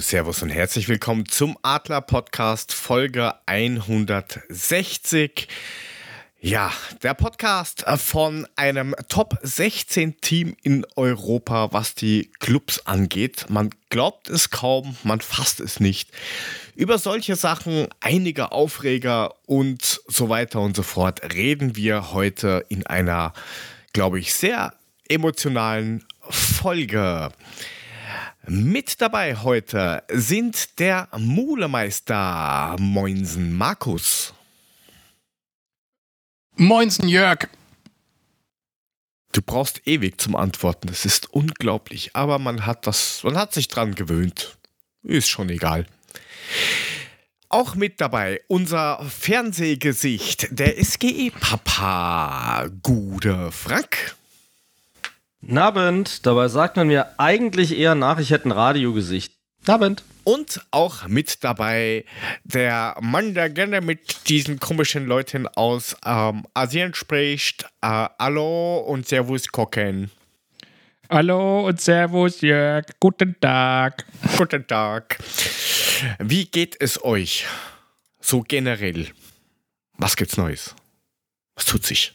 Servus und herzlich willkommen zum Adler-Podcast, Folge 160. Ja, der Podcast von einem Top-16-Team in Europa, was die Clubs angeht. Man glaubt es kaum, man fasst es nicht. Über solche Sachen, einige Aufreger und so weiter und so fort reden wir heute in einer, glaube ich, sehr emotionalen Folge. Mit dabei heute sind der Mulemeister Moinsen Markus. Moinsen Jörg. Du brauchst ewig zum Antworten, das ist unglaublich, aber man hat sich dran gewöhnt. Ist schon egal. Auch mit dabei unser Fernsehgesicht, der SGE-Papa, Gude Frank. Nabend, dabei sagt man mir eigentlich eher nach, ich hätte ein Radiogesicht. Nabend. Und auch mit dabei der Mann, der gerne mit diesen komischen Leuten aus Asien spricht. Hallo und Servus, Kocken. Hallo und Servus, Jörg. Guten Tag. Guten Tag. Wie geht es euch so generell? Was gibt's Neues? Was tut sich?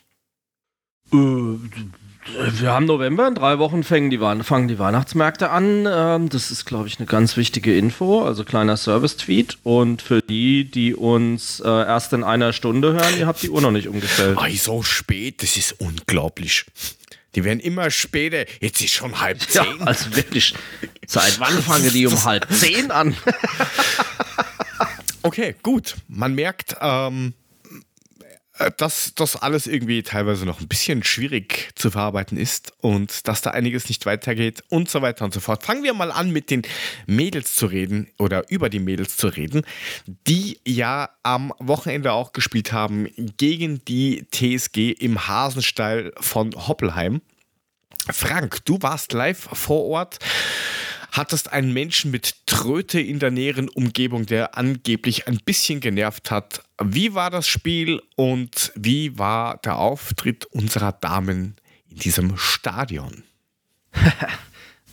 Wir haben November, in 3 Wochen fangen die Weihnachtsmärkte an. Das ist, glaube ich, eine ganz wichtige Info, also kleiner Service-Tweet. Und für die uns erst in einer Stunde hören, ihr habt die Uhr noch nicht umgestellt. Ei, so spät, das ist unglaublich. Die werden immer später, jetzt ist schon 9:30. Ja, also wirklich, seit wann fangen die um 9:30 an? Okay, gut, man merkt, dass das alles irgendwie teilweise noch ein bisschen schwierig zu verarbeiten ist und dass da einiges nicht weitergeht und so weiter und so fort. Fangen wir mal an, mit den Mädels zu reden oder über die Mädels zu reden, die ja am Wochenende auch gespielt haben gegen die TSG im Hasenstall von Hoppelheim. Frank, du warst live vor Ort, hattest einen Menschen mit Tröte in der näheren Umgebung, der angeblich ein bisschen genervt hat. Wie war das Spiel und wie war der Auftritt unserer Damen in diesem Stadion?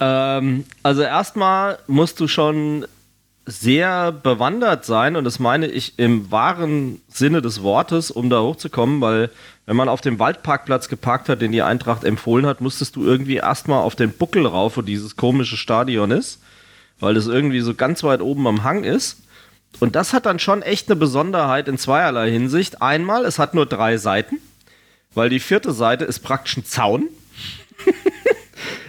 Also erstmal musst du schon sehr bewandert sein, und das meine ich im wahren Sinne des Wortes, um da hochzukommen, weil wenn man auf dem Waldparkplatz geparkt hat, den die Eintracht empfohlen hat, musstest du irgendwie erstmal auf den Buckel rauf, wo dieses komische Stadion ist, weil das irgendwie so ganz weit oben am Hang ist. Und das hat dann schon echt eine Besonderheit in zweierlei Hinsicht. Einmal, es hat nur 3 Seiten, weil die 4. Seite ist praktisch ein Zaun.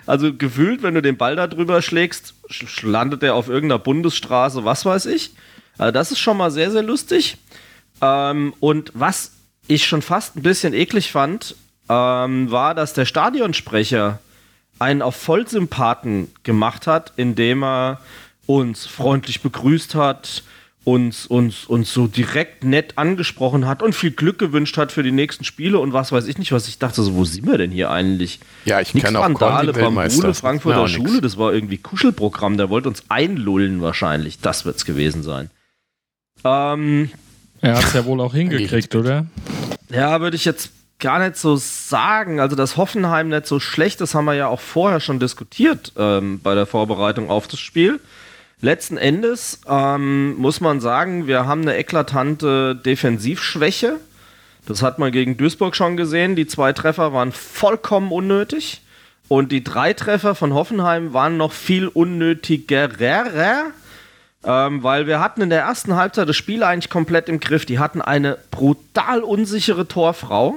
Also gefühlt, wenn du den Ball da drüber schlägst, landet der auf irgendeiner Bundesstraße, was weiß ich. Also das ist schon mal sehr, sehr lustig. Und was ich schon fast ein bisschen eklig fand, war, dass der Stadionsprecher einen auf Vollsympathen gemacht hat, indem er uns freundlich begrüßt hat, uns so direkt nett angesprochen hat und viel Glück gewünscht hat für die nächsten Spiele und was weiß ich nicht, was ich dachte, so, wo sind wir denn hier eigentlich? Ja, ich kenne auch Skandale, Bambule, Frankfurter ja, Schule, nix. Das war irgendwie Kuschelprogramm, der wollte uns einlullen wahrscheinlich, das wird's gewesen sein. Er hat's ja wohl auch hingekriegt, oder? Ja, würde ich jetzt gar nicht so sagen, also dass Hoffenheim nicht so schlecht ist, haben wir ja auch vorher schon diskutiert bei der Vorbereitung auf das Spiel. Letzten Endes muss man sagen, wir haben eine eklatante Defensivschwäche. Das hat man gegen Duisburg schon gesehen. Die 2 Treffer waren vollkommen unnötig. Und die 3 Treffer von Hoffenheim waren noch viel unnötiger. Weil wir hatten in der ersten Halbzeit das Spiel eigentlich komplett im Griff. Die hatten eine brutal unsichere Torfrau.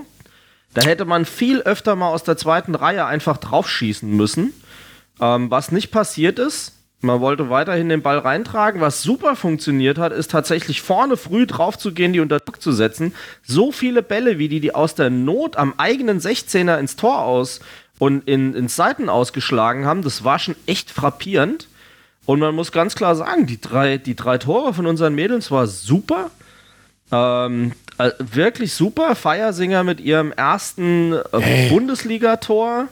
Da hätte man viel öfter mal aus der 2. Reihe einfach draufschießen müssen. Was nicht passiert ist. Man wollte weiterhin den Ball reintragen. Was super funktioniert hat, ist tatsächlich vorne früh drauf zu gehen, die unter Druck zu setzen. So viele Bälle, wie die aus der Not am eigenen 16er ins Tor aus und ins Seiten ausgeschlagen haben, das war schon echt frappierend. Und man muss ganz klar sagen, die drei Tore von unseren Mädels war super. Wirklich super. Feiersinger mit ihrem ersten Bundesliga-Tor.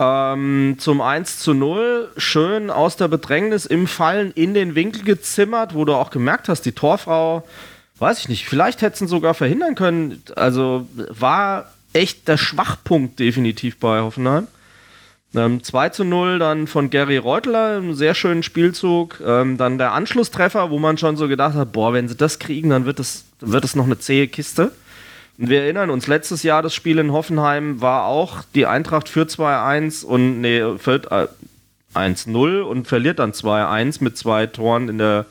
Zum 1:0, schön aus der Bedrängnis im Fallen in den Winkel gezimmert, wo du auch gemerkt hast, die Torfrau, weiß ich nicht, vielleicht hätten sie sogar verhindern können, also war echt der Schwachpunkt definitiv bei Hoffenheim. 2:0 dann von Gary Reutler, einen sehr schönen Spielzug. Dann der Anschlusstreffer, wo man schon so gedacht hat, boah, wenn sie das kriegen, dann wird das noch eine zähe Kiste. Und wir erinnern uns, letztes Jahr das Spiel in Hoffenheim war auch die Eintracht für 2-1 und 1-0 und verliert dann 2-1 mit 2 Toren in der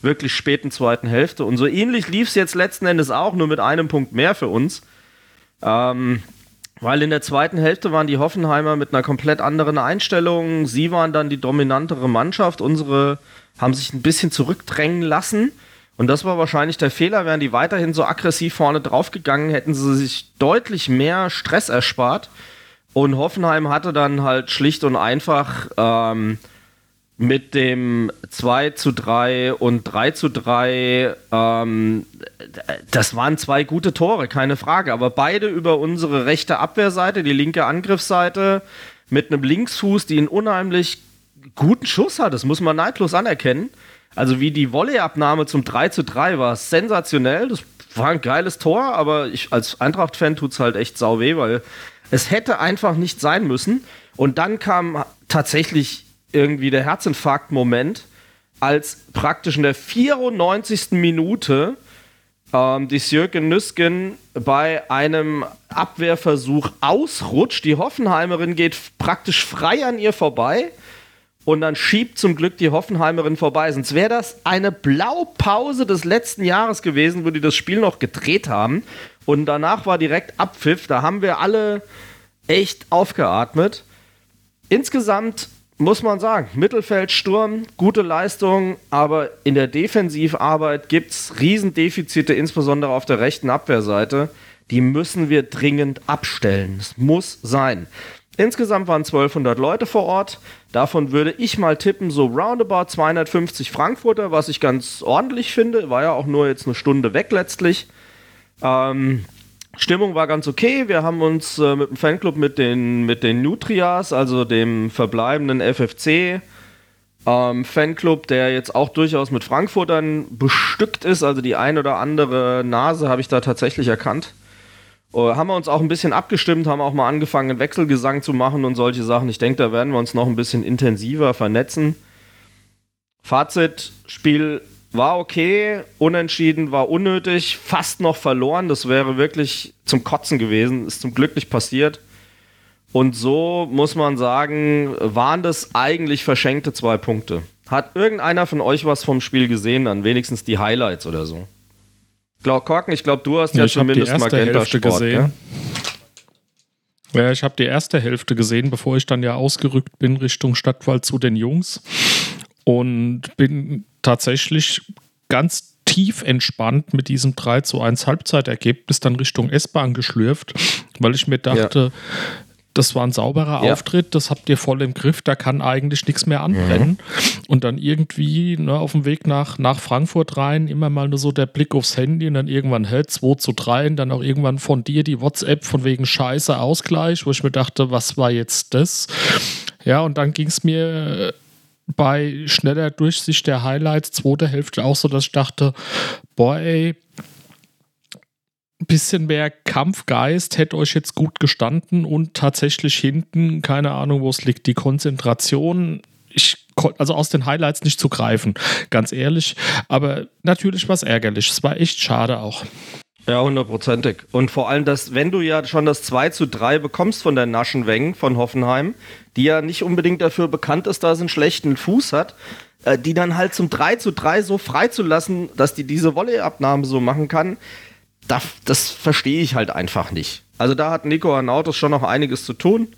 wirklich späten zweiten Hälfte. Und so ähnlich lief es jetzt letzten Endes auch, nur mit einem Punkt mehr für uns. Weil in der zweiten Hälfte waren die Hoffenheimer mit einer komplett anderen Einstellung. Sie waren dann die dominantere Mannschaft. Unsere haben sich ein bisschen zurückdrängen lassen. Und das war wahrscheinlich der Fehler. Wären die weiterhin so aggressiv vorne draufgegangen, hätten sie sich deutlich mehr Stress erspart. Und Hoffenheim hatte dann halt schlicht und einfach mit dem 2:3 und 3:3, das waren 2 gute Tore, keine Frage. Aber beide über unsere rechte Abwehrseite, die linke Angriffsseite, mit einem Linksfuß, die einen unheimlich guten Schuss hat. Das muss man neidlos anerkennen. Also wie die Volleyabnahme zum 3:3 war sensationell. Das war ein geiles Tor, aber ich als Eintracht-Fan tut's halt echt sau weh, weil es hätte einfach nicht sein müssen. Und dann kam tatsächlich irgendwie der Herzinfarkt-Moment, als praktisch in der 94. Minute die Sjöken Nüsken bei einem Abwehrversuch ausrutscht. Die Hoffenheimerin geht praktisch frei an ihr vorbei. Und dann schiebt zum Glück die Hoffenheimerin vorbei. Sonst wäre das eine Blaupause des letzten Jahres gewesen, wo die das Spiel noch gedreht haben. Und danach war direkt Abpfiff. Da haben wir alle echt aufgeatmet. Insgesamt muss man sagen, Mittelfeldsturm, gute Leistung. Aber in der Defensivarbeit gibt es Riesendefizite, insbesondere auf der rechten Abwehrseite. Die müssen wir dringend abstellen. Es muss sein. Insgesamt waren 1200 Leute vor Ort. Davon würde ich mal tippen, so roundabout 250 Frankfurter, was ich ganz ordentlich finde. War ja auch nur jetzt eine Stunde weg letztlich. Stimmung war ganz okay. Wir haben uns mit dem Fanclub, mit den Nutrias, also dem verbleibenden FFC Fanclub, der jetzt auch durchaus mit Frankfurtern bestückt ist, also die ein oder andere Nase habe ich da tatsächlich erkannt. Haben wir uns auch ein bisschen abgestimmt, haben auch mal angefangen, einen Wechselgesang zu machen und solche Sachen. Ich denke, da werden wir uns noch ein bisschen intensiver vernetzen. Fazit, Spiel war okay, unentschieden war unnötig, fast noch verloren. Das wäre wirklich zum Kotzen gewesen, ist zum Glück nicht passiert. Und so muss man sagen, waren das eigentlich verschenkte 2 Punkte. Hat irgendeiner von euch was vom Spiel gesehen, dann wenigstens die Highlights oder so? Korken, ich glaube, du hast ja zumindest Magenta-Sport gesehen. Ja? Ja, ich habe die erste Hälfte gesehen, bevor ich dann ja ausgerückt bin Richtung Stadtwald zu den Jungs. Und bin tatsächlich ganz tief entspannt mit diesem 3:1 Halbzeitergebnis dann Richtung S-Bahn geschlürft, weil ich mir dachte, ja, das war ein sauberer Auftritt, das habt ihr voll im Griff, da kann eigentlich nichts mehr anbrennen. Und dann irgendwie auf dem Weg nach Frankfurt rein, immer mal nur so der Blick aufs Handy und dann irgendwann 2:3 und dann auch irgendwann von dir die WhatsApp von wegen Scheiße Ausgleich, wo ich mir dachte, was war jetzt das? Ja, und dann ging es mir bei schneller Durchsicht der Highlights, zweite Hälfte auch so, dass ich dachte, boah ey, bisschen mehr Kampfgeist hätte euch jetzt gut gestanden und tatsächlich hinten, keine Ahnung, wo es liegt, die Konzentration, also aus den Highlights nicht zu greifen, ganz ehrlich, aber natürlich war es ärgerlich, es war echt schade auch. Ja, 100%. Und vor allem, dass, wenn du ja schon das 2:3 bekommst von der Naschenweng von Hoffenheim, die ja nicht unbedingt dafür bekannt ist, dass sie einen schlechten Fuß hat, die dann halt zum 3:3 so freizulassen, dass die diese Volleyabnahme so machen kann, das verstehe ich halt einfach nicht. Also da hat Nico Arnautos schon noch einiges zu tun.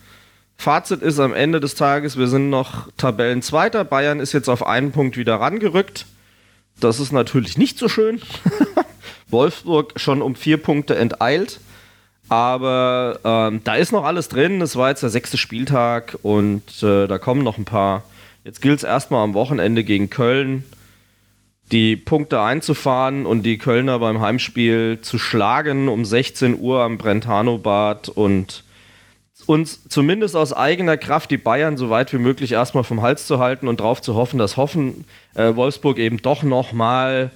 Fazit ist am Ende des Tages, wir sind noch Tabellenzweiter. Bayern ist jetzt auf einen Punkt wieder rangerückt. Das ist natürlich nicht so schön. Wolfsburg schon um 4 Punkte enteilt. Aber da ist noch alles drin. Es war jetzt der 6. Spieltag und da kommen noch ein paar. Jetzt gilt es erstmal am Wochenende gegen Köln, die Punkte einzufahren und die Kölner beim Heimspiel zu schlagen um 16 Uhr am Brentano-Bad und uns zumindest aus eigener Kraft die Bayern so weit wie möglich erstmal vom Hals zu halten und darauf zu hoffen, dass Wolfsburg eben doch nochmal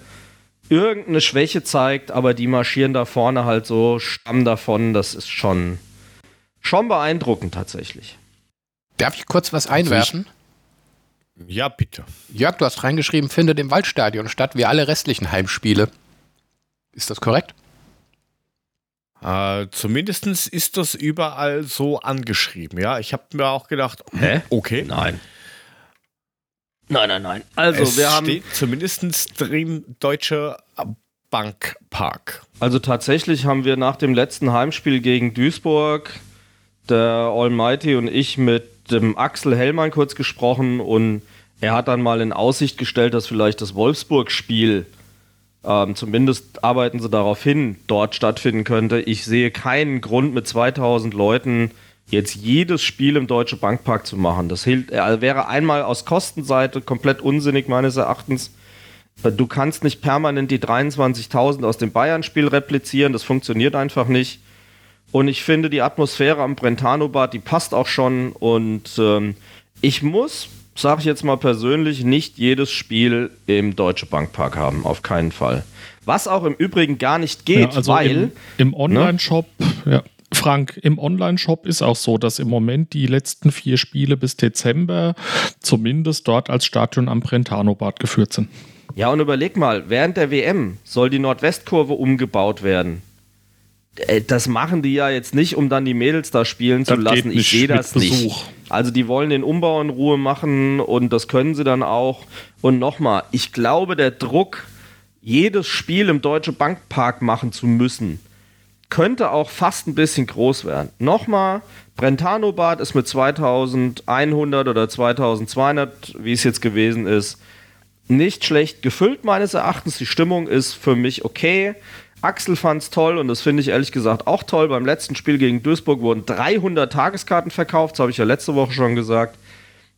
irgendeine Schwäche zeigt, aber die marschieren da vorne halt so stramm davon, das ist schon beeindruckend tatsächlich. Darf ich kurz was einwerfen? Ja, bitte. Jörg, du hast reingeschrieben, findet im Waldstadion statt, wie alle restlichen Heimspiele. Ist das korrekt? Zumindest ist das überall so angeschrieben. Ja, ich habe mir auch gedacht, okay. Nein. Also, wir haben zumindest drin Deutsche Bankpark. Also tatsächlich haben wir nach dem letzten Heimspiel gegen Duisburg, der Almighty und ich mit dem Axel Hellmann kurz gesprochen, und er hat dann mal in Aussicht gestellt, dass vielleicht das Wolfsburg-Spiel, zumindest arbeiten sie darauf hin, dort stattfinden könnte. Ich sehe keinen Grund, mit 2000 Leuten jetzt jedes Spiel im Deutsche Bankpark zu machen. Das wäre einmal aus Kostenseite komplett unsinnig meines Erachtens. Du kannst nicht permanent die 23.000 aus dem Bayern-Spiel replizieren, das funktioniert einfach nicht. Und ich finde, die Atmosphäre am Brentano-Bad, die passt auch schon. Und ich muss, sag ich jetzt mal persönlich, nicht jedes Spiel im Deutsche Bankpark haben, auf keinen Fall. Was auch im Übrigen gar nicht geht, ja, also weil... Im Online-Shop, ja. Frank, im Online-Shop ist auch so, dass im Moment die letzten 4 Spiele bis Dezember zumindest dort als Stadion am Brentano-Bad geführt sind. Ja, und überleg mal, während der WM soll die Nordwestkurve umgebaut werden. Das machen die ja jetzt nicht, um dann die Mädels da spielen zu lassen. Ich sehe das nicht. Also die wollen den Umbau in Ruhe machen, und das können sie dann auch. Und nochmal, ich glaube, der Druck, jedes Spiel im Deutsche Bankpark machen zu müssen, könnte auch fast ein bisschen groß werden. Nochmal, Brentano-Bad ist mit 2100 oder 2200, wie es jetzt gewesen ist, nicht schlecht gefüllt meines Erachtens. Die Stimmung ist für mich okay. Axel fand's toll, und das finde ich ehrlich gesagt auch toll. Beim letzten Spiel gegen Duisburg wurden 300 Tageskarten verkauft, das habe ich ja letzte Woche schon gesagt.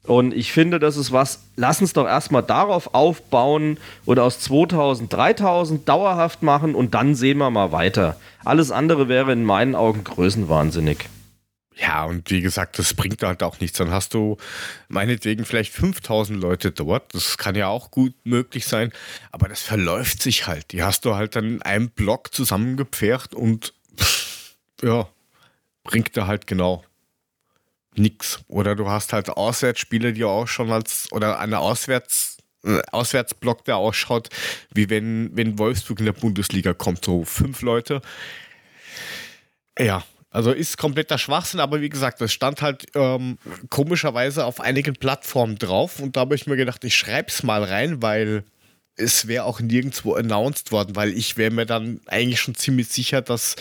Und ich finde, das ist was, lass uns doch erstmal darauf aufbauen und aus 2000, 3000 dauerhaft machen, und dann sehen wir mal weiter. Alles andere wäre in meinen Augen größenwahnsinnig. Ja, und wie gesagt, das bringt halt auch nichts. Dann hast du meinetwegen vielleicht 5000 Leute dort. Das kann ja auch gut möglich sein. Aber das verläuft sich halt. Die hast du halt dann in einem Block zusammengepfercht, und ja, bringt da halt genau nichts. Oder du hast halt Auswärtsspiele, die auch schon als, oder eine Auswärtsblock, der ausschaut, wie wenn Wolfsburg in der Bundesliga kommt. So 5 Leute. Ja. Also ist kompletter Schwachsinn, aber wie gesagt, das stand halt komischerweise auf einigen Plattformen drauf, und da habe ich mir gedacht, ich schreibe es mal rein, weil es wäre auch nirgendwo announced worden, weil ich wäre mir dann eigentlich schon ziemlich sicher, dass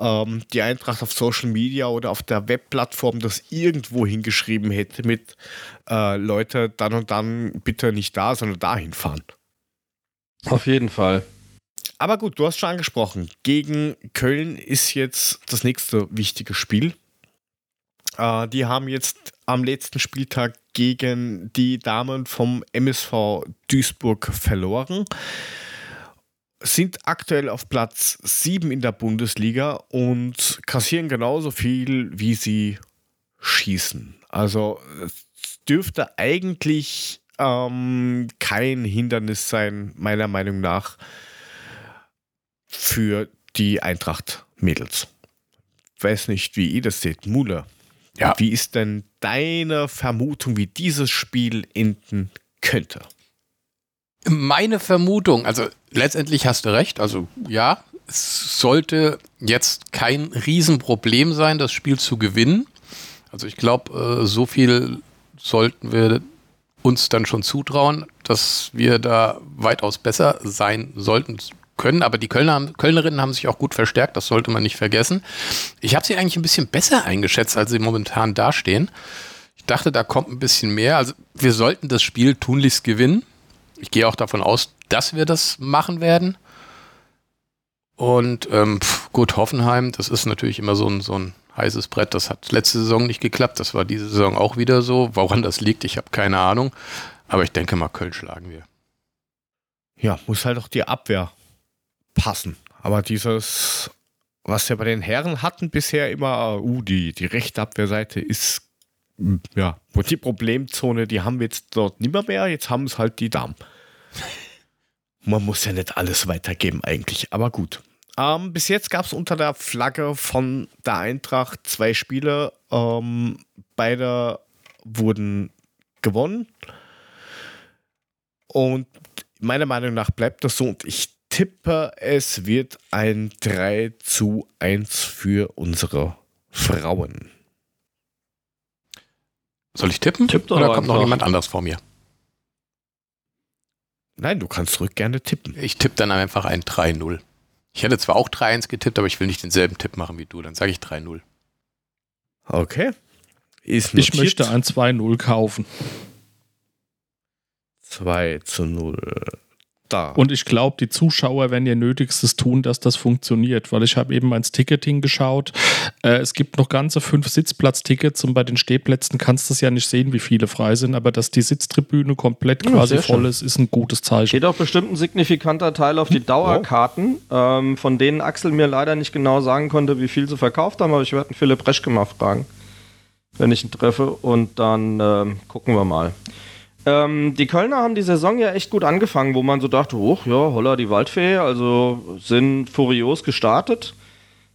die Eintracht auf Social Media oder auf der Webplattform das irgendwo hingeschrieben hätte mit Leute dann und dann bitte nicht da, sondern dahin fahren. Auf jeden Fall. Aber gut, du hast schon angesprochen, gegen Köln ist jetzt das nächste wichtige Spiel. Die haben jetzt am letzten Spieltag gegen die Damen vom MSV Duisburg verloren, sind aktuell auf Platz 7 in der Bundesliga und kassieren genauso viel, wie sie schießen. Also es dürfte eigentlich kein Hindernis sein, meiner Meinung nach, für die Eintracht-Mädels. Ich weiß nicht, wie ihr das seht. Mule, ja. Wie ist denn deine Vermutung, wie dieses Spiel enden könnte? Meine Vermutung, also letztendlich hast du recht, also ja, es sollte jetzt kein Riesenproblem sein, das Spiel zu gewinnen. Also ich glaube, so viel sollten wir uns dann schon zutrauen, dass wir da weitaus besser sein sollten können, aber die Kölnerinnen haben sich auch gut verstärkt, das sollte man nicht vergessen. Ich habe sie eigentlich ein bisschen besser eingeschätzt, als sie momentan dastehen. Ich dachte, da kommt ein bisschen mehr. Also wir sollten das Spiel tunlichst gewinnen. Ich gehe auch davon aus, dass wir das machen werden. Und gut, Hoffenheim, das ist natürlich immer so ein heißes Brett. Das hat letzte Saison nicht geklappt. Das war diese Saison auch wieder so. Woran das liegt, ich habe keine Ahnung. Aber ich denke mal, Köln schlagen wir. Ja, muss halt auch die Abwehr passen. Aber dieses, was wir bei den Herren hatten bisher immer, die rechte Abwehrseite ist, ja, die Problemzone, die haben wir jetzt dort nimmer mehr, jetzt haben es halt die Damen. Man muss ja nicht alles weitergeben eigentlich, aber gut. Bis jetzt gab es unter der Flagge von der Eintracht 2 Spiele, beide wurden gewonnen. Und meiner Meinung nach bleibt das so. Und ich tippe, es wird ein 3:1 für unsere Frauen. Soll ich tippen? Tippt oder kommt noch jemand anders vor mir? Nein, du kannst zurück gerne tippen. Ich tippe dann einfach ein 3:0. Ich hätte zwar auch 3:1 getippt, aber ich will nicht denselben Tipp machen wie du. Dann sage ich 3:0. Okay. Ist notiert. Ich möchte ein 2:0 kaufen. 2:0. Da. Und ich glaube, die Zuschauer werden ihr Nötigstes tun, dass das funktioniert, weil ich habe eben ins Ticketing geschaut. Es gibt noch ganze 5 Sitzplatztickets und bei den Stehplätzen kannst du es ja nicht sehen, wie viele frei sind, aber dass die Sitztribüne komplett quasi voll ist, ist ein gutes Zeichen. Geht auch bestimmt ein signifikanter Teil auf die Dauerkarten, von denen Axel mir leider nicht genau sagen konnte, wie viel sie verkauft haben, aber ich werde Philipp Reschke mal fragen, wenn ich ihn treffe, und dann gucken wir mal. Die Kölner haben die Saison ja echt gut angefangen, wo man so dachte, hoch, ja, holla die Waldfee, also sind furios gestartet,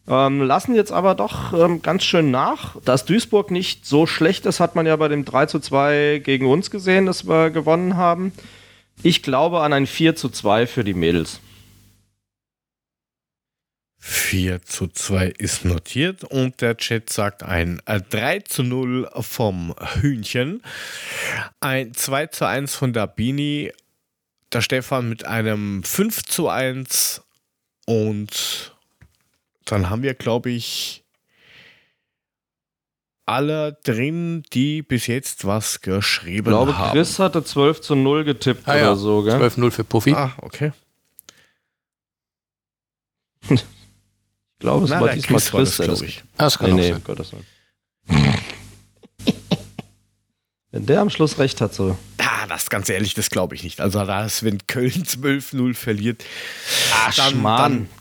lassen jetzt aber doch ganz schön nach. Dass Duisburg nicht so schlecht ist, hat man ja bei dem 3:2 gegen uns gesehen, dass wir gewonnen haben. Ich glaube an ein 4:2 für die Mädels. 4:2 ist notiert und der Chat sagt ein 3:0 vom Hühnchen, ein 2:1 von der Bini, der Stefan mit einem 5:1 und dann haben wir, glaube ich, alle drin, die bis jetzt was geschrieben haben. Ich glaube, Chris hatte 12:0 getippt oder so. 12:0 für Puffy. Ah, okay. Ich glaube, es war diesmal Chris, glaube ich. Das kann sein. Gottes Willen. Wenn der am Schluss recht hat, so. Das ganz ehrlich, das glaube ich nicht. Also wenn Köln 12:0 verliert,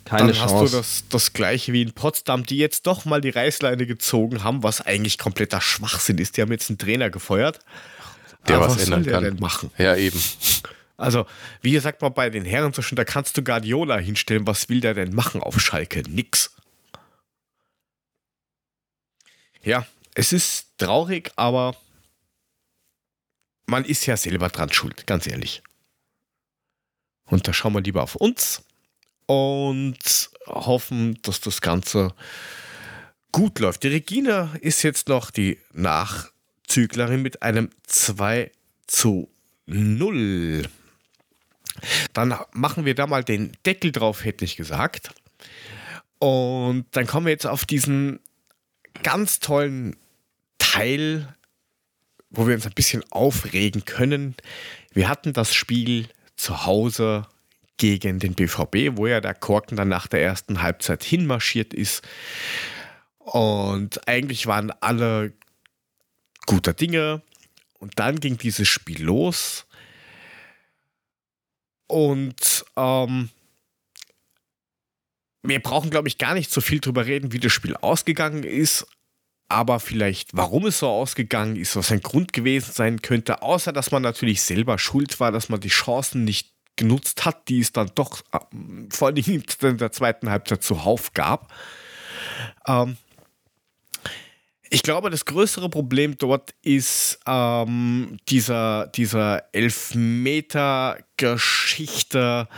dann hast du das Gleiche wie in Potsdam, die jetzt doch mal die Reißleine gezogen haben, was eigentlich kompletter Schwachsinn ist. Die haben jetzt einen Trainer gefeuert. Der was ändern kann. Denn machen? Ja, eben. Also, wie gesagt, mal bei den Herren so schön, da kannst du Guardiola hinstellen. Was will der denn machen auf Schalke? Nix. Ja, es ist traurig, aber man ist ja selber dran schuld, ganz ehrlich. Und da schauen wir lieber auf uns und hoffen, dass das Ganze gut läuft. Die Regina ist jetzt noch die Nachzüglerin mit einem 2:0. Dann machen wir da mal den Deckel drauf, hätte ich gesagt. Und dann kommen wir jetzt auf diesen ganz tollen Teil, wo wir uns ein bisschen aufregen können. Wir hatten das Spiel zu Hause gegen den BVB, wo ja der Korken dann nach der ersten Halbzeit hinmarschiert ist. Und eigentlich waren alle guter Dinge. Und dann ging dieses Spiel los. Und wir brauchen, glaube ich, gar nicht so viel drüber reden, wie das Spiel ausgegangen ist, aber vielleicht, warum es so ausgegangen ist, was ein Grund gewesen sein könnte, außer dass man natürlich selber schuld war, dass man die Chancen nicht genutzt hat, die es dann doch vor allem in der zweiten Halbzeit zuhauf gab. Ich glaube, das größere Problem dort ist dieser Elfmeter-Geschichte,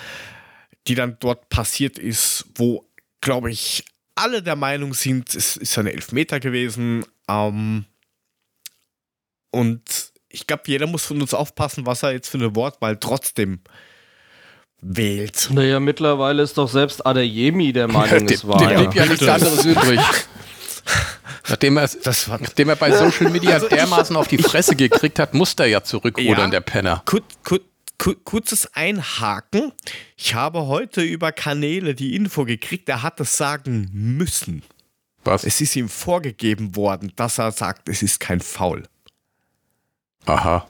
die dann dort passiert ist, wo, glaube ich, alle der Meinung sind, es ist ein Elfmeter gewesen. Und ich glaube, jeder muss von uns aufpassen, was er jetzt für eine Wortwahl trotzdem wählt. Naja, mittlerweile ist doch selbst Adeyemi der Meinung, es war. Dem blieb ja nichts anderes übrig. Nachdem er bei Social Media dermaßen auf die Fresse gekriegt hat, musste er ja zurückrudern, der Penner. Kurzes Einhaken. Ich habe heute über Kanäle die Info gekriegt, er hat es sagen müssen. Was? Es ist ihm vorgegeben worden, dass er sagt, es ist kein Foul. Aha.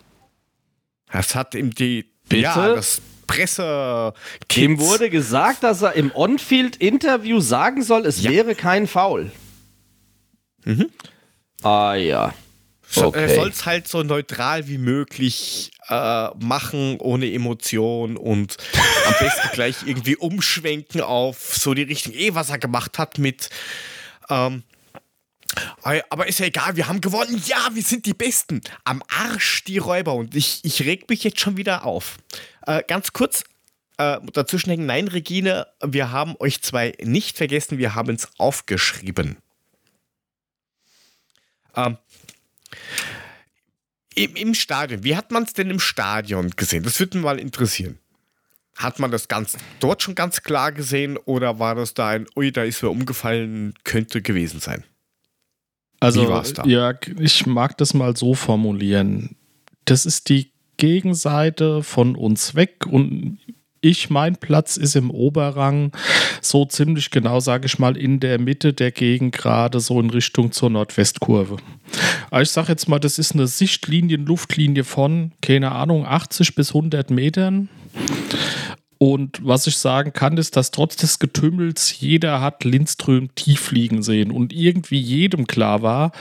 Das hat ihm das Presse-Kids. Ihm wurde gesagt, dass er im On-Field-Interview sagen soll, es wäre kein Foul. Mhm. Ah ja. Okay. Er soll es halt so neutral wie möglich machen, ohne Emotion und am besten gleich irgendwie umschwenken auf so die Richtung, was er gemacht hat mit Aber ist ja egal, wir haben gewonnen. Ja, wir sind die Besten. Am Arsch die Räuber. Und ich reg mich jetzt schon wieder auf. Ganz kurz dazwischen hängen. Nein, Regine, wir haben euch zwei nicht vergessen. Wir haben es aufgeschrieben. Im Stadion. Wie hat man es denn im Stadion gesehen? Das würde mich mal interessieren. Hat man das ganz dort schon ganz klar gesehen oder war das da ein, ui, da ist wer umgefallen, könnte gewesen sein? Also, wie war's da? Ja, ich mag das mal so formulieren. Das ist die Gegenseite von uns weg und mein Platz ist im Oberrang, so ziemlich genau, sage ich mal, in der Mitte der Gegend, gerade so in Richtung zur Nordwestkurve. Aber ich sage jetzt mal, das ist eine Luftlinie von, keine Ahnung, 80 bis 100 Metern. Und was ich sagen kann, ist, dass trotz des Getümmels jeder hat Lindström tief fliegen sehen und irgendwie jedem klar war,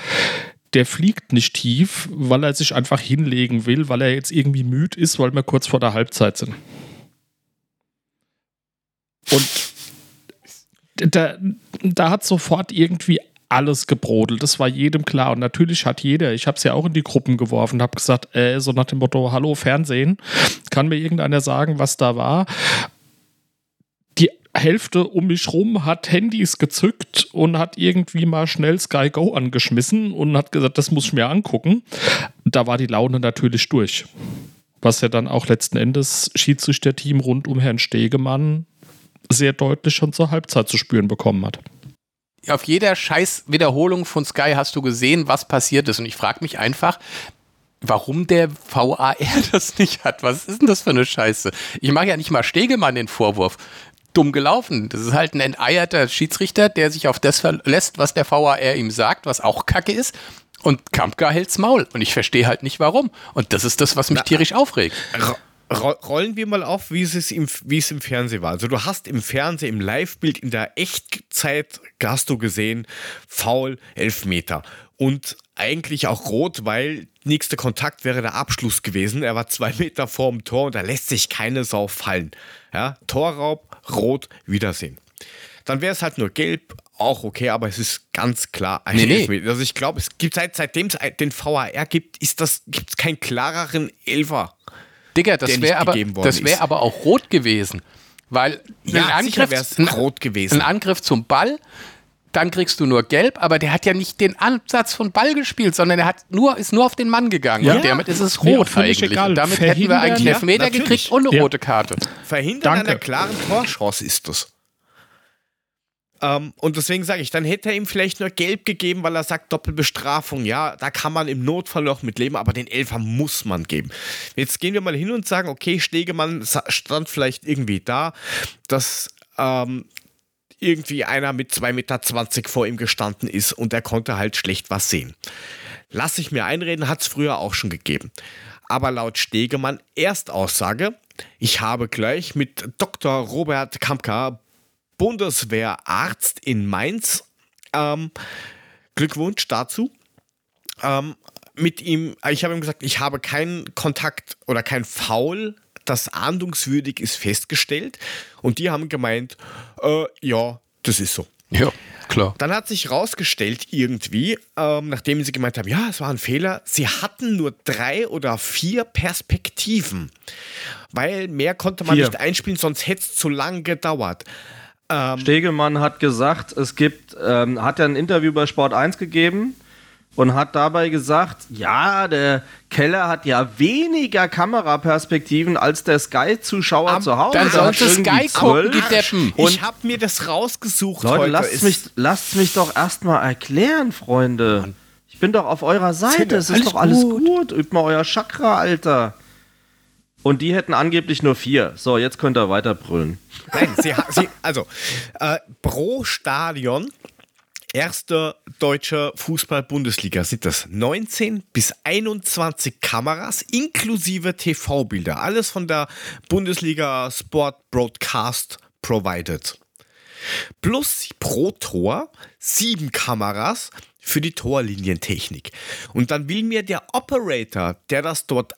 der fliegt nicht tief, weil er sich einfach hinlegen will, weil er jetzt irgendwie müde ist, weil wir kurz vor der Halbzeit sind. Und da hat sofort irgendwie alles gebrodelt. Das war jedem klar. Und natürlich hat jeder, ich habe es ja auch in die Gruppen geworfen und habe gesagt, so nach dem Motto, hallo Fernsehen, kann mir irgendeiner sagen, was da war? Die Hälfte um mich rum hat Handys gezückt und hat irgendwie mal schnell Sky Go angeschmissen und hat gesagt, das muss ich mir angucken. Da war die Laune natürlich durch. Was ja dann auch letzten Endes Schiedsrichterteam rund um Herrn Stegemann sehr deutlich schon zur Halbzeit zu spüren bekommen hat. Auf jeder scheiß Wiederholung von Sky hast du gesehen, was passiert ist. Und ich frage mich einfach, warum der VAR das nicht hat. Was ist denn das für eine Scheiße? Ich mache ja nicht mal Stegemann den Vorwurf. Dumm gelaufen. Das ist halt ein enteierter Schiedsrichter, der sich auf das verlässt, was der VAR ihm sagt, was auch Kacke ist. Und Kampka hält's Maul. Und ich verstehe halt nicht, warum. Und das ist das, was mich tierisch aufregt. Rollen wir mal auf, wie es im Fernsehen war. Also du hast im Fernsehen, im Live-Bild, in der Echtzeit, hast du gesehen, Foul, Elfmeter. Und eigentlich auch rot, weil nächster Kontakt wäre der Abschluss gewesen. Er war 2 Meter vorm Tor und da lässt sich keine Sau fallen. Ja, Torraub, rot, Wiedersehen. Dann wäre es halt nur gelb, auch okay, aber es ist ganz klar ein Elfmeter. Also ich glaube, es gibt seitdem es den VAR gibt, gibt es keinen klareren Elfer. Digga, das wäre aber auch rot gewesen, weil ein Angriff zum Ball, dann kriegst du nur gelb, aber der hat ja nicht den Ansatz von Ball gespielt, sondern er ist nur auf den Mann gegangen. Ja. Und damit ist es rot eigentlich. Und damit hätten wir eigentlich einen Elfmeter gekriegt und eine rote Karte. Verhindern einer klaren Torchance ist das. Und deswegen sage ich, dann hätte er ihm vielleicht nur gelb gegeben, weil er sagt, Doppelbestrafung, ja, da kann man im Notfall noch mit leben, aber den Elfer muss man geben. Jetzt gehen wir mal hin und sagen, okay, Stegemann stand vielleicht irgendwie da, dass irgendwie einer mit 2,20 Meter vor ihm gestanden ist und er konnte halt schlecht was sehen. Lass ich mir einreden, hat es früher auch schon gegeben. Aber laut Stegemann Erstaussage, ich habe gleich mit Dr. Robert Kampka, Bundeswehrarzt in Mainz, Glückwunsch dazu, mit ihm, ich habe ihm gesagt, ich habe keinen Kontakt oder kein Foul, das ahndungswürdig ist, festgestellt und die haben gemeint, ja, das ist so. Ja, klar. Dann hat sich rausgestellt irgendwie, nachdem sie gemeint haben, ja, es war ein Fehler, sie hatten nur 3 oder 4 Perspektiven, weil mehr konnte man nicht einspielen, sonst hätte es zu lang gedauert. Stegemann hat gesagt, hat ja ein Interview bei Sport 1 gegeben und hat dabei gesagt, ja, der Keller hat ja weniger Kameraperspektiven als der Sky-Zuschauer zu Hause. Dann sollte Sky gucken, die Deppen. Ich habe mir das rausgesucht. Leute, heute lasst mich doch erstmal erklären, Freunde. Ich bin doch auf eurer Seite, es ist doch alles gut. Übt mal euer Chakra, Alter. Und die hätten angeblich nur 4. So, jetzt könnt ihr weiter brüllen. Nein, pro Stadion, erste deutsche Fußball-Bundesliga, sind das 19 bis 21 Kameras inklusive TV-Bilder. Alles von der Bundesliga Sport Broadcast provided. Plus pro Tor 7 Kameras für die Torlinientechnik. Und dann will mir der Operator, der das dort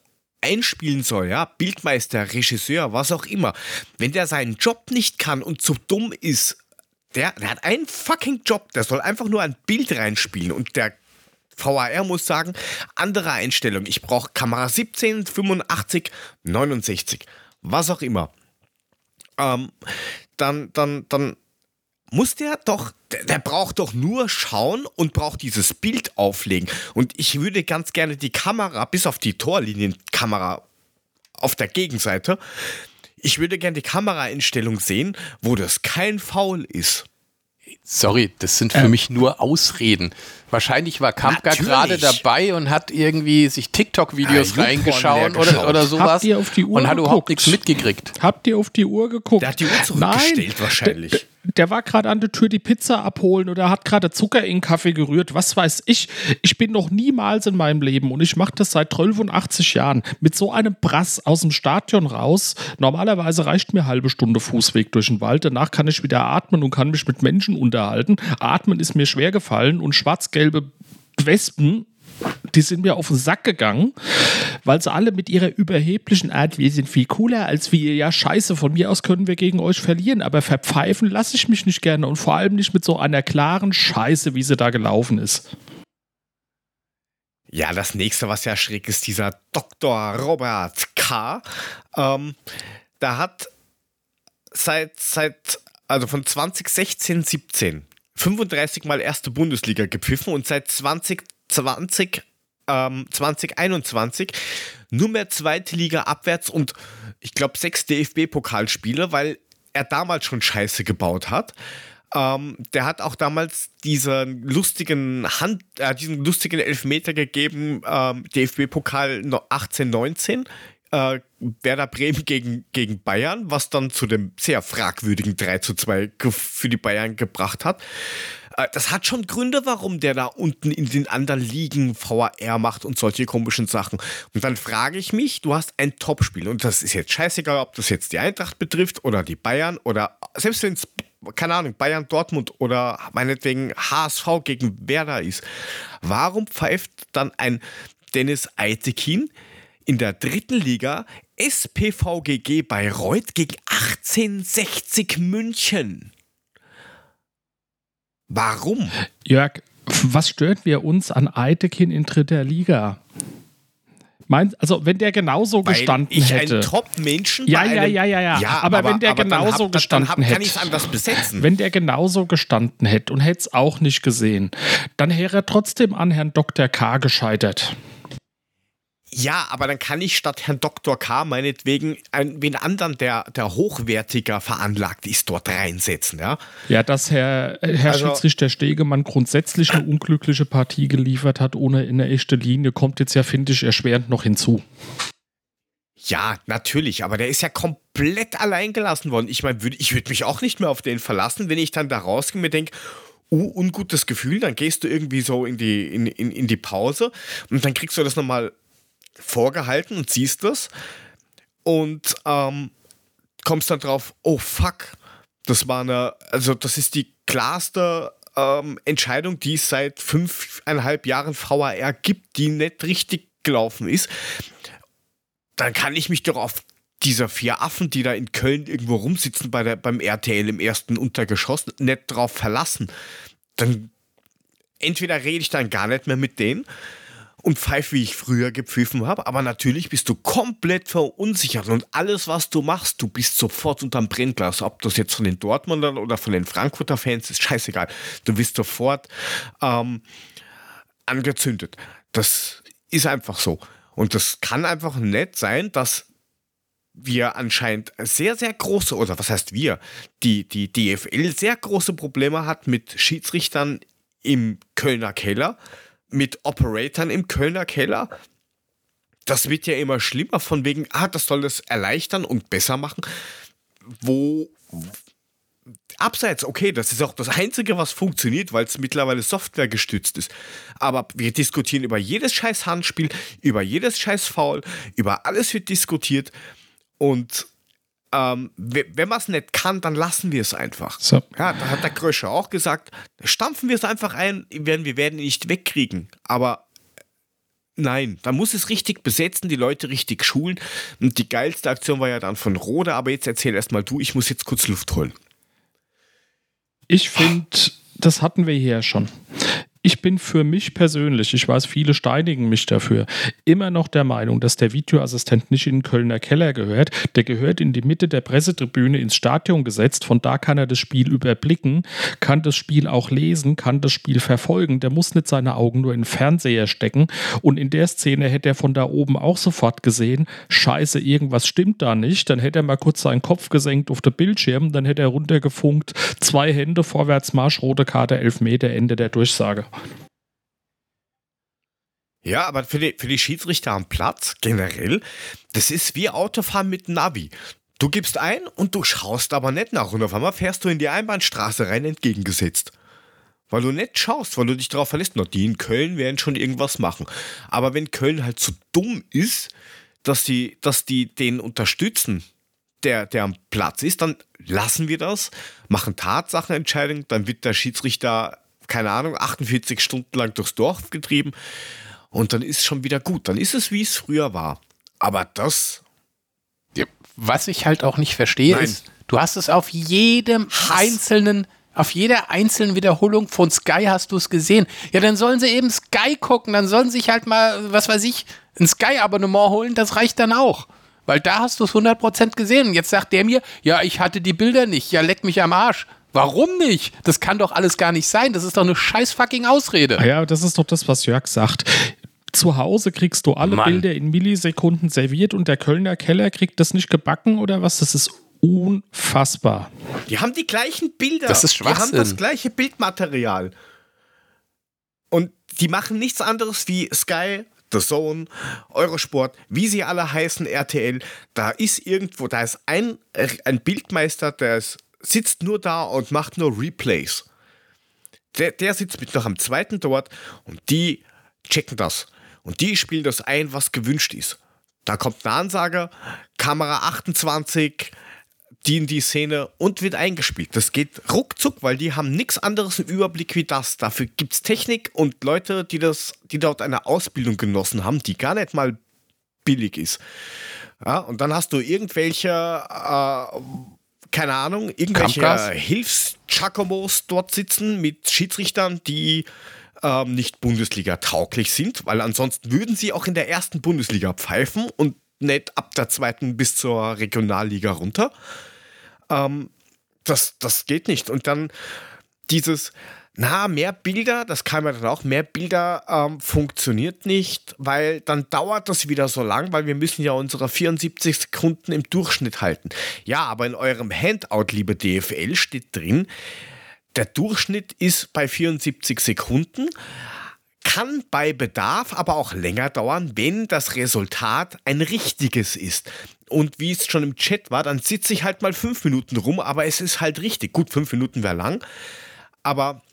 einspielen soll, ja, Bildmeister, Regisseur, was auch immer, wenn der seinen Job nicht kann und zu dumm ist, Der hat einen fucking Job, der soll einfach nur ein Bild reinspielen und der VAR muss sagen, andere Einstellung, ich brauche Kamera 17, 85, 69, was auch immer. Dann muss der doch, der braucht doch nur schauen und braucht dieses Bild auflegen. Und ich würde ganz gerne die Kamera, bis auf die Torlinienkamera auf der Gegenseite, ich würde gerne die Kameraeinstellung sehen, wo das kein Foul ist. Sorry, das sind für mich nur Ausreden. Wahrscheinlich war Kampka gerade dabei und hat irgendwie sich TikTok-Videos reingeschaut oder sowas und hat überhaupt nichts mitgekriegt. Habt ihr auf die Uhr geguckt? Der hat die Uhr zurückgestellt wahrscheinlich. Der war gerade an der Tür die Pizza abholen oder hat gerade Zucker in den Kaffee gerührt. Was weiß ich. Ich bin noch niemals in meinem Leben und ich mache das seit 83 Jahren mit so einem Brass aus dem Stadion raus. Normalerweise reicht mir eine halbe Stunde Fußweg durch den Wald. Danach kann ich wieder atmen und kann mich mit Menschen unterhalten. Atmen ist mir schwer gefallen und schwarz-gelbe Wespen, die sind mir auf den Sack gegangen, weil sie alle mit ihrer überheblichen Art, wir sind viel cooler als wir, ja scheiße, von mir aus können wir gegen euch verlieren, aber verpfeifen lasse ich mich nicht gerne und vor allem nicht mit so einer klaren Scheiße, wie sie da gelaufen ist. Ja, das nächste, was ja schräg ist, dieser Dr. Robert K., da hat also von 2016, 17 35 Mal erste Bundesliga gepfiffen und seit 2021 nur mehr zweite Liga abwärts und ich glaube 6 DFB-Pokalspiele, weil er damals schon Scheiße gebaut hat. Der hat auch damals diesen lustigen Elfmeter gegeben, DFB-Pokal 18-19, Werder Bremen gegen Bayern, was dann zu dem sehr fragwürdigen 3:2 für die Bayern gebracht hat. Das hat schon Gründe, warum der da unten in den anderen Ligen VAR macht und solche komischen Sachen. Und dann frage ich mich, du hast ein Topspiel und das ist jetzt scheißegal, ob das jetzt die Eintracht betrifft oder die Bayern oder selbst wenn es, keine Ahnung, Bayern, Dortmund oder meinetwegen HSV gegen Werder ist. Warum pfeift dann ein Dennis Aytekin in der dritten Liga SPVGG Bayreuth gegen 1860 München? Warum? Jörg, was stört wir uns an Aytekin in dritter Liga? Also wenn der genauso gestanden hätte. Weil ich ein Top-Menschen aber wenn der genauso gestanden hätte. Dann kann ich es anders besetzen. Wenn der genauso gestanden hätte und hätte es auch nicht gesehen, dann wäre er trotzdem an Herrn Dr. K. gescheitert. Ja, aber dann kann ich statt Herrn Dr. K. meinetwegen einen anderen, der hochwertiger veranlagt ist, dort reinsetzen. Ja, dass Herr Schiedsrichter Stegemann grundsätzlich eine unglückliche Partie geliefert hat, ohne in der echten Linie, kommt jetzt ja, finde ich, erschwerend noch hinzu. Ja, natürlich, aber der ist ja komplett allein gelassen worden. Ich meine, ich würde mich auch nicht mehr auf den verlassen, wenn ich dann da rausgehe und mir denke, ungutes Gefühl, dann gehst du irgendwie so in die Pause und dann kriegst du das nochmal vorgehalten und siehst das und kommst dann drauf, oh fuck, das ist die klarste Entscheidung, die es seit 5,5 Jahren VAR gibt, die nicht richtig gelaufen ist. Dann kann ich mich doch auf dieser 4 Affen, die da in Köln irgendwo rumsitzen beim RTL im ersten Untergeschoss, nicht drauf verlassen. Dann entweder rede ich dann gar nicht mehr mit denen und pfeif, wie ich früher gepfiffen habe, aber natürlich bist du komplett verunsichert und alles, was du machst, du bist sofort unterm Brennglas, ob das jetzt von den Dortmundern oder von den Frankfurter Fans ist, scheißegal, du bist sofort angezündet. Das ist einfach so und das kann einfach nicht sein, dass wir anscheinend sehr, sehr große, oder was heißt wir, die DFL sehr große Probleme hat mit Schiedsrichtern im Kölner Keller, mit Operatoren im Kölner Keller. Das wird ja immer schlimmer, von wegen, das soll das erleichtern und besser machen. Abseits, okay, das ist auch das Einzige, was funktioniert, weil es mittlerweile softwaregestützt ist. Aber wir diskutieren über jedes scheiß Handspiel, über jedes scheiß Foul, über alles wird diskutiert. Und wenn man es nicht kann, dann lassen wir es einfach. So. Ja, da hat der Kröscher auch gesagt, stampfen wir es einfach ein, wir werden ihn nicht wegkriegen. Aber nein, da muss es richtig besetzen, die Leute richtig schulen. Und die geilste Aktion war ja dann von Rode, aber jetzt erzähl erstmal du, ich muss jetzt kurz Luft holen. Ich finde, das hatten wir hier ja schon. Ich bin für mich persönlich, ich weiß, viele steinigen mich dafür, immer noch der Meinung, dass der Videoassistent nicht in den Kölner Keller gehört. Der gehört in die Mitte der Pressetribüne ins Stadion gesetzt. Von da kann er das Spiel überblicken, kann das Spiel auch lesen, kann das Spiel verfolgen. Der muss nicht seine Augen nur in den Fernseher stecken. Und in der Szene hätte er von da oben auch sofort gesehen, scheiße, irgendwas stimmt da nicht. Dann hätte er mal kurz seinen Kopf gesenkt auf den Bildschirm, dann hätte er runtergefunkt, 2 Hände, Vorwärtsmarsch, rote Karte, 11 Meter, Ende der Durchsage. Ja, aber für die Schiedsrichter am Platz generell, das ist wie Autofahren mit Navi. Du gibst ein und du schaust aber nicht nach. Und auf einmal fährst du in die Einbahnstraße rein, entgegengesetzt. Weil du nicht schaust, weil du dich darauf verlässt. Noch die in Köln werden schon irgendwas machen. Aber wenn Köln halt so dumm ist, dass die den unterstützen, der am Platz ist, dann lassen wir das, machen Tatsachenentscheidungen, dann wird der Schiedsrichter, keine Ahnung, 48 Stunden lang durchs Dorf getrieben und dann ist schon wieder gut. Dann ist es, wie es früher war. Aber das... Ja, was ich halt auch nicht verstehe, ist, du hast es auf jedem einzelnen, auf jeder einzelnen Wiederholung von Sky hast du es gesehen. Ja, dann sollen sie eben Sky gucken, dann sollen sie sich halt mal, was weiß ich, ein Sky-Abonnement holen, das reicht dann auch. Weil da hast du es 100% gesehen. Und jetzt sagt der mir, ja, ich hatte die Bilder nicht, ja, leck mich am Arsch. Warum nicht? Das kann doch alles gar nicht sein. Das ist doch eine scheiß fucking Ausrede. Ja, das ist doch das, was Jörg sagt. Zu Hause kriegst du alle Bilder in Millisekunden serviert und der Kölner Keller kriegt das nicht gebacken oder was? Das ist unfassbar. Die haben die gleichen Bilder. Das ist Schwachsinn. Die haben das gleiche Bildmaterial. Und die machen nichts anderes wie Sky, The Zone, Eurosport, wie sie alle heißen, RTL. Da ist irgendwo, da ist ein Bildmeister, der ist sitzt nur da und macht nur Replays. Der sitzt mit noch am zweiten dort und die checken das. Und die spielen das ein, was gewünscht ist. Da kommt eine Ansage, Kamera 28, die in die Szene und wird eingespielt. Das geht ruckzuck, weil die haben nichts anderes im Überblick wie das. Dafür gibt es Technik und Leute, die dort eine Ausbildung genossen haben, die gar nicht mal billig ist. Ja, und dann hast du irgendwelche... keine Ahnung, irgendwelche Hilfs-Chacomos dort sitzen mit Schiedsrichtern, die nicht Bundesliga-tauglich sind, weil ansonsten würden sie auch in der ersten Bundesliga pfeifen und nicht ab der zweiten bis zur Regionalliga runter. Das geht nicht. Und dann dieses, mehr Bilder, das kann man dann auch, mehr Bilder funktioniert nicht, weil dann dauert das wieder so lang, weil wir müssen ja unsere 74 Sekunden im Durchschnitt halten. Ja, aber in eurem Handout, liebe DFL, steht drin, der Durchschnitt ist bei 74 Sekunden, kann bei Bedarf aber auch länger dauern, wenn das Resultat ein richtiges ist. Und wie es schon im Chat war, dann sitze ich halt mal 5 Minuten rum, aber es ist halt richtig. Gut, 5 Minuten wäre lang, aber...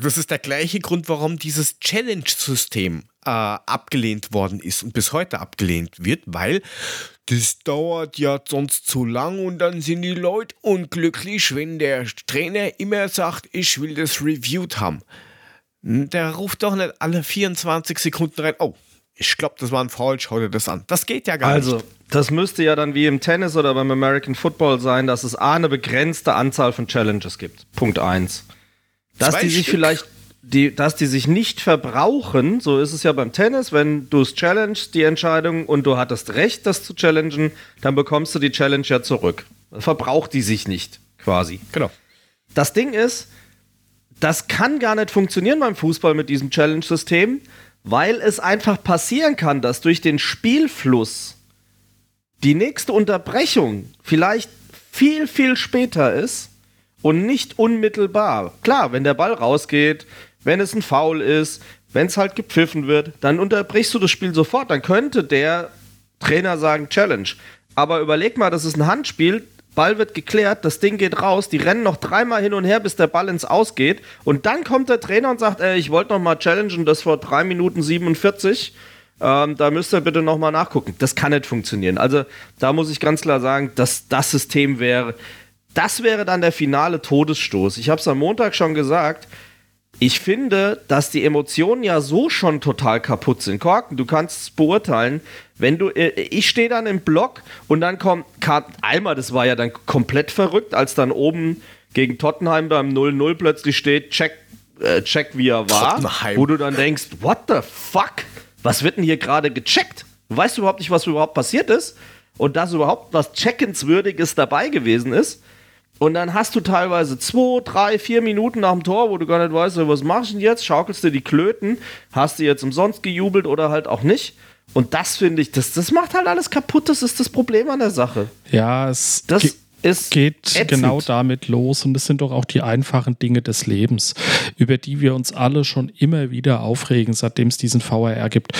Das ist der gleiche Grund, warum dieses Challenge-System abgelehnt worden ist und bis heute abgelehnt wird, weil das dauert ja sonst zu lang und dann sind die Leute unglücklich, wenn der Trainer immer sagt, ich will das reviewed haben. Der ruft doch nicht alle 24 Sekunden rein, oh, ich glaube, das war ein Foul, schau dir das an. Das geht ja gar nicht. Das müsste ja dann wie im Tennis oder beim American Football sein, dass es A, eine begrenzte Anzahl von Challenges gibt. Punkt 1. Dass die sich nicht verbrauchen, so ist es ja beim Tennis, wenn du es challengest, die Entscheidung, und du hattest Recht, das zu challengen, dann bekommst du die Challenge ja zurück. Verbraucht die sich nicht, quasi. Genau. Das Ding ist, das kann gar nicht funktionieren beim Fußball mit diesem Challenge-System, weil es einfach passieren kann, dass durch den Spielfluss die nächste Unterbrechung vielleicht viel, viel später ist, und nicht unmittelbar. Klar, wenn der Ball rausgeht, wenn es ein Foul ist, wenn es halt gepfiffen wird, dann unterbrichst du das Spiel sofort. Dann könnte der Trainer sagen, Challenge. Aber überleg mal, das ist ein Handspiel, Ball wird geklärt, das Ding geht raus, die rennen noch 3-mal hin und her, bis der Ball ins Aus geht. Und dann kommt der Trainer und sagt, ich wollte noch mal challengen, das vor 3 Minuten 47. Da müsst ihr bitte noch mal nachgucken. Das kann nicht funktionieren. Also da muss ich ganz klar sagen, dass das System wäre... Das wäre dann der finale Todesstoß. Ich habe es am Montag schon gesagt. Ich finde, dass die Emotionen ja so schon total kaputt sind. Korken, du kannst es beurteilen. Ich stehe dann im Block und dann kommt einmal, das war ja dann komplett verrückt, als dann oben gegen Tottenham beim 0-0 plötzlich steht, check wie er war, Tottenham. Wo du dann denkst, what the fuck? Was wird denn hier gerade gecheckt? Du weißt überhaupt nicht, was überhaupt passiert ist und dass überhaupt was Checkenswürdiges dabei gewesen ist. Und dann hast du teilweise 2, 3, 4 Minuten nach dem Tor, wo du gar nicht weißt, was mach ich denn jetzt? Schaukelst du die Klöten? Hast du jetzt umsonst gejubelt oder halt auch nicht? Und das finde ich, das macht halt alles kaputt. Das ist das Problem an der Sache. Ja, es geht genau damit los und es sind doch auch die einfachen Dinge des Lebens, über die wir uns alle schon immer wieder aufregen, seitdem es diesen VAR gibt.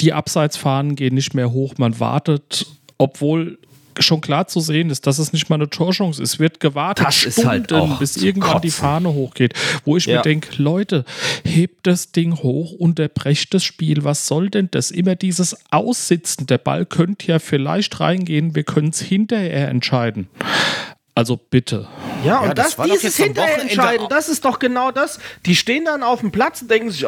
Die Abseitsfahnen gehen nicht mehr hoch, man wartet, obwohl schon klar zu sehen ist, dass es nicht mal eine Torschance ist, wird gewartet Stunden, halt auch bis irgendwann die Fahne hochgeht. Wo ich mir denke, Leute, hebt das Ding hoch, unterbrecht das Spiel, was soll denn das? Immer dieses Aussitzen, der Ball könnte ja vielleicht reingehen, wir können es hinterher entscheiden. Also bitte. Ja, und dieses Hinterherentscheiden, das ist doch genau das. Die stehen dann auf dem Platz und denken sich,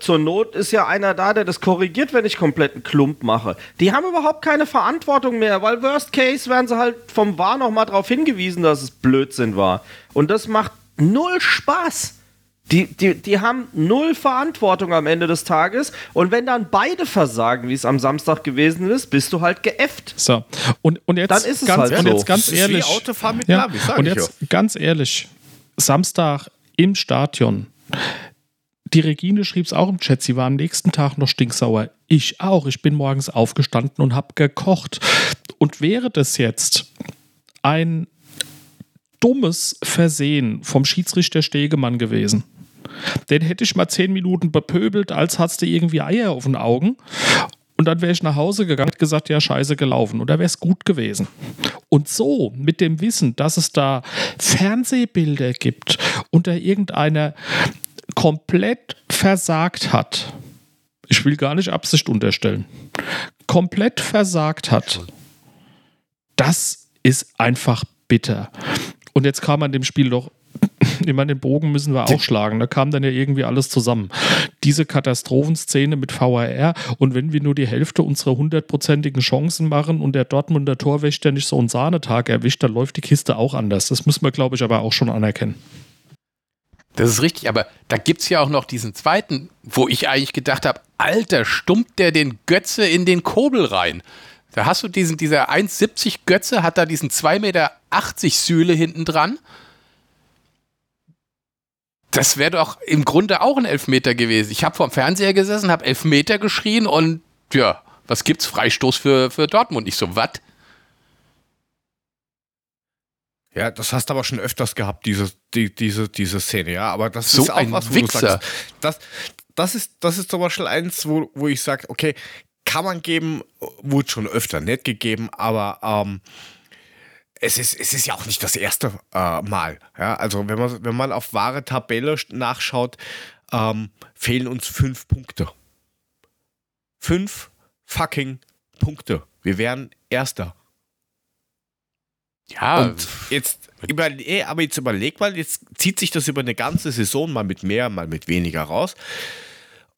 zur Not ist ja einer da, der das korrigiert, wenn ich kompletten Klump mache. Die haben überhaupt keine Verantwortung mehr, weil worst case werden sie halt vom VAR nochmal darauf hingewiesen, dass es Blödsinn war. Und das macht null Spaß. Die haben null Verantwortung am Ende des Tages und wenn dann beide versagen, wie es am Samstag gewesen ist, bist du halt geäfft. So, und jetzt dann ist es ganz, halt und so. Jetzt ganz ehrlich, das ist wie Autofahren mit Navi, sag und ich jetzt ja. Ganz ehrlich, Samstag im Stadion, die Regine schrieb es auch im Chat, sie war am nächsten Tag noch stinksauer. Ich auch, ich bin morgens aufgestanden und habe gekocht. Und wäre das jetzt ein dummes Versehen vom Schiedsrichter Stegemann gewesen, den hätte ich mal 10 Minuten bepöbelt, als hast du irgendwie Eier auf den Augen. Und dann wäre ich nach Hause gegangen und gesagt, ja, scheiße gelaufen. Oder wäre es gut gewesen. Und so, mit dem Wissen, dass es da Fernsehbilder gibt und da irgendeiner komplett versagt hat. Ich will gar nicht Absicht unterstellen. Komplett versagt hat. Das ist einfach bitter. Und jetzt kam an dem Spiel doch, ich meine, den Bogen müssen wir auch schlagen, da kam dann ja irgendwie alles zusammen. Diese Katastrophenszene mit VAR und wenn wir nur die Hälfte unserer 100%igen Chancen machen und der Dortmunder Torwächter nicht so einen Sahnetag erwischt, dann läuft die Kiste auch anders. Das müssen wir, glaube ich, aber auch schon anerkennen. Das ist richtig, aber da gibt es ja auch noch diesen zweiten, wo ich eigentlich gedacht habe, Alter, stummt der den Götze in den Kobel rein? Da hast du dieser 1,70 Götze, hat da diesen 2,80 Meter Sühle hinten dran. Das wäre doch im Grunde auch ein Elfmeter gewesen. Ich habe vorm Fernseher gesessen, habe Elfmeter geschrien und ja, was gibt's? Freistoß für Dortmund. Ich so, was? Ja, das hast du aber schon öfters gehabt, diese Szene, ja. Aber das so ist auch was, wo Wichser. Du sagst, das ist zum Beispiel eins, wo ich sage, okay, kann man geben, wurde schon öfter nicht gegeben, aber es ist ja auch nicht das erste Mal. Ja? Also wenn man auf wahre Tabelle nachschaut, fehlen uns 5 Punkte. 5 fucking Punkte. Wir wären Erster. Ja. Und jetzt überleg mal, jetzt zieht sich das über eine ganze Saison, mal mit mehr, mal mit weniger raus.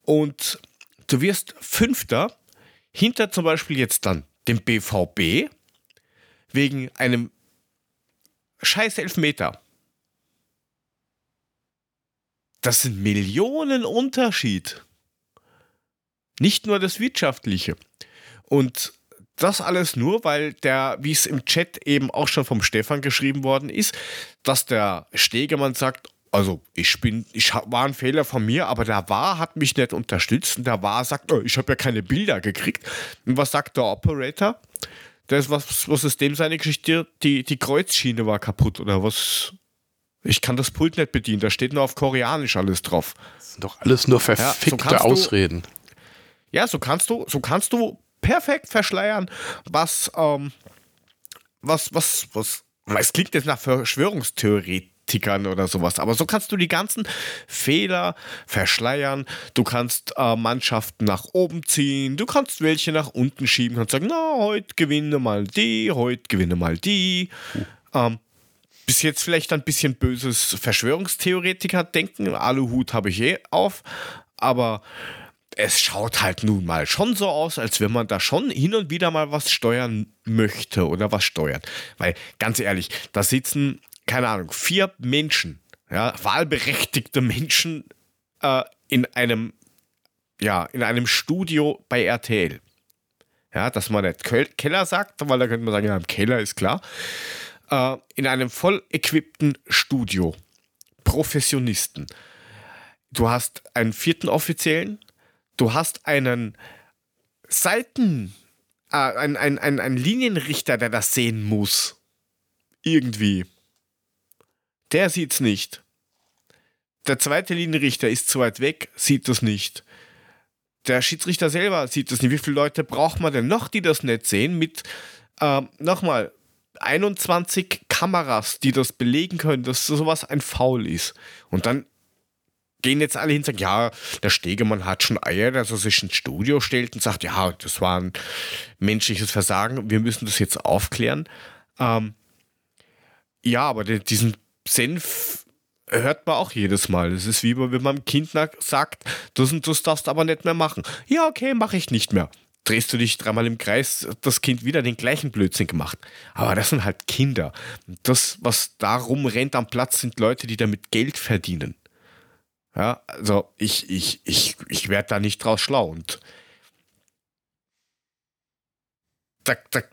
Und du wirst Fünfter. Hinter zum Beispiel jetzt dann dem BVB wegen einem scheiß Elfmeter. Das sind Millionen Unterschied. Nicht nur das Wirtschaftliche. Und das alles nur, weil der, wie es im Chat eben auch schon vom Stefan geschrieben worden ist, dass der Stegemann sagt, also ich war ein Fehler von mir, aber der VAR hat mich nicht unterstützt und der VAR sagt, oh, ich habe ja keine Bilder gekriegt. Und was sagt der Operator? Das was ist dem seine Geschichte? Die Kreuzschiene war kaputt oder was? Ich kann das Pult nicht bedienen, da steht nur auf Koreanisch alles drauf. Das sind doch alles nur verfickte Ausreden. So kannst du perfekt verschleiern, was es klingt jetzt nach Verschwörungstheorie oder sowas. Aber so kannst du die ganzen Fehler verschleiern. Du kannst Mannschaften nach oben ziehen. Du kannst welche nach unten schieben. Du kannst sagen, na, heute gewinne mal die. Bis jetzt vielleicht ein bisschen böses Verschwörungstheoretiker-Denken. Aluhut habe ich auf. Aber es schaut halt nun mal schon so aus, als wenn man da schon hin und wieder mal was steuern möchte oder was steuert. Weil, ganz ehrlich, da sitzen keine Ahnung, 4 Menschen, ja, wahlberechtigte Menschen in einem Studio bei RTL. Ja, dass man nicht Keller sagt, weil da könnte man sagen, ja, im Keller ist klar. In einem voll equippten Studio. Professionisten. Du hast einen 4. Offiziellen, du hast einen einen Linienrichter, der das sehen muss. Irgendwie. Der sieht's nicht. Der zweite Linienrichter ist zu weit weg, sieht das nicht. Der Schiedsrichter selber sieht das nicht. Wie viele Leute braucht man denn noch, die das nicht sehen? Mit, nochmal, 21 Kameras, die das belegen können, dass sowas ein Foul ist. Und dann gehen jetzt alle hin und sagen, ja, der Stegemann hat schon Eier, dass er sich ins Studio stellt und sagt, ja, das war ein menschliches Versagen, wir müssen das jetzt aufklären. Ja, aber diesen Senf hört man auch jedes Mal. Das ist wie wenn man einem Kind sagt, das und das darfst du aber nicht mehr machen. Ja, okay, mache ich nicht mehr. Drehst du dich dreimal im Kreis, das Kind wieder den gleichen Blödsinn gemacht. Aber das sind halt Kinder. Das, was da rumrennt am Platz, sind Leute, die damit Geld verdienen. Ja, also ich werde da nicht draus schlau. Und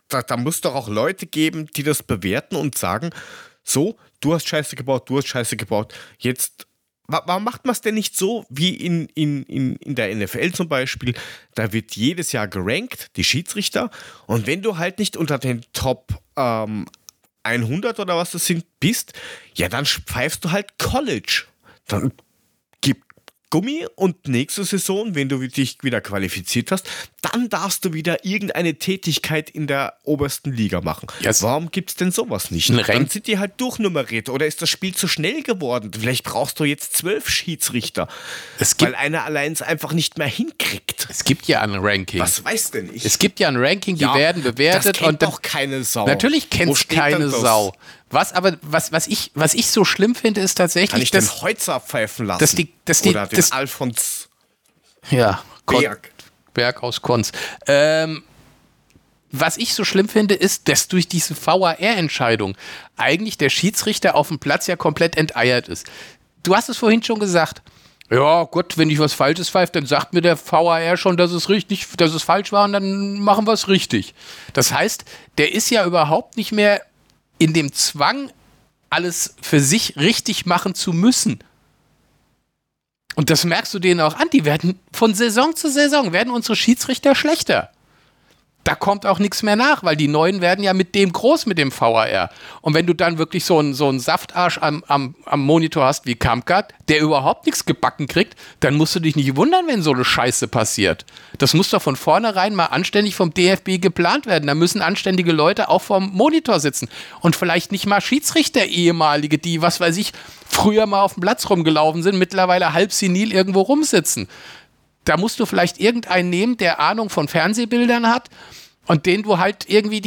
da muss doch auch Leute geben, die das bewerten und sagen, so, du hast Scheiße gebaut, jetzt, warum macht man es denn nicht so wie in der NFL zum Beispiel? Da wird jedes Jahr gerankt, die Schiedsrichter, und wenn du halt nicht unter den Top 100 oder was das sind bist, ja, dann pfeifst du halt College. Dann gib Gummi und nächste Saison, wenn du dich wieder qualifiziert hast, dann darfst du wieder irgendeine Tätigkeit in der obersten Liga machen. Yes. Warum gibt es denn sowas nicht? Dann sind die halt durchnummeriert oder ist das Spiel zu schnell geworden? Vielleicht brauchst du jetzt 12 Schiedsrichter, weil einer allein es einfach nicht mehr hinkriegt. Es gibt ja ein Ranking. Was weiß denn ich? Es gibt ja ein Ranking, die werden bewertet. Das kennt und doch keine Sau. Natürlich kennt keine Sau. Was ich so schlimm finde, ist tatsächlich, dass... Kann ich den Heutzer pfeifen lassen? Oder den Alfons Berg aus Konz. Was ich so schlimm finde, ist, dass durch diese VAR-Entscheidung eigentlich der Schiedsrichter auf dem Platz ja komplett enteiert ist. Du hast es vorhin schon gesagt. Ja, Gott, wenn ich was Falsches pfeife, dann sagt mir der VAR schon, dass es falsch war und dann machen wir es richtig. Das heißt, der ist ja überhaupt nicht mehr in dem Zwang, alles für sich richtig machen zu müssen. Und das merkst du denen auch an. Die werden von Saison zu Saison, werden unsere Schiedsrichter schlechter. Da kommt auch nichts mehr nach, weil die Neuen werden ja mit dem groß, mit dem VAR. Und wenn du dann wirklich so einen Saftarsch am Monitor hast wie Kampka, der überhaupt nichts gebacken kriegt, dann musst du dich nicht wundern, wenn so eine Scheiße passiert. Das muss doch von vornherein mal anständig vom DFB geplant werden. Da müssen anständige Leute auch vorm Monitor sitzen. Und vielleicht nicht mal Schiedsrichter ehemalige, die, was weiß ich, früher mal auf dem Platz rumgelaufen sind, mittlerweile halb senil irgendwo rumsitzen. Da musst du vielleicht irgendeinen nehmen, der Ahnung von Fernsehbildern hat und den du halt irgendwie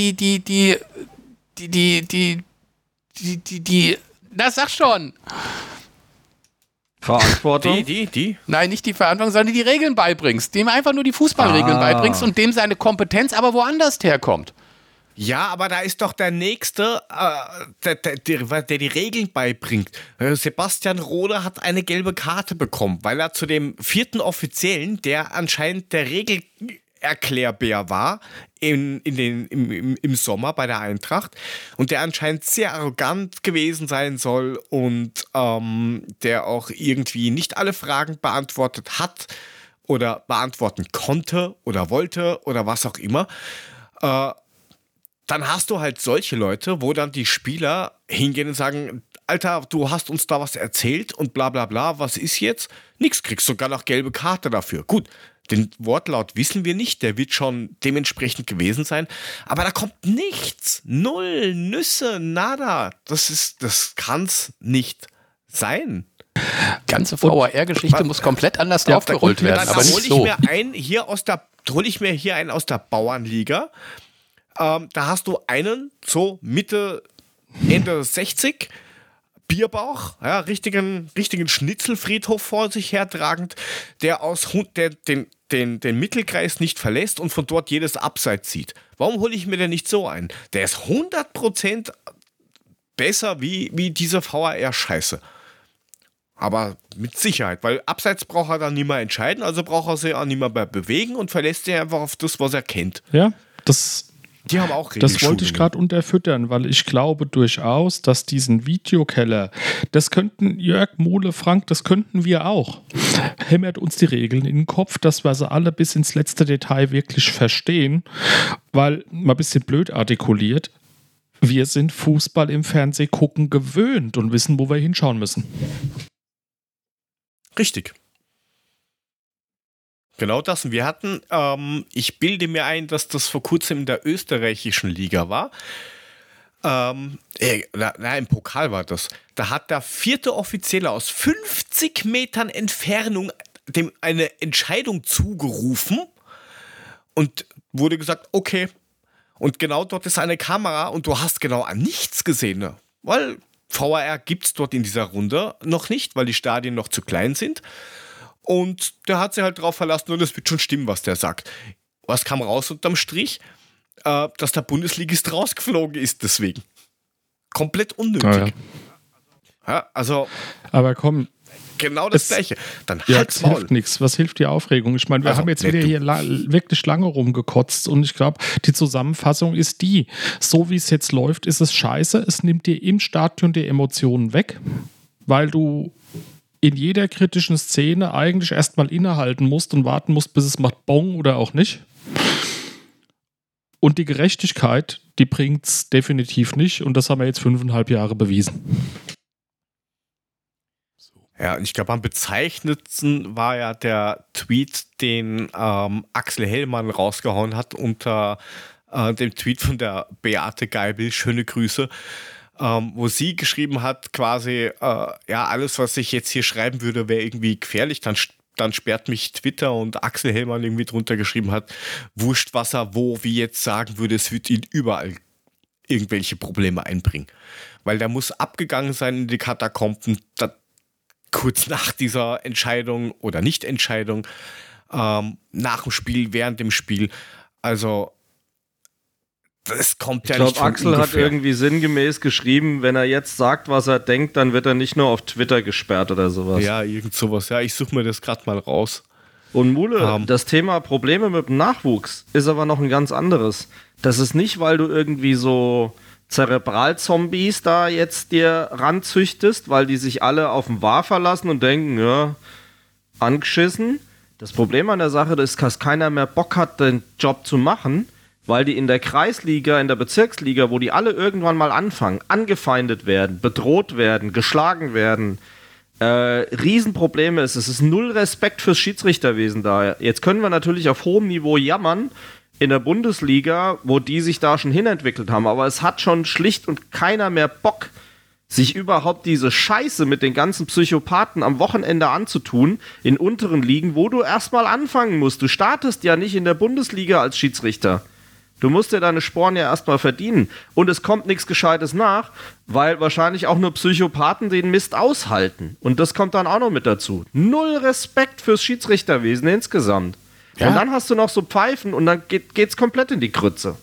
Verantwortung? Nein, nicht die Verantwortung, sondern die Regeln beibringst. Dem einfach nur die Fußballregeln beibringst und dem seine Kompetenz aber woanders herkommt. Ja, aber da ist doch der Nächste, der die Regeln beibringt. Sebastian Rode hat eine gelbe Karte bekommen, weil er zu dem 4. Offiziellen, der anscheinend der Regelerklärbär war im Sommer bei der Eintracht und der anscheinend sehr arrogant gewesen sein soll und der auch irgendwie nicht alle Fragen beantwortet hat oder beantworten konnte oder wollte oder was auch immer, dann hast du halt solche Leute, wo dann die Spieler hingehen und sagen, Alter, du hast uns da was erzählt und bla bla bla, was ist jetzt? Nix, kriegst sogar noch gelbe Karte dafür. Gut, den Wortlaut wissen wir nicht, der wird schon dementsprechend gewesen sein, aber da kommt nichts, null, Nüsse, nada, das kann's nicht sein. Ganze VAR-Geschichte muss komplett anders aufgerollt werden, aber nicht so. Hol ich mir hier einen aus der Bauernliga. Da hast du einen, so Mitte, Ende 60, Bierbauch, ja, richtigen Schnitzelfriedhof vor sich hertragend, der den Mittelkreis nicht verlässt und von dort jedes Abseits sieht. Warum hole ich mir denn nicht so einen? Der ist 100% besser wie diese VAR-Scheiße. Aber mit Sicherheit, weil abseits braucht er dann nicht mehr entscheiden, also braucht er sich auch nicht mehr bewegen und verlässt sich einfach auf das, was er kennt. Ja, das... Die haben auch das wollte ich gerade unterfüttern, weil ich glaube durchaus, dass diesen Videokeller, das könnten Jörg, Mole, Frank, das könnten wir auch. Hämmert uns die Regeln in den Kopf, dass wir sie alle bis ins letzte Detail wirklich verstehen, weil mal ein bisschen blöd artikuliert, wir sind Fußball im Fernsehen gucken gewöhnt und wissen, wo wir hinschauen müssen. Richtig. Genau das. Wir hatten, ich bilde mir ein, dass das vor kurzem in der österreichischen Liga war. Im Pokal war das. Da hat der 4. Offizielle aus 50 Metern Entfernung dem eine Entscheidung zugerufen und wurde gesagt, okay. Und genau dort ist eine Kamera und du hast genau an nichts gesehen, ne? Weil VAR gibt es dort in dieser Runde noch nicht, weil die Stadien noch zu klein sind. Und der hat sich halt drauf verlassen und es wird schon stimmen, was der sagt. Was kam raus unterm Strich? Dass der Bundesligist rausgeflogen ist deswegen. Komplett unnötig. Ja. Ja, also... Aber komm... Genau das Gleiche. Dann halt's Maul. Hilft nichts. Was hilft die Aufregung? Ich meine, wir haben jetzt wieder hier wirklich lange rumgekotzt und ich glaube, die Zusammenfassung ist die. So wie es jetzt läuft, ist es scheiße. Es nimmt dir im Stadion die Emotionen weg, weil du... in jeder kritischen Szene eigentlich erstmal innehalten musst und warten musst, bis es macht Bong oder auch nicht. Und die Gerechtigkeit, die bringt es definitiv nicht und das haben wir jetzt 5,5 Jahre bewiesen. Ja, ich glaube, am bezeichnendsten war ja der Tweet, den Axel Hellmann rausgehauen hat unter dem Tweet von der Beate Geibel, schöne Grüße. Wo sie geschrieben hat, quasi, ja, alles, was ich jetzt hier schreiben würde, wäre irgendwie gefährlich, dann sperrt mich Twitter und Axel Hellmann irgendwie drunter geschrieben hat, wurscht, was er wie jetzt sagen würde, es wird ihn überall irgendwelche Probleme einbringen. Weil der muss abgegangen sein in die Katakomben, kurz nach dieser Entscheidung oder Nichtentscheidung, nach dem Spiel, während dem Spiel, also... Das kommt ja nicht von ungefähr. Ich glaube, Axel hat irgendwie sinngemäß geschrieben, wenn er jetzt sagt, was er denkt, dann wird er nicht nur auf Twitter gesperrt oder sowas. Ja, irgend sowas. Ja, ich suche mir das gerade mal raus. Und Mule, das Thema Probleme mit dem Nachwuchs ist aber noch ein ganz anderes. Das ist nicht, weil du irgendwie so Zerebral-Zombies da jetzt dir ranzüchtest, weil die sich alle auf den War verlassen und denken, ja, angeschissen. Das Problem an der Sache ist, dass keiner mehr Bock hat, den Job zu machen, weil die in der Kreisliga, in der Bezirksliga, wo die alle irgendwann mal anfangen, angefeindet werden, bedroht werden, geschlagen werden, Riesenprobleme ist. Es ist null Respekt fürs Schiedsrichterwesen da. Jetzt können wir natürlich auf hohem Niveau jammern in der Bundesliga, wo die sich da schon hinentwickelt haben, aber es hat schon schlicht und keiner mehr Bock, sich überhaupt diese Scheiße mit den ganzen Psychopathen am Wochenende anzutun, in unteren Ligen, wo du erstmal anfangen musst. Du startest ja nicht in der Bundesliga als Schiedsrichter. Du musst dir deine Sporen ja erstmal verdienen. Und es kommt nichts Gescheites nach, weil wahrscheinlich auch nur Psychopathen den Mist aushalten. Und das kommt dann auch noch mit dazu. Null Respekt fürs Schiedsrichterwesen insgesamt. Ja. Und dann hast du noch so Pfeifen und dann geht's komplett in die Grütze.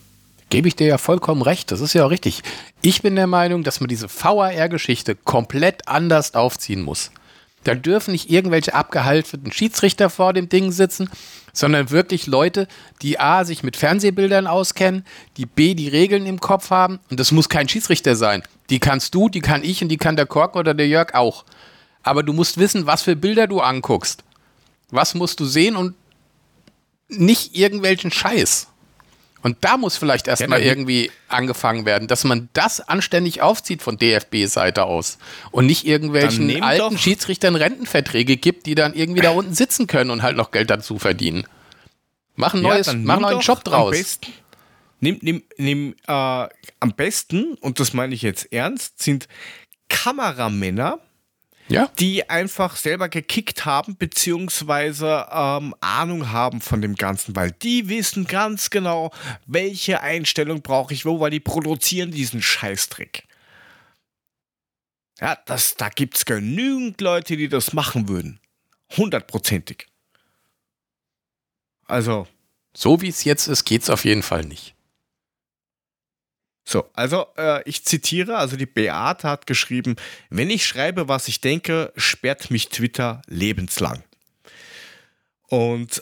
Gebe ich dir ja vollkommen recht, das ist ja auch richtig. Ich bin der Meinung, dass man diese VAR-Geschichte komplett anders aufziehen muss. Da dürfen nicht irgendwelche abgehalfterten Schiedsrichter vor dem Ding sitzen, sondern wirklich Leute, die A, sich mit Fernsehbildern auskennen, die B, die Regeln im Kopf haben. Und das muss kein Schiedsrichter sein. Die kannst du, die kann ich und die kann der Kork oder der Jörg auch. Aber du musst wissen, was für Bilder du anguckst. Was musst du sehen und nicht irgendwelchen Scheiß. Und da muss vielleicht erstmal irgendwie angefangen werden, dass man das anständig aufzieht von DFB-Seite aus und nicht irgendwelchen alten Schiedsrichtern Rentenverträge gibt, die dann irgendwie da unten sitzen können und halt noch Geld dazu verdienen. Mach einen neuen Job draus. Am besten, und das meine ich jetzt ernst, sind Kameramänner, ja, die einfach selber gekickt haben, beziehungsweise Ahnung haben von dem Ganzen, weil die wissen ganz genau, welche Einstellung brauche ich wo, weil die produzieren diesen Scheißtrick. Ja, da gibt es genügend Leute, die das machen würden. 100%ig. Also. So wie es jetzt ist, geht's auf jeden Fall nicht. So, also ich zitiere, also die Beate hat geschrieben: Wenn ich schreibe, was ich denke, sperrt mich Twitter lebenslang. Und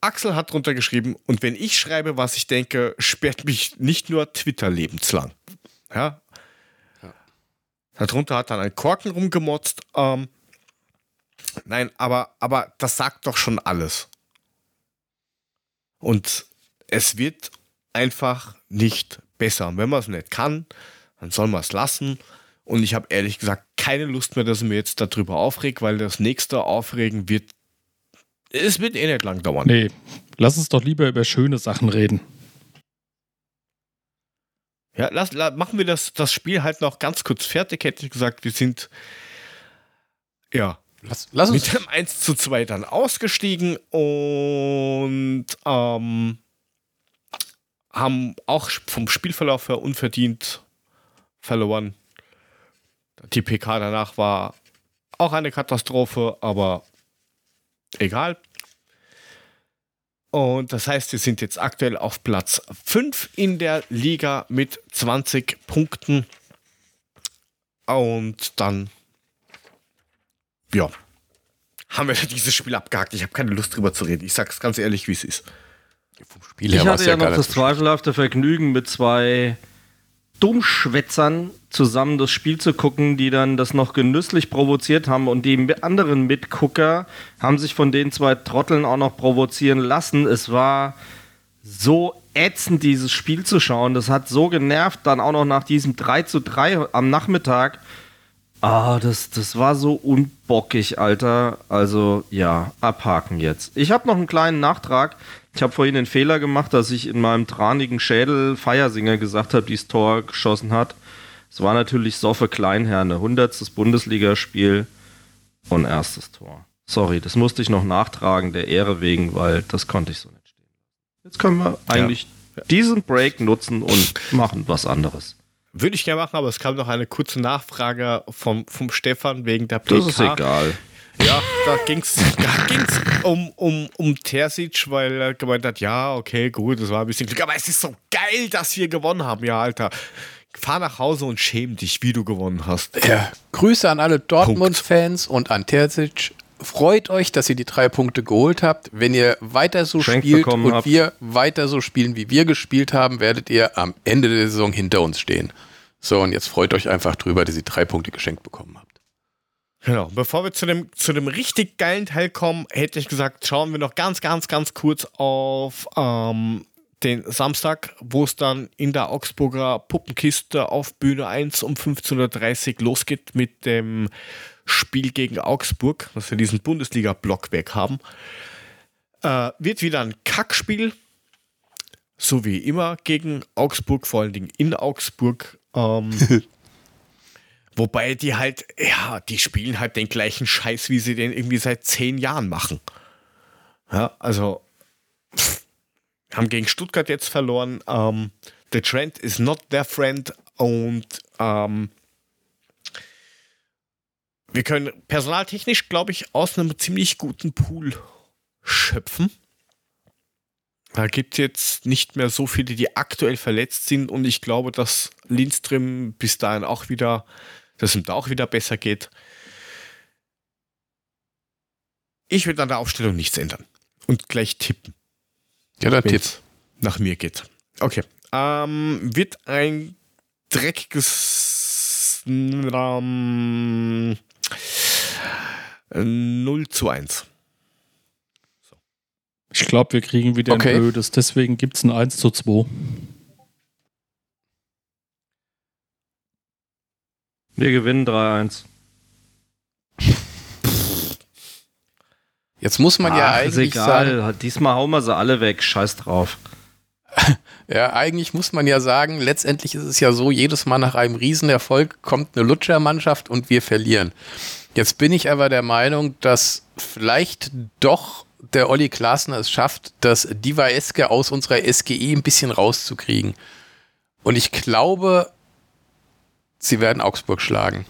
Axel hat drunter geschrieben: Und wenn ich schreibe, was ich denke, sperrt mich nicht nur Twitter lebenslang. Ja. Ja. Darunter hat dann ein Korken rumgemotzt. Nein, aber das sagt doch schon alles. Und es wird einfach nicht besser. Und wenn man es nicht kann, dann soll man es lassen. Und ich habe ehrlich gesagt keine Lust mehr, dass ich mir jetzt darüber aufrege, weil das nächste Aufregen wird, es wird eh nicht lang dauern. Nee, lass uns doch lieber über schöne Sachen reden. Ja, machen wir das Spiel halt noch ganz kurz fertig, hätte ich gesagt. Wir sind ja mit dem 1:2 dann ausgestiegen und haben auch vom Spielverlauf her unverdient verloren. Die PK danach war auch eine Katastrophe, aber egal. Und das heißt, wir sind jetzt aktuell auf Platz 5 in der Liga mit 20 Punkten. Und dann, ja, haben wir dieses Spiel abgehakt. Ich habe keine Lust drüber zu reden. Ich sag's ganz ehrlich, wie es ist. Vom Spiel her, ich hatte ja noch das zweifelhafte Vergnügen, mit zwei Dummschwätzern zusammen das Spiel zu gucken, die dann das noch genüsslich provoziert haben, und die anderen Mitgucker haben sich von den zwei Trotteln auch noch provozieren lassen. Es war so ätzend, dieses Spiel zu schauen. Das hat so genervt, dann auch noch nach diesem 3:3 am Nachmittag. Ah, das war so unbockig, Alter. Also ja, abhaken jetzt. Ich habe noch einen kleinen Nachtrag. Ich habe vorhin den Fehler gemacht, dass ich in meinem tranigen Schädel Feiersinger gesagt habe, die das Tor geschossen hat. Es war natürlich Soffe Kleinherne, 100. Bundesligaspiel und erstes Tor. Sorry, das musste ich noch nachtragen, der Ehre wegen, weil das konnte ich so nicht stehen. Jetzt können wir eigentlich diesen Break nutzen und machen was anderes. Würde ich gerne machen, aber es kam noch eine kurze Nachfrage vom Stefan wegen der PK. Das ist egal. Ja, da ging es um Terzic, weil er gemeint hat, ja, okay, gut, das war ein bisschen Glück, aber es ist so geil, dass wir gewonnen haben, ja, Alter. Fahr nach Hause und schäm dich, wie du gewonnen hast. Ja. Grüße an alle Dortmund-Fans und an Terzic. Freut euch, dass ihr die 3 Punkte geholt habt. Wenn ihr weiter so spielt und wir weiter so spielen, wie wir gespielt haben, werdet ihr am Ende der Saison hinter uns stehen. So, und jetzt freut euch einfach drüber, dass ihr 3 Punkte geschenkt bekommen habt. Genau, bevor wir zu dem richtig geilen Teil kommen, hätte ich gesagt, schauen wir noch ganz, ganz, ganz kurz auf den Samstag, wo es dann in der Augsburger Puppenkiste auf Bühne 1 um 15:30 Uhr losgeht mit dem Spiel gegen Augsburg, dass wir diesen Bundesliga-Blockwerk haben. Wird wieder ein Kackspiel, so wie immer gegen Augsburg, vor allen Dingen in Augsburg. Wobei die halt, ja, die spielen halt den gleichen Scheiß, wie sie den irgendwie seit 10 Jahren machen. Ja, also haben gegen Stuttgart jetzt verloren. The trend is not their friend. Und wir können personaltechnisch, glaube ich, aus einem ziemlich guten Pool schöpfen. Da gibt es jetzt nicht mehr so viele, die aktuell verletzt sind. Und ich glaube, dass Lindström bis dahin auch wieder, dass ihm da auch wieder besser geht. Ich würde an der Aufstellung nichts ändern. Und gleich tippen. Ja, da tippt's. Nach mir geht. Okay. Wird ein dreckiges 0:1. So. Ich glaube, wir kriegen wieder ein blödes. Deswegen gibt es ein 1:2. Wir gewinnen 3:1. Jetzt muss man ja eigentlich sagen... Diesmal hauen wir sie alle weg, scheiß drauf. Ja, eigentlich muss man ja sagen, letztendlich ist es ja so, jedes Mal nach einem Riesenerfolg kommt eine Lutschermannschaft und wir verlieren. Jetzt bin ich aber der Meinung, dass vielleicht doch der Olli Glasner es schafft, das Divaeske aus unserer SGE ein bisschen rauszukriegen. Und ich glaube... Sie werden Augsburg schlagen.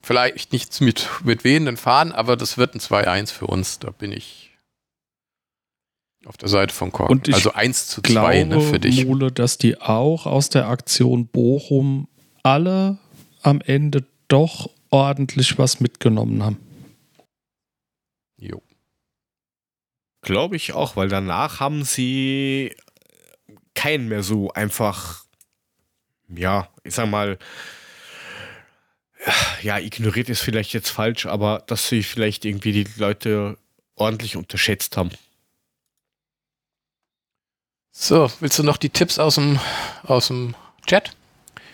Vielleicht nicht mit wehenden Fahnen, aber das wird ein 2:1 für uns. Da bin ich Auf der Seite von Kork. Und also 1:2 ne, für dich. Ich glaube, Mole, dass die auch aus der Aktion Bochum alle am Ende doch ordentlich was mitgenommen haben. Jo. Glaube ich auch, weil danach haben sie keinen mehr so einfach, ja, ich sag mal, ja, ignoriert ist vielleicht jetzt falsch, aber dass sie vielleicht irgendwie die Leute ordentlich unterschätzt haben. So, willst du noch die Tipps aus dem Chat?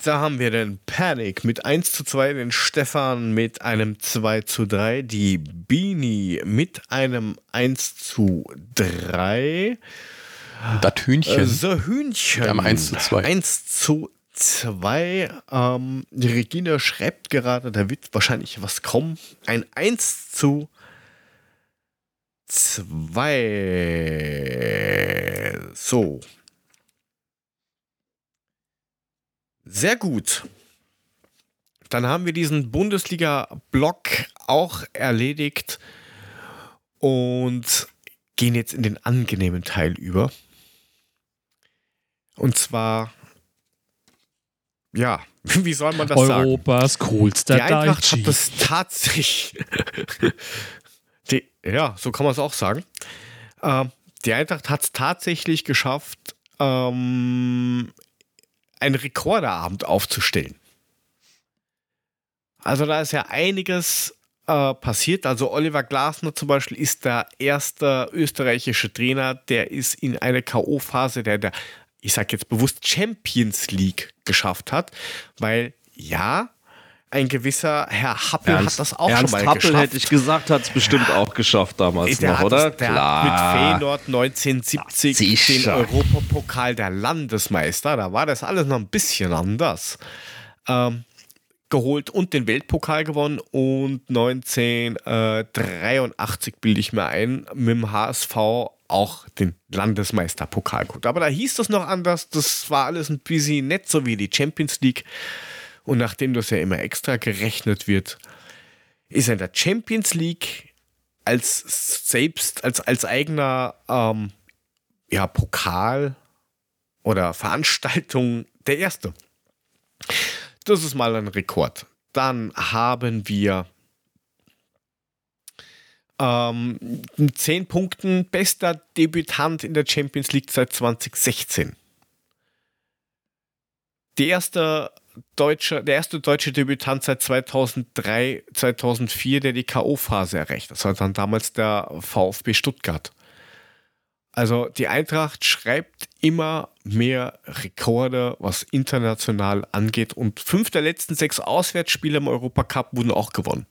Da haben wir den Panic mit 1:2, den Stefan mit einem 2:3, die Bini mit einem 1:3. Das Hühnchen. So Hühnchen. Wir haben 1:2. 1:2. Die Regina schreibt gerade, da wird wahrscheinlich was kommen. Ein 1:2. So. Sehr gut. Dann haben wir diesen Bundesliga-Block auch erledigt und gehen jetzt in den angenehmen Teil über. Und zwar, ja, wie soll man das sagen? Europas coolster Daichi. Die Eintracht hat das tatsächlich... Ja, so kann man es auch sagen. Die Eintracht hat es tatsächlich geschafft, einen Rekorderabend aufzustellen. Also da ist ja einiges passiert. Also Oliver Glasner zum Beispiel ist der erste österreichische Trainer, der ist in eine K.O.-Phase, der, ich sage jetzt bewusst, Champions League geschafft hat, weil ja, ein gewisser Herr Happel hat das auch schon mal geschafft. Happel, hätte ich gesagt, hat es bestimmt auch geschafft damals der noch, oder? Der hat mit Feyenoord 1970 den Europapokal der Landesmeister, da war das alles noch ein bisschen anders, geholt und den Weltpokal gewonnen und 1983, bilde ich mir ein, mit dem HSV auch den Landesmeisterpokal geholt. Aber da hieß das noch anders, das war alles ein bisschen nett, so wie die Champions League. Und nachdem das ja immer extra gerechnet wird, ist er in der Champions League als eigener Pokal oder Veranstaltung der Erste. Das ist mal ein Rekord. Dann haben wir 10 Punkten bester Debütant in der Champions League seit 2016. Der erste deutsche Debütant seit 2003, 2004, der die K.O.-Phase erreicht. Das war dann damals der VfB Stuttgart. Also die Eintracht schreibt immer mehr Rekorde, was international angeht. Und 5 der letzten 6 Auswärtsspiele im Europacup wurden auch gewonnen.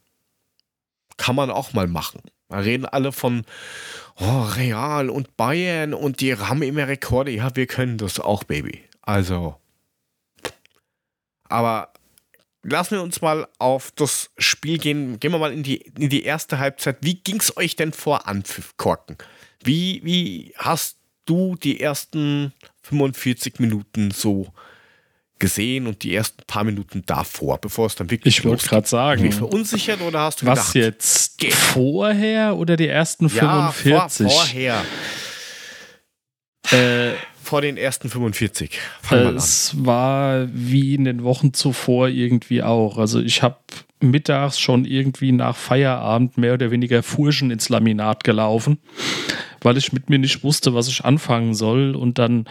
Kann man auch mal machen. Da reden alle von Real und Bayern und die haben immer Rekorde. Ja, wir können das auch, Baby. Also... Aber lassen wir uns mal auf das Spiel gehen. Gehen wir mal in die erste Halbzeit. Wie ging es euch denn vor Anpfiff, Korken? Wie hast du die ersten 45 Minuten so gesehen und die ersten paar Minuten davor, bevor es dann wirklich... Ich wollte gerade sagen. Wie verunsichert oder hast du gedacht... Was jetzt? Vorher oder die ersten 45? Ja, vorher. Vor den ersten 45. Es war wie in den Wochen zuvor irgendwie auch. Also ich habe mittags schon irgendwie nach Feierabend mehr oder weniger Furchen ins Laminat gelaufen, weil ich mit mir nicht wusste, was ich anfangen soll. Und dann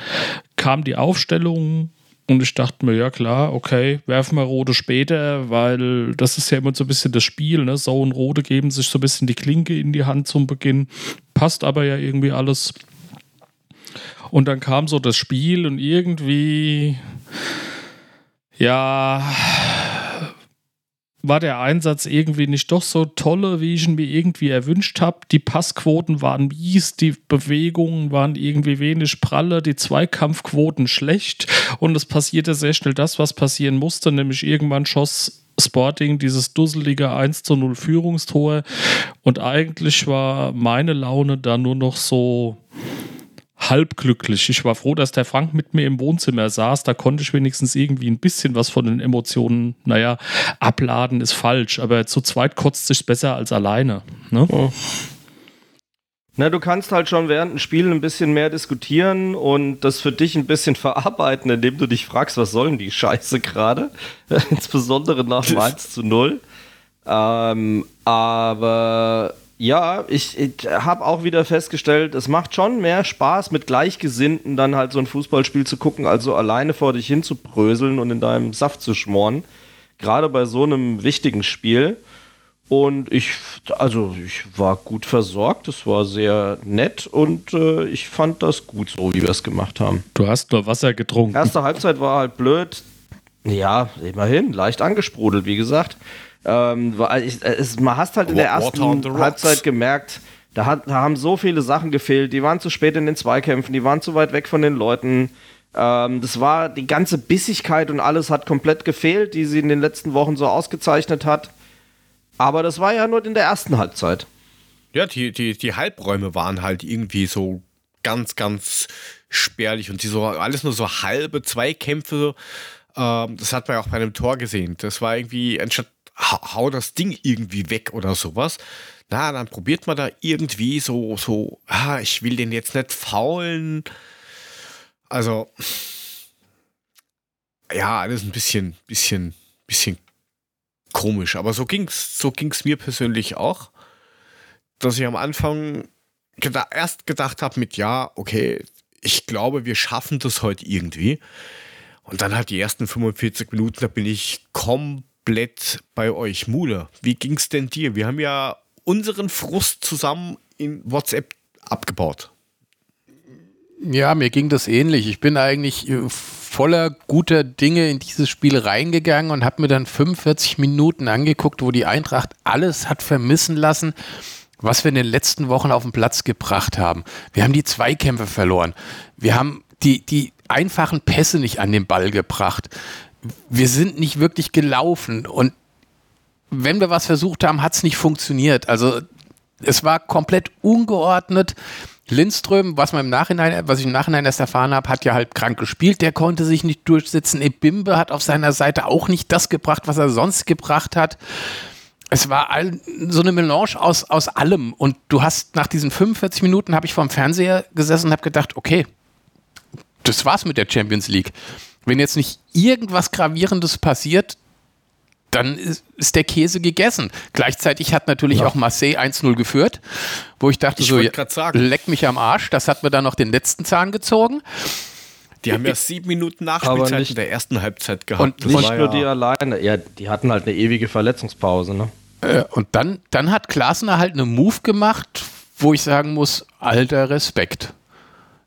kam die Aufstellung und ich dachte mir, ja klar, okay, werfen wir Rode später, weil das ist ja immer so ein bisschen das Spiel, ne? So und Rode geben sich so ein bisschen die Klinke in die Hand zum Beginn. Passt aber ja irgendwie alles. Und dann kam so das Spiel und irgendwie, ja, war der Einsatz irgendwie nicht doch so tolle, wie ich ihn mir irgendwie erwünscht habe. Die Passquoten waren mies, die Bewegungen waren irgendwie wenig pralle, die Zweikampfquoten schlecht. Und es passierte sehr schnell das, was passieren musste, nämlich irgendwann schoss Sporting dieses dusselige 1:0 Führungstor. Und eigentlich war meine Laune da nur noch so... halb glücklich. Ich war froh, dass der Frank mit mir im Wohnzimmer saß. Da konnte ich wenigstens irgendwie ein bisschen was von den Emotionen, naja, abladen ist falsch, aber zu zweit kotzt sich besser als alleine. Ne? Oh. Na, du kannst halt schon während dem Spiel ein bisschen mehr diskutieren und das für dich ein bisschen verarbeiten, indem du dich fragst, was soll denn die Scheiße gerade? Insbesondere nach dem 1:0. Aber ja, ich habe auch wieder festgestellt, es macht schon mehr Spaß, mit Gleichgesinnten dann halt so ein Fußballspiel zu gucken, als so alleine vor dich hin zu bröseln und in deinem Saft zu schmoren. Gerade bei so einem wichtigen Spiel. Und ich war gut versorgt, es war sehr nett und ich fand das gut so, wie wir es gemacht haben. Du hast nur Wasser getrunken. Erste Halbzeit war halt blöd. Ja, immerhin, leicht angesprudelt, wie gesagt. Man hast halt in der ersten Halbzeit gemerkt, da haben so viele Sachen gefehlt, die waren zu spät in den Zweikämpfen, die waren zu weit weg von den Leuten. Das war die ganze Bissigkeit und alles hat komplett gefehlt, die sie in den letzten Wochen so ausgezeichnet hat. Aber das war ja nur in der ersten Halbzeit. Ja, die Halbräume waren halt irgendwie so ganz, ganz spärlich. Und die so alles nur so halbe Zweikämpfe, das hat man ja auch bei einem Tor gesehen. Das war irgendwie, anstatt hau das Ding irgendwie weg oder sowas, na, dann probiert man da irgendwie so, ich will den jetzt nicht faulen. Also, ja, alles ein bisschen komisch, aber so ging's mir persönlich auch, dass ich am Anfang erst gedacht habe mit, ja, okay, ich glaube, wir schaffen das heute irgendwie. Und dann halt die ersten 45 Minuten, da bin ich komplett bei euch. Mule, wie ging's denn dir? Wir haben ja unseren Frust zusammen in WhatsApp abgebaut. Ja, mir ging das ähnlich. Ich bin eigentlich voller guter Dinge in dieses Spiel reingegangen und habe mir dann 45 Minuten angeguckt, wo die Eintracht alles hat vermissen lassen, was wir in den letzten Wochen auf den Platz gebracht haben. Wir haben die Zweikämpfe verloren. Wir haben die einfachen Pässe nicht an den Ball gebracht. Wir sind nicht wirklich gelaufen. Und wenn wir was versucht haben, hat es nicht funktioniert. Also es war komplett ungeordnet. Lindström, was ich im Nachhinein erst erfahren habe, hat ja halt krank gespielt, der konnte sich nicht durchsetzen. Ebimbe hat auf seiner Seite auch nicht das gebracht, was er sonst gebracht hat. Es war so eine Melange aus allem und du hast nach diesen 45 Minuten, habe ich vorm Fernseher gesessen und habe gedacht, okay, das war's mit der Champions League. Wenn jetzt nicht irgendwas Gravierendes passiert, dann ist der Käse gegessen. Gleichzeitig hat natürlich auch Marseille 1:0 geführt, wo ich dachte, leck mich am Arsch, das hat mir dann noch den letzten Zahn gezogen. Die haben ja 7 Minuten Nachspielzeit in der ersten Halbzeit gehabt. Und das nicht nur die alleine, ja, die hatten halt eine ewige Verletzungspause. Ne? Und dann hat Glasner halt eine Move gemacht, wo ich sagen muss, alter Respekt.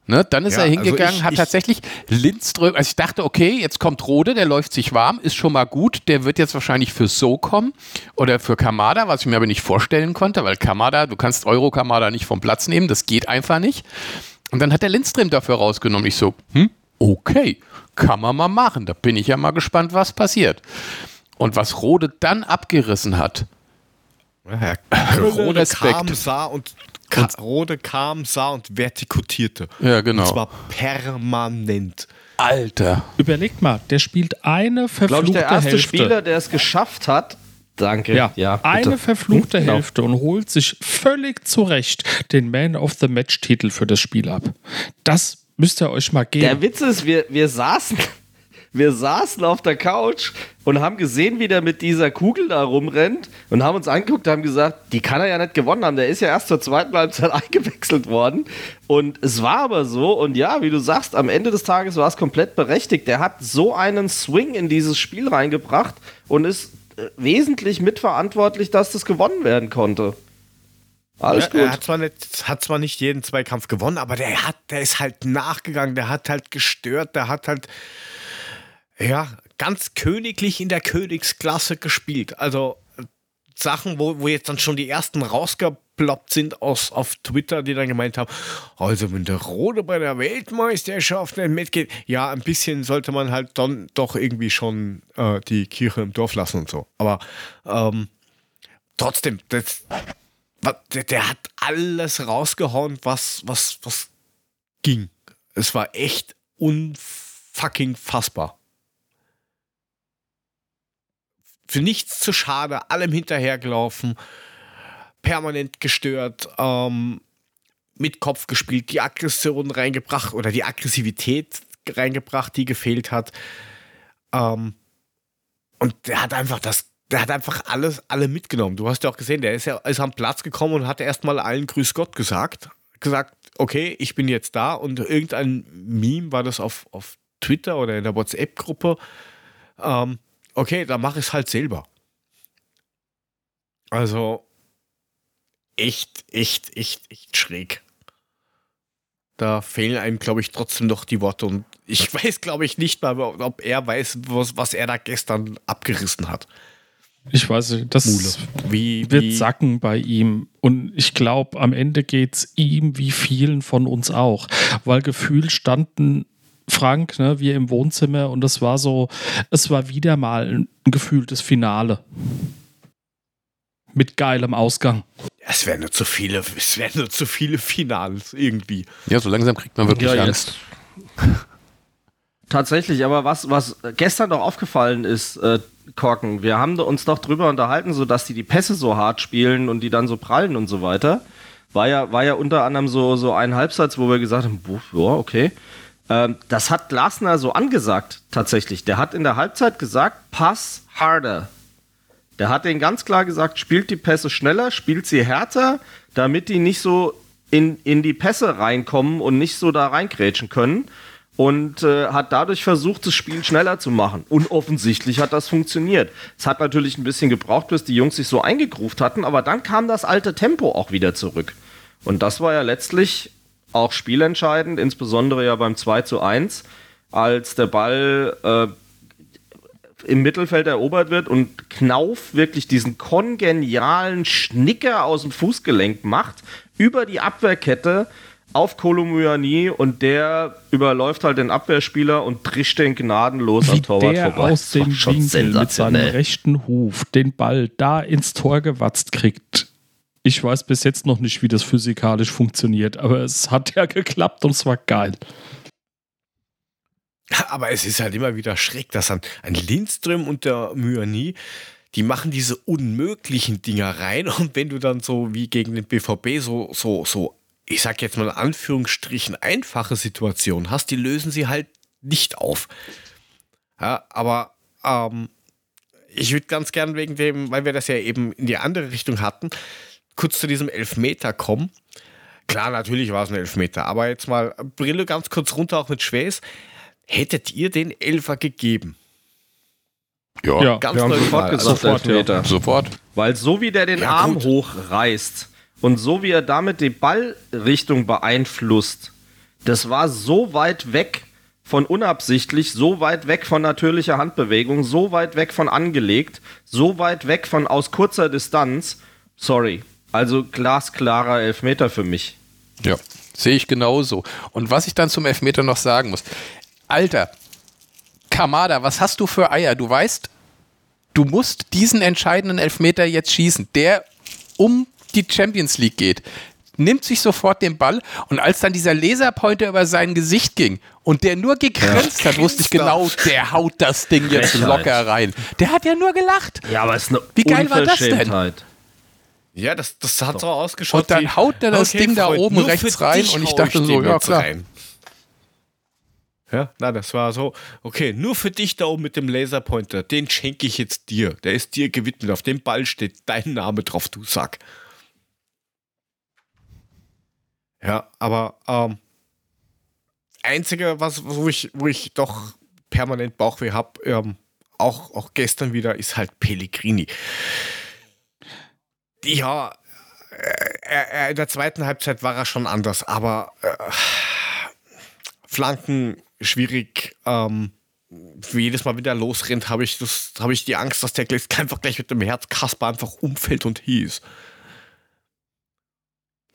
Ne, dann ist er hingegangen, also hat tatsächlich Lindström, also ich dachte, okay, jetzt kommt Rode, der läuft sich warm, ist schon mal gut, der wird jetzt wahrscheinlich für So kommen oder für Kamada, was ich mir aber nicht vorstellen konnte, weil Kamada, du kannst Euro-Kamada nicht vom Platz nehmen, das geht einfach nicht. Und dann hat der Lindström dafür rausgenommen. Ich so, okay, kann man mal machen, da bin ich ja mal gespannt, was passiert. Und was Rode dann abgerissen hat, Rode kam, sah und Rode kam, sah und vertikutierte. Ja, genau. Und zwar permanent. Alter. Überlegt mal, der spielt eine verfluchte Hälfte. Ich glaube, der erste Hälfte. Spieler, der es geschafft hat, danke. Ja, eine verfluchte Hälfte und holt sich völlig zurecht den Man-of-the-Match-Titel für das Spiel ab. Das müsst ihr euch mal geben. Der Witz ist, wir saßen auf der Couch und haben gesehen, wie der mit dieser Kugel da rumrennt und haben uns angeguckt, haben gesagt, die kann er ja nicht gewonnen haben, der ist ja erst zur zweiten Halbzeit eingewechselt worden und es war aber so und ja, wie du sagst, am Ende des Tages war es komplett berechtigt, der hat so einen Swing in dieses Spiel reingebracht und ist wesentlich mitverantwortlich, dass das gewonnen werden konnte. Alles gut. Er hat zwar nicht jeden Zweikampf gewonnen, aber der ist halt nachgegangen, der hat halt gestört, der hat halt ganz königlich in der Königsklasse gespielt. Also Sachen, wo jetzt dann schon die ersten rausgeploppt sind auf Twitter, die dann gemeint haben, also wenn der Rode bei der Weltmeisterschaft nicht mitgeht, ja, ein bisschen sollte man halt dann doch irgendwie schon die Kirche im Dorf lassen und so. Aber trotzdem, der hat alles rausgehauen, was ging. Es war echt unfucking fassbar. Für nichts zu schade, allem hinterhergelaufen, permanent gestört, mit Kopf gespielt, die Aggression reingebracht oder die Aggressivität reingebracht, die gefehlt hat. Und der hat einfach alle mitgenommen. Du hast ja auch gesehen, der ist am Platz gekommen und hat erstmal allen Grüß Gott gesagt, okay, ich bin jetzt da, und irgendein Meme war das auf Twitter oder in der WhatsApp-Gruppe. Okay, dann mache ich es halt selber. Also echt schräg. Da fehlen einem, glaube ich, trotzdem noch die Worte, und ich weiß, glaube ich, nicht mal, ob er weiß, was er da gestern abgerissen hat. Ich weiß nicht, das wird sacken bei ihm, und ich glaube, am Ende geht es ihm wie vielen von uns auch, weil gefühlt standen Frank, ne, wir im Wohnzimmer, und das war so, es war wieder mal ein gefühltes Finale. Mit geilem Ausgang. Es wären nur zu viele Finals irgendwie. Ja, so langsam kriegt man wirklich Angst. Jetzt. Tatsächlich, aber was gestern noch aufgefallen ist, Korken, wir haben uns doch drüber unterhalten, so dass die Pässe so hart spielen und die dann so prallen und so weiter. War ja unter anderem so ein Halbsatz, wo wir gesagt haben, boah, okay. Das hat Glasner so angesagt, tatsächlich. Der hat in der Halbzeit gesagt, pass harder. Der hat denen ganz klar gesagt, spielt die Pässe schneller, spielt sie härter, damit die nicht so in die Pässe reinkommen und nicht so da reingrätschen können. Und hat dadurch versucht, das Spiel schneller zu machen. Und offensichtlich hat das funktioniert. Es hat natürlich ein bisschen gebraucht, bis die Jungs sich so eingegroovt hatten, aber dann kam das alte Tempo auch wieder zurück. Und das war ja letztlich auch spielentscheidend, insbesondere ja beim 2:1, als der Ball im Mittelfeld erobert wird und Knauf wirklich diesen kongenialen Schnicker aus dem Fußgelenk macht, über die Abwehrkette auf Kolomouani, und der überläuft halt den Abwehrspieler und trischt den gnadenlos am Torwart vorbei. Aus dem Winkel mit seinem rechten Huf den Ball da ins Tor gewatzt kriegt. Ich weiß bis jetzt noch nicht, wie das physikalisch funktioniert, aber es hat ja geklappt und es war geil. Aber es ist halt immer wieder schräg, dass ein Lindström und der Myani, die machen diese unmöglichen Dinger rein, und wenn du dann so wie gegen den BVB so ich sag jetzt mal in Anführungsstrichen, einfache Situationen hast, die lösen sie halt nicht auf. Ja, aber ich würde ganz gern wegen dem, weil wir das ja eben in die andere Richtung hatten, kurz zu diesem Elfmeter kommen. Klar, natürlich war es ein Elfmeter, aber jetzt mal Brille ganz kurz runter, auch mit Schwäß. Hättet ihr den Elfer gegeben? Ja, ganz wir haben sofort gesagt, sofort, Elfmeter. Ja. Sofort. Weil so wie der den Arm hochreißt und so wie er damit die Ballrichtung beeinflusst, das war so weit weg von unabsichtlich, so weit weg von natürlicher Handbewegung, so weit weg von angelegt, so weit weg von aus kurzer Distanz. Sorry, also glasklarer Elfmeter für mich. Ja, sehe ich genauso. Und was ich dann zum Elfmeter noch sagen muss, Alter, Kamada, was hast du für Eier? Du weißt, du musst diesen entscheidenden Elfmeter jetzt schießen, der um die Champions League geht. Nimmt sich sofort den Ball, und als dann dieser Laserpointer über sein Gesicht ging und der nur gegrinst hat, wusste ich genau, der haut das Ding jetzt locker rein. Der hat ja nur gelacht. Ja, aber es ist eine Unverschämtheit. Wie geil war das denn? Ja, das hat so ausgeschaut. Und dann haut der das Ding da oben rechts rein, und ich dachte so, ja klar. Ja, na, das war so, okay, nur für dich da oben mit dem Laserpointer, den schenke ich jetzt dir. Der ist dir gewidmet, auf dem Ball steht dein Name drauf, du Sack. Ja, aber einzige, wo ich doch permanent Bauchweh habe, auch gestern wieder, ist halt Pellegrini. Ja, er in der zweiten Halbzeit war er schon anders, aber Flanken schwierig, wie jedes Mal wieder losrennt, habe ich die Angst, dass der einfach gleich mit dem Herzkasper einfach umfällt und hieß.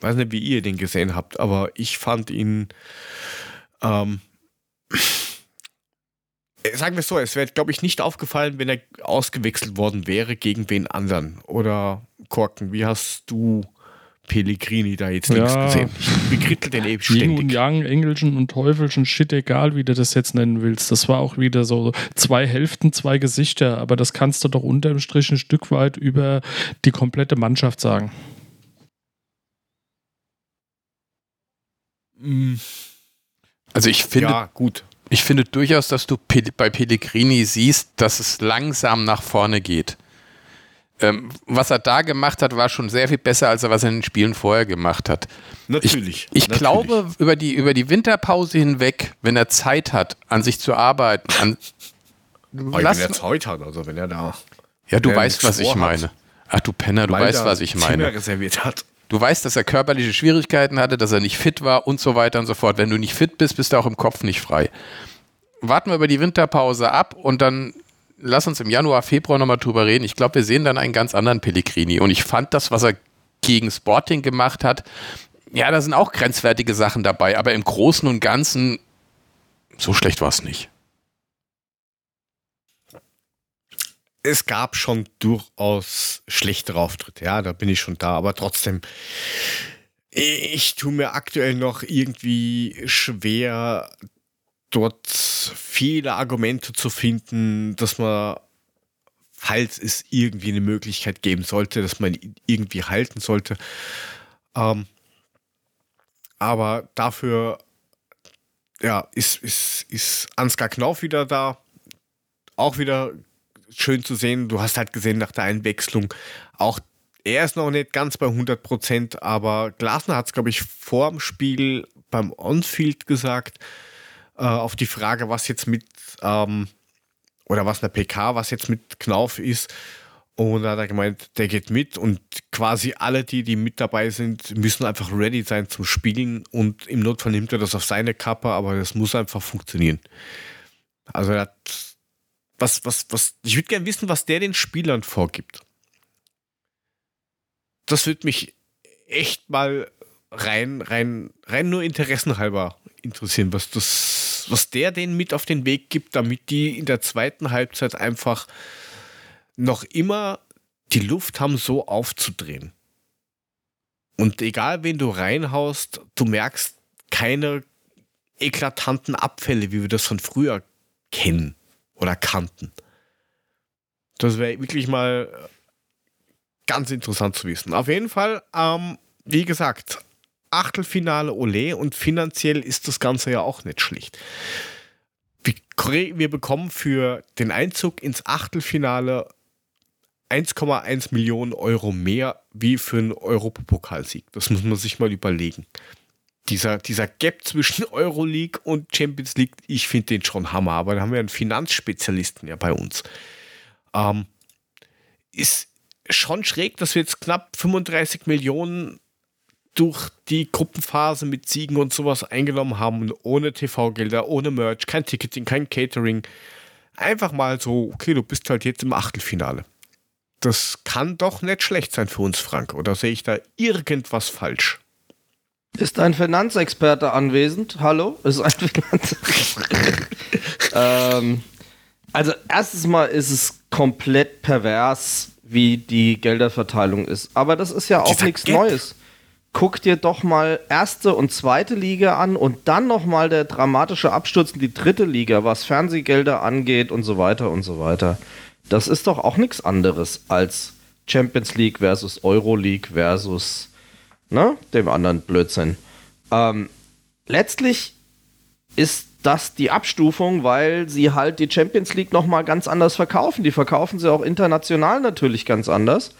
Weiß nicht, wie ihr den gesehen habt, aber ich fand ihn, sagen wir es so, es wäre, glaube ich, nicht aufgefallen, wenn er ausgewechselt worden wäre gegen wen anderen. Oder Korken, wie hast du Pellegrini da jetzt nichts gesehen? Ich bekrittel den eben ständig. Yin und Yang, Engelchen und Teufelchen, Shit, egal wie du das jetzt nennen willst. Das war auch wieder so zwei Hälften, zwei Gesichter, aber das kannst du doch unterm Strich ein Stück weit über die komplette Mannschaft sagen. Also ich finde, ja, gut. Ich finde durchaus, dass du bei Pellegrini siehst, dass es langsam nach vorne geht. Was er da gemacht hat, war schon sehr viel besser, als er was in den Spielen vorher gemacht hat. Natürlich. Ich glaube, über die Winterpause hinweg, wenn er Zeit hat, an sich zu arbeiten. Wenn er Zeit hat, also wenn er da... Ja, du weißt, was ich meine. Ach du Penner, du weißt, was ich meine. Reserviert hat. Du weißt, dass er körperliche Schwierigkeiten hatte, dass er nicht fit war und so weiter und so fort. Wenn du nicht fit bist, bist du auch im Kopf nicht frei. Warten wir über die Winterpause ab und dann lass uns im Januar, Februar nochmal drüber reden. Ich glaube, wir sehen dann einen ganz anderen Pellegrini. Und ich fand das, was er gegen Sporting gemacht hat, ja, da sind auch grenzwertige Sachen dabei. Aber im Großen und Ganzen, so schlecht war es nicht. Es gab schon durchaus schlechtere Auftritte, ja, da bin ich schon da, aber trotzdem, ich tue mir aktuell noch irgendwie schwer, dort viele Argumente zu finden, dass man, falls es irgendwie eine Möglichkeit geben sollte, dass man ihn irgendwie halten sollte, aber dafür, ja, ist Ansgar Knauf wieder da, auch wieder schön zu sehen. Du hast halt gesehen nach der Einwechslung, auch er ist noch nicht ganz bei 100%, aber Glasner hat es, glaube ich, vor dem Spiel beim Onfield gesagt, auf die Frage, was jetzt mit, oder was in der PK, was jetzt mit Knauf ist, und da hat er gemeint, der geht mit, und quasi alle, die mit dabei sind, müssen einfach ready sein zum Spielen, und im Notfall nimmt er das auf seine Kappe, aber das muss einfach funktionieren. Also er hat ich würde gerne wissen, was der den Spielern vorgibt. Das würde mich echt mal rein nur interessenhalber interessieren, was der denen mit auf den Weg gibt, damit die in der zweiten Halbzeit einfach noch immer die Luft haben, so aufzudrehen. Und egal, wen du reinhaust, du merkst keine eklatanten Abfälle, wie wir das von früher kennen. Oder kannten. Das wäre wirklich mal ganz interessant zu wissen. Auf jeden Fall, wie gesagt, Achtelfinale Ole, und finanziell ist das Ganze ja auch nicht schlecht. Wir bekommen für den Einzug ins Achtelfinale 1,1 Millionen Euro mehr wie für einen Europapokalsieg. Das muss man sich mal überlegen. Dieser Gap zwischen Euroleague und Champions League, ich finde den schon Hammer, aber da haben wir einen Finanzspezialisten ja bei uns. Ist schon schräg, dass wir jetzt knapp 35 Millionen durch die Gruppenphase mit Siegen und sowas eingenommen haben, und ohne TV-Gelder, ohne Merch, kein Ticketing, kein Catering. Einfach mal so, okay, du bist halt jetzt im Achtelfinale. Das kann doch nicht schlecht sein für uns, Frank, oder sehe ich da irgendwas falsch? Ist ein Finanzexperte anwesend? Hallo? Ist ein Finanzexperte? Also erstens mal ist es komplett pervers, wie die Gelderverteilung ist. Aber das ist ja auch nichts Neues. Guck dir doch mal erste und zweite Liga an und dann nochmal der dramatische Absturz in die dritte Liga, was Fernsehgelder angeht und so weiter und so weiter. Das ist doch auch nichts anderes als Champions League versus Euroleague versus... Ne? Dem anderen Blödsinn. Letztlich ist das die Abstufung, weil sie halt die Champions League nochmal ganz anders verkaufen. Die verkaufen sie auch international natürlich ganz anders.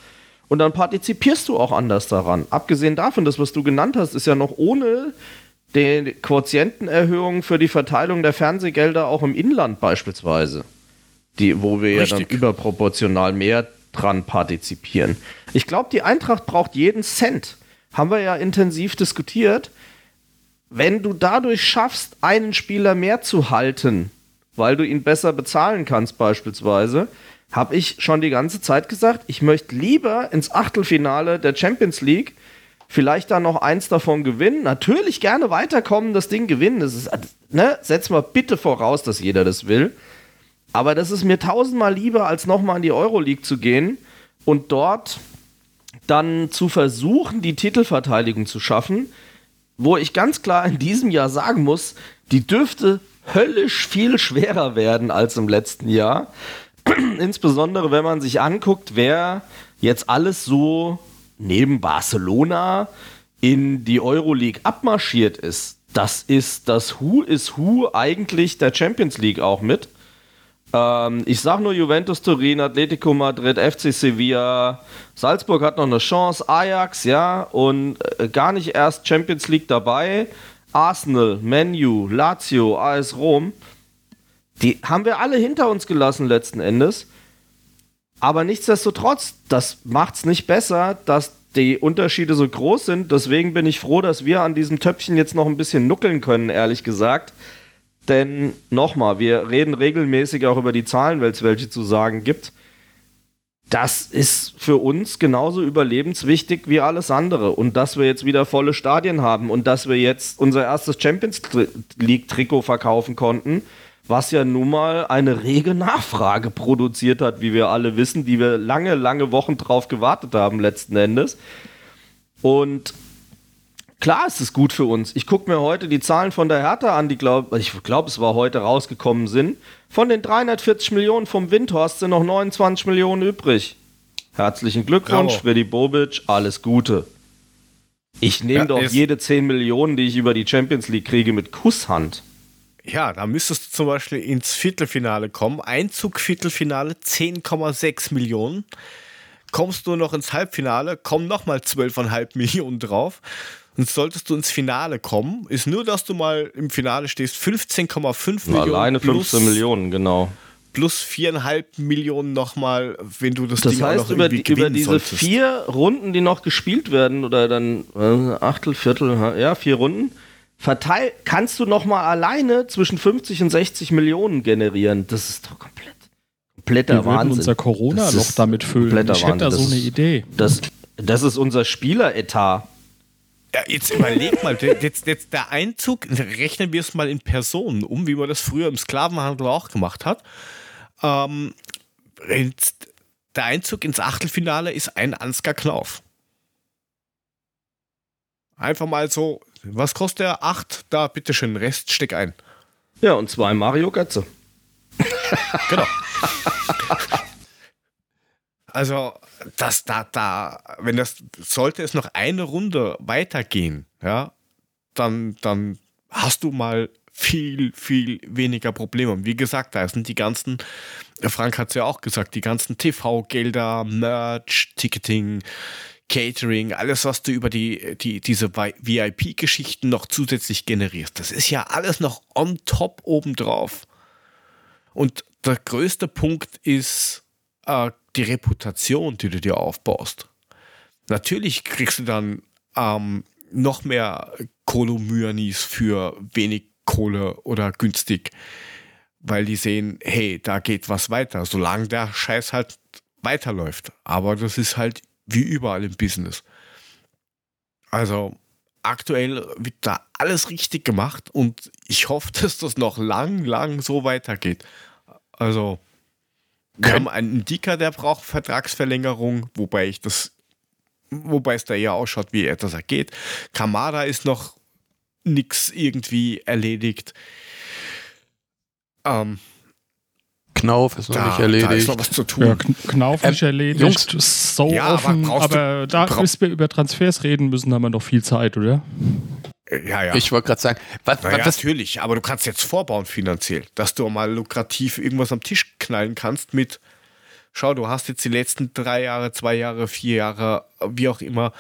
Und dann partizipierst du auch anders daran. Abgesehen davon, das, was du genannt hast, ist ja noch ohne die Quotientenerhöhung für die Verteilung der Fernsehgelder auch im Inland beispielsweise. Wo wir Richtig. Ja dann überproportional mehr dran partizipieren. Ich glaube, die Eintracht braucht jeden Cent. Haben wir ja intensiv diskutiert. Wenn du dadurch schaffst, einen Spieler mehr zu halten, weil du ihn besser bezahlen kannst beispielsweise, habe ich schon die ganze Zeit gesagt, ich möchte lieber ins Achtelfinale der Champions League, vielleicht dann noch eins davon gewinnen, natürlich gerne weiterkommen, das Ding gewinnen. Das ist, ne? Setz mal bitte voraus, dass jeder das will. Aber das ist mir 1000-mal lieber, als nochmal in die Euroleague zu gehen und dort... dann zu versuchen, die Titelverteidigung zu schaffen, wo ich ganz klar in diesem Jahr sagen muss, die dürfte höllisch viel schwerer werden als im letzten Jahr. Insbesondere, wenn man sich anguckt, wer jetzt alles so neben Barcelona in die Euroleague abmarschiert ist. das ist das Who is Who eigentlich der Champions League auch mit. Ich sag nur Juventus Turin, Atletico Madrid, FC Sevilla, Salzburg hat noch eine Chance, Ajax, ja, und gar nicht erst Champions League dabei, Arsenal, Man U, Lazio, AS Rom, die haben wir alle hinter uns gelassen letzten Endes, aber nichtsdestotrotz, das macht's nicht besser, dass die Unterschiede so groß sind, deswegen bin ich froh, dass wir an diesem Töpfchen jetzt noch ein bisschen nuckeln können, ehrlich gesagt. Denn nochmal, wir reden regelmäßig auch über die Zahlen, weil es welche zu sagen gibt. Das ist für uns genauso überlebenswichtig wie alles andere. Und dass wir jetzt wieder volle Stadien haben und dass wir jetzt unser erstes Champions League-Trikot verkaufen konnten, was ja nun mal eine rege Nachfrage produziert hat, wie wir alle wissen, die wir lange, lange Wochen drauf gewartet haben letzten Endes. Und klar ist es gut für uns. Ich gucke mir heute die Zahlen von der Hertha an, die ich glaube, es war heute rausgekommen sind. Von den 340 Millionen vom Windhorst sind noch 29 Millionen übrig. Herzlichen Glückwunsch, Bravo. Freddy Bobic, alles Gute. Ich nehme doch jede 10 Millionen, die ich über die Champions League kriege, mit Kusshand. Ja, da müsstest du zum Beispiel ins Viertelfinale kommen. Einzug Viertelfinale 10,6 Millionen. Kommst du noch ins Halbfinale, kommen nochmal 12,5 Millionen drauf. Und solltest du ins Finale kommen, ist nur, dass du mal im Finale stehst, 15,5 Millionen. Alleine 15 Millionen, genau. Plus 4,5 Millionen nochmal, wenn du das Ding auch noch irgendwie gewinnen solltest. Das heißt, über diese 4 Runden, die noch gespielt werden, oder dann Achtel, Viertel, ja, 4 Runden, verteilt, kannst du nochmal alleine zwischen 50 und 60 Millionen generieren. Das ist doch kompletter Wahnsinn. Wir würden unser Corona-Loch damit füllen. Ich hätte da so eine Idee. Das ist unser Spieleretat. Ja, jetzt überleg mal, jetzt der Einzug, rechnen wir es mal in Personen um, wie man das früher im Sklavenhandel auch gemacht hat. Der Einzug ins Achtelfinale ist ein Ansgar Knauf. Einfach mal so, was kostet der? 8, da bitteschön, Rest steck ein. Ja, und 2 Mario Götze. Genau. Also, das wenn das sollte es noch eine Runde weitergehen, ja, dann hast du mal viel, viel weniger Probleme. Und wie gesagt, da sind die ganzen, Frank hat es ja auch gesagt, die ganzen TV-Gelder, Merch, Ticketing, Catering, alles, was du über diese VIP-Geschichten noch zusätzlich generierst. Das ist ja alles noch on top obendrauf. Und der größte Punkt ist die Reputation, die du dir aufbaust. Natürlich kriegst du dann noch mehr Kolomyernis für wenig Kohle oder günstig, weil die sehen, hey, da geht was weiter, solange der Scheiß halt weiterläuft. Aber das ist halt wie überall im Business. Also aktuell wird da alles richtig gemacht und ich hoffe, dass das noch lang, lang so weitergeht. Also wir haben einen Dicker, der braucht Vertragsverlängerung, wobei es da eher ausschaut, wie etwas ergeht. Kamada ist noch nichts irgendwie erledigt. Knauf ist noch nicht erledigt. Da ist noch was zu tun. Ja, Knauf nicht erledigt. Jungs, so ja, offen. Aber da, bis wir über Transfers reden müssen, haben wir noch viel Zeit, oder? Ja, ja. Ich wollte gerade sagen, natürlich, aber du kannst jetzt vorbauen finanziell, dass du mal lukrativ irgendwas am Tisch knallen kannst mit, schau, du hast jetzt die letzten 3 Jahre, 2 Jahre, 4 Jahre, wie auch immer,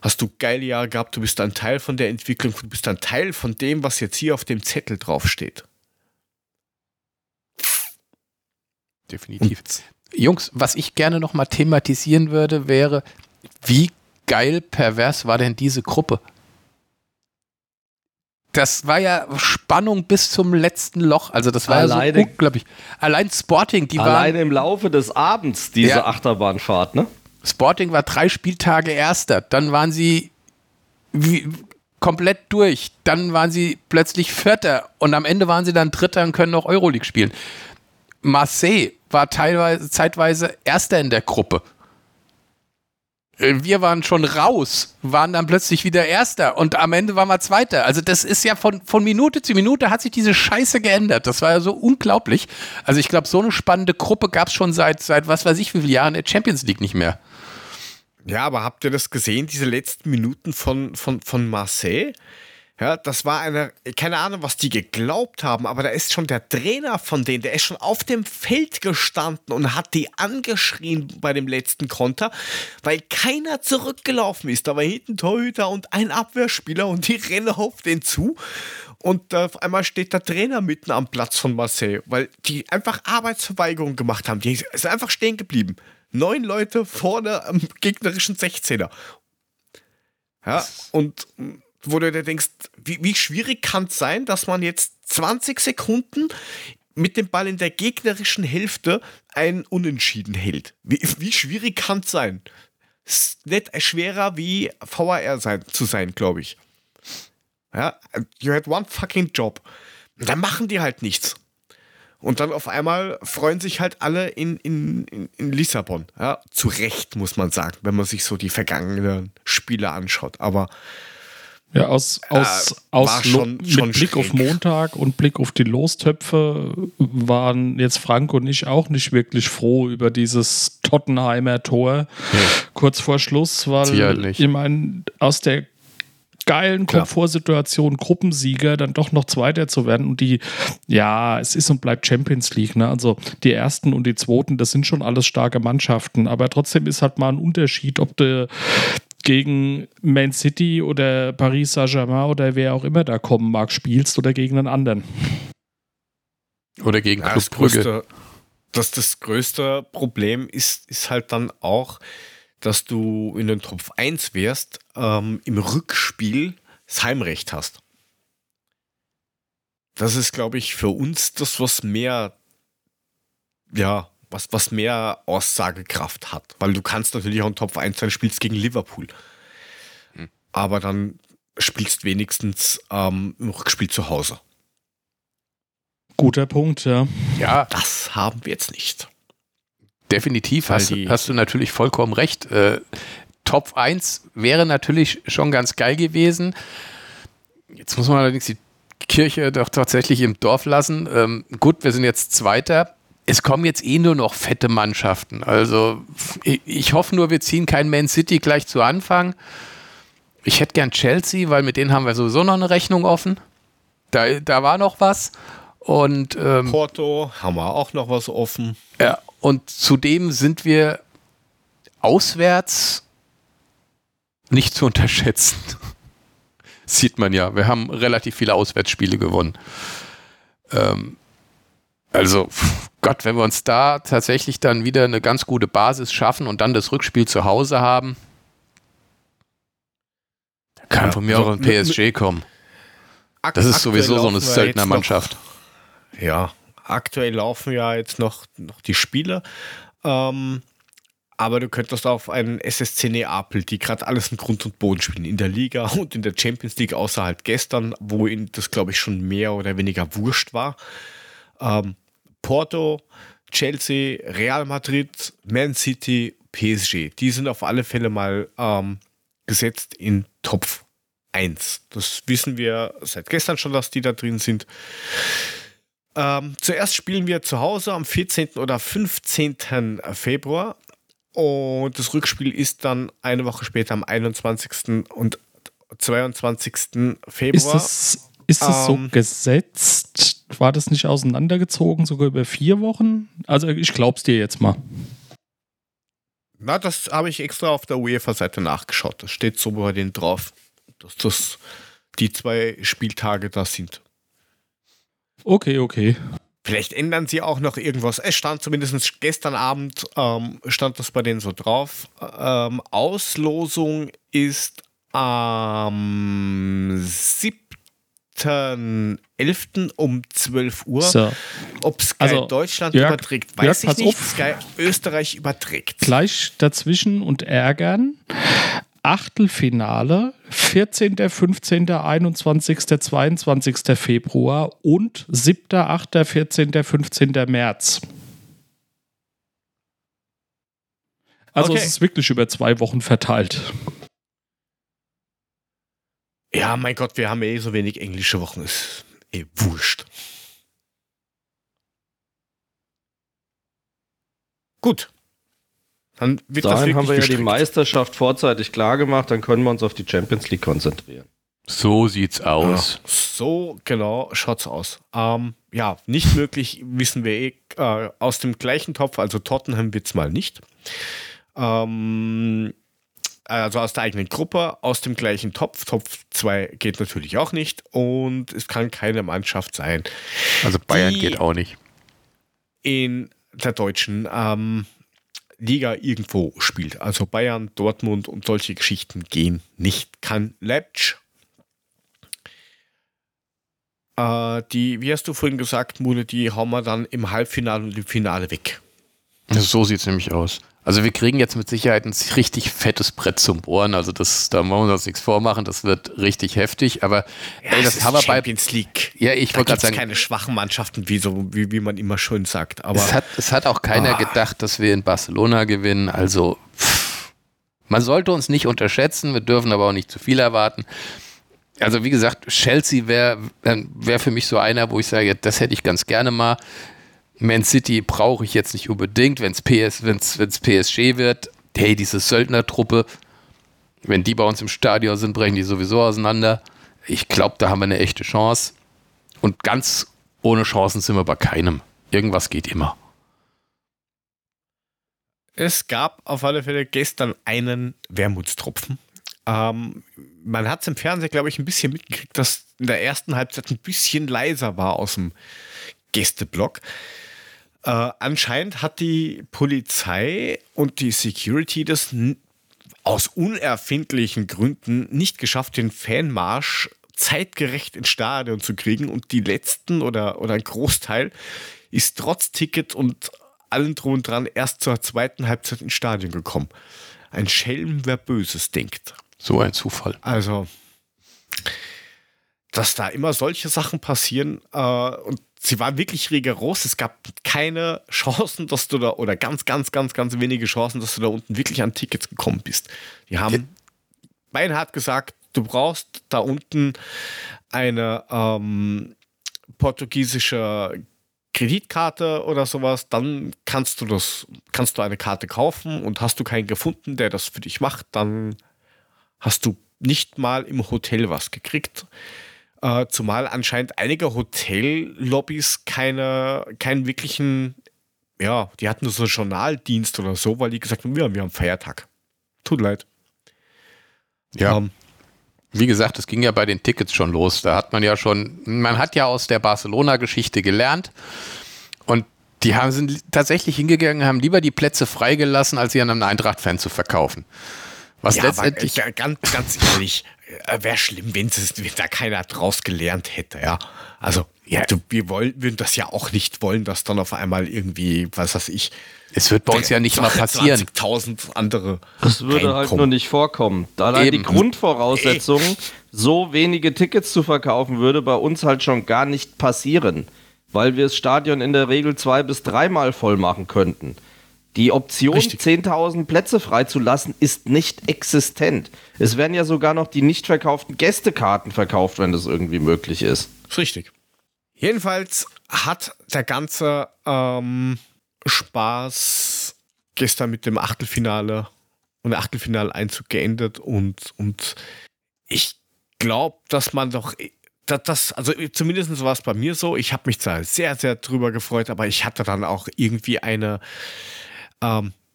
hast du geile Jahre gehabt, du bist ein Teil von der Entwicklung, du bist ein Teil von dem, was jetzt hier auf dem Zettel draufsteht. Definitiv. Und Jungs, was ich gerne nochmal thematisieren würde, wäre, wie geil pervers war denn diese Gruppe? Das war ja Spannung bis zum letzten Loch. Also das war alleine, ja so unglaublich. Allein Sporting, alleine im Laufe des Abends diese Achterbahnfahrt, ne? Sporting war 3 Spieltage Erster. Dann waren sie komplett durch. Dann waren sie plötzlich Vierter. Und am Ende waren sie dann Dritter und können noch Euroleague spielen. Marseille war zeitweise Erster in der Gruppe. Wir waren schon raus, waren dann plötzlich wieder Erster und am Ende waren wir Zweiter. Also das ist ja von Minute zu Minute hat sich diese Scheiße geändert. Das war ja so unglaublich. Also ich glaube, so eine spannende Gruppe gab es schon seit was weiß ich wie vielen Jahren in der Champions League nicht mehr. Ja, aber habt ihr das gesehen, diese letzten Minuten von Marseille? Ja, das war eine, keine Ahnung, was die geglaubt haben, aber da ist schon der Trainer von denen, der ist schon auf dem Feld gestanden und hat die angeschrien bei dem letzten Konter, weil keiner zurückgelaufen ist. Da war hinten Torhüter und ein Abwehrspieler und die rennen auf den zu. Und auf einmal steht der Trainer mitten am Platz von Marseille, weil die einfach Arbeitsverweigerung gemacht haben. Die sind einfach stehen geblieben. 9 Leute vorne am gegnerischen 16er. Ja, und wo du dir denkst, wie schwierig kann es sein, dass man jetzt 20 Sekunden mit dem Ball in der gegnerischen Hälfte einen Unentschieden hält. Wie schwierig kann es sein? Ist nicht schwerer wie VAR zu sein, glaube ich. Ja, you had one fucking job. Und dann machen die halt nichts. Und dann auf einmal freuen sich halt alle in Lissabon. Ja, zu Recht, muss man sagen, wenn man sich so die vergangenen Spiele anschaut. Aber ja, mit Blick auf Montag und Blick auf die Lostöpfe waren jetzt Frank und ich auch nicht wirklich froh über dieses Tottenheimer Tor kurz vor Schluss, weil ich meine, aus der geilen Komfortsituation, Gruppensieger, dann doch noch Zweiter zu werden und die, ja, es ist und bleibt Champions League, ne? Also die Ersten und die Zweiten, das sind schon alles starke Mannschaften, aber trotzdem ist halt mal ein Unterschied, ob du gegen Man City oder Paris Saint-Germain oder wer auch immer da kommen mag, spielst oder gegen einen anderen. Oder gegen Club Brügge. Das größte Problem ist halt dann auch, dass du in den Top 1 wärst, im Rückspiel das Heimrecht hast. Das ist, glaube ich, für uns das, was mehr Aussagekraft hat. Weil du kannst natürlich auch in Top 1 sein, spielst gegen Liverpool. Aber dann spielst wenigstens im Rückspiel zu Hause. Guter Punkt, ja. Ja. Das haben wir jetzt nicht. Definitiv, hast du natürlich vollkommen recht. Top 1 wäre natürlich schon ganz geil gewesen. Jetzt muss man allerdings die Kirche doch tatsächlich im Dorf lassen. Gut, wir sind jetzt Zweiter. Es kommen jetzt eh nur noch fette Mannschaften. Also ich hoffe nur, wir ziehen kein Man City gleich zu Anfang. Ich hätte gern Chelsea, weil mit denen haben wir sowieso noch eine Rechnung offen. Da war noch was. Und Porto haben wir auch noch was offen. Ja. Und zudem sind wir auswärts nicht zu unterschätzen. Sieht man ja. Wir haben relativ viele Auswärtsspiele gewonnen. Also Gott, wenn wir uns da tatsächlich dann wieder eine ganz gute Basis schaffen und dann das Rückspiel zu Hause haben, kann von mir auch ein PSG kommen. Das ist sowieso so eine seltene Mannschaft. Ja. Aktuell laufen ja jetzt noch die Spiele, aber du könntest auf einen SSC Neapel, die gerade alles in Grund und Boden spielen, in der Liga und in der Champions League, außer halt gestern, wo ihnen das, glaube ich, schon mehr oder weniger wurscht war. Porto, Chelsea, Real Madrid, Man City, PSG, die sind auf alle Fälle mal gesetzt in Topf 1. Das wissen wir seit gestern schon, dass die da drin sind. Zuerst spielen wir zu Hause am 14. oder 15. Februar und das Rückspiel ist dann eine Woche später am 21. und 22. Februar. Ist das so gesetzt? War das nicht auseinandergezogen, sogar über 4 Wochen? Also ich glaub's dir jetzt mal. Na, das habe ich extra auf der UEFA-Seite nachgeschaut. Das steht so bei denen drauf, dass das die 2 Spieltage da sind. Okay. Vielleicht ändern sie auch noch irgendwas. Es stand zumindest gestern Abend, stand das bei denen so drauf. Auslosung ist am 7.11. um 12 Uhr. So. Ob Sky Deutschland überträgt, weiß ich nicht. Auf. Sky Österreich überträgt. Gleich dazwischen und ärgern. Achtelfinale, 14., 15., 21., 22. Februar und 7., 8., 14., 15. März. Also okay. Es ist wirklich über 2 Wochen verteilt. Ja, mein Gott, wir haben so wenig englische Wochen, ist wurscht. Gut. Dann haben wir ja die Meisterschaft vorzeitig klar gemacht, dann können wir uns auf die Champions League konzentrieren. So sieht's aus. So genau schaut's aus. Ja, nicht möglich, wissen wir eh. Aus dem gleichen Topf, also Tottenham wird's mal nicht. Also aus der eigenen Gruppe, aus dem gleichen Topf. Topf 2 geht natürlich auch nicht. Und es kann keine Mannschaft sein. Also Bayern geht auch nicht. In der deutschen Liga irgendwo spielt. Also Bayern, Dortmund und solche Geschichten gehen nicht. Kann Leipzig. Die, wie hast du vorhin gesagt, Mule, die hauen wir dann im Halbfinale und im Finale weg. So sieht es nämlich aus. Also wir kriegen jetzt mit Sicherheit ein richtig fettes Brett zum Bohren. Also das, da wollen wir uns nichts vormachen. Das wird richtig heftig. Aber ja, ey, das haben wir bei Champions League. Ja, ich wollte gerade sagen, keine schwachen Mannschaften, wie man immer schön sagt. Aber es hat auch keiner gedacht, dass wir in Barcelona gewinnen. Also man sollte uns nicht unterschätzen. Wir dürfen aber auch nicht zu viel erwarten. Also wie gesagt, Chelsea wär für mich so einer, wo ich sage, das hätte ich ganz gerne mal. Man City brauche ich jetzt nicht unbedingt, wenn es PSG wird. Hey, diese Söldnertruppe, wenn die bei uns im Stadion sind, brechen die sowieso auseinander. Ich glaube, da haben wir eine echte Chance. Und ganz ohne Chancen sind wir bei keinem. Irgendwas geht immer. Es gab auf alle Fälle gestern einen Wermutstropfen. Man hat es im Fernsehen, glaube ich, ein bisschen mitgekriegt, dass in der ersten Halbzeit ein bisschen leiser war aus dem Gästeblock. Anscheinend hat die Polizei und die Security das aus unerfindlichen Gründen nicht geschafft, den Fanmarsch zeitgerecht ins Stadion zu kriegen, und die letzten oder ein Großteil ist trotz Ticket und allem drum und dran erst zur zweiten Halbzeit ins Stadion gekommen. Ein Schelm, wer Böses denkt. So ein Zufall. Also, dass da immer solche Sachen passieren, und sie waren wirklich rigoros. Es gab keine Chancen, dass du da, oder ganz, ganz, ganz, ganz wenige Chancen, dass du da unten wirklich an Tickets gekommen bist. Die haben beinhart gesagt, du brauchst da unten eine portugiesische Kreditkarte oder sowas, dann kannst du eine Karte kaufen, und hast du keinen gefunden, der das für dich macht, dann hast du nicht mal im Hotel was gekriegt. Zumal anscheinend einige Hotellobbys keinen wirklichen, ja, die hatten so einen Journaldienst oder so, weil die gesagt haben, wir haben Feiertag. Tut leid. Ja. Wie gesagt, es ging ja bei den Tickets schon los. Da hat man ja schon, aus der Barcelona-Geschichte gelernt, und die sind tatsächlich hingegangen, haben lieber die Plätze freigelassen, als sie an einem Eintracht-Fan zu verkaufen. Was ja, letztendlich. Aber, ganz ehrlich, wäre schlimm, wenn da keiner draus gelernt hätte, ja. Also, ja, wir würden das ja auch nicht wollen, dass dann auf einmal irgendwie, was weiß ich. Es wird bei uns ja nicht mal passieren. 20.000 andere. Das würde reinkommen. Halt nur nicht vorkommen. Allein eben. Die Grundvoraussetzung, so wenige Tickets zu verkaufen, würde bei uns halt schon gar nicht passieren, weil wir das Stadion in der Regel 2- bis 3-mal voll machen könnten. Die Option, 10.000 Plätze freizulassen, ist nicht existent. Es werden ja sogar noch die nicht verkauften Gästekarten verkauft, wenn das irgendwie möglich ist. Richtig. Jedenfalls hat der ganze Spaß gestern mit dem Achtelfinale und der Achtelfinaleinzug geendet, und ich glaube, dass man doch... also zumindest war es bei mir so, ich habe mich da sehr, sehr drüber gefreut, aber ich hatte dann auch irgendwie eine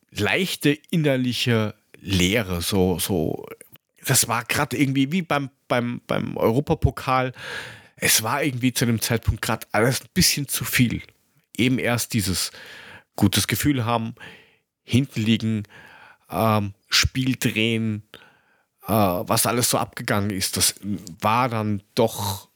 leichte innerliche Leere. So. Das war gerade irgendwie wie beim Europapokal. Es war irgendwie zu dem Zeitpunkt gerade alles ein bisschen zu viel. Eben erst dieses gutes Gefühl haben, hinten liegen, Spiel drehen, was alles so abgegangen ist. Das war dann doch...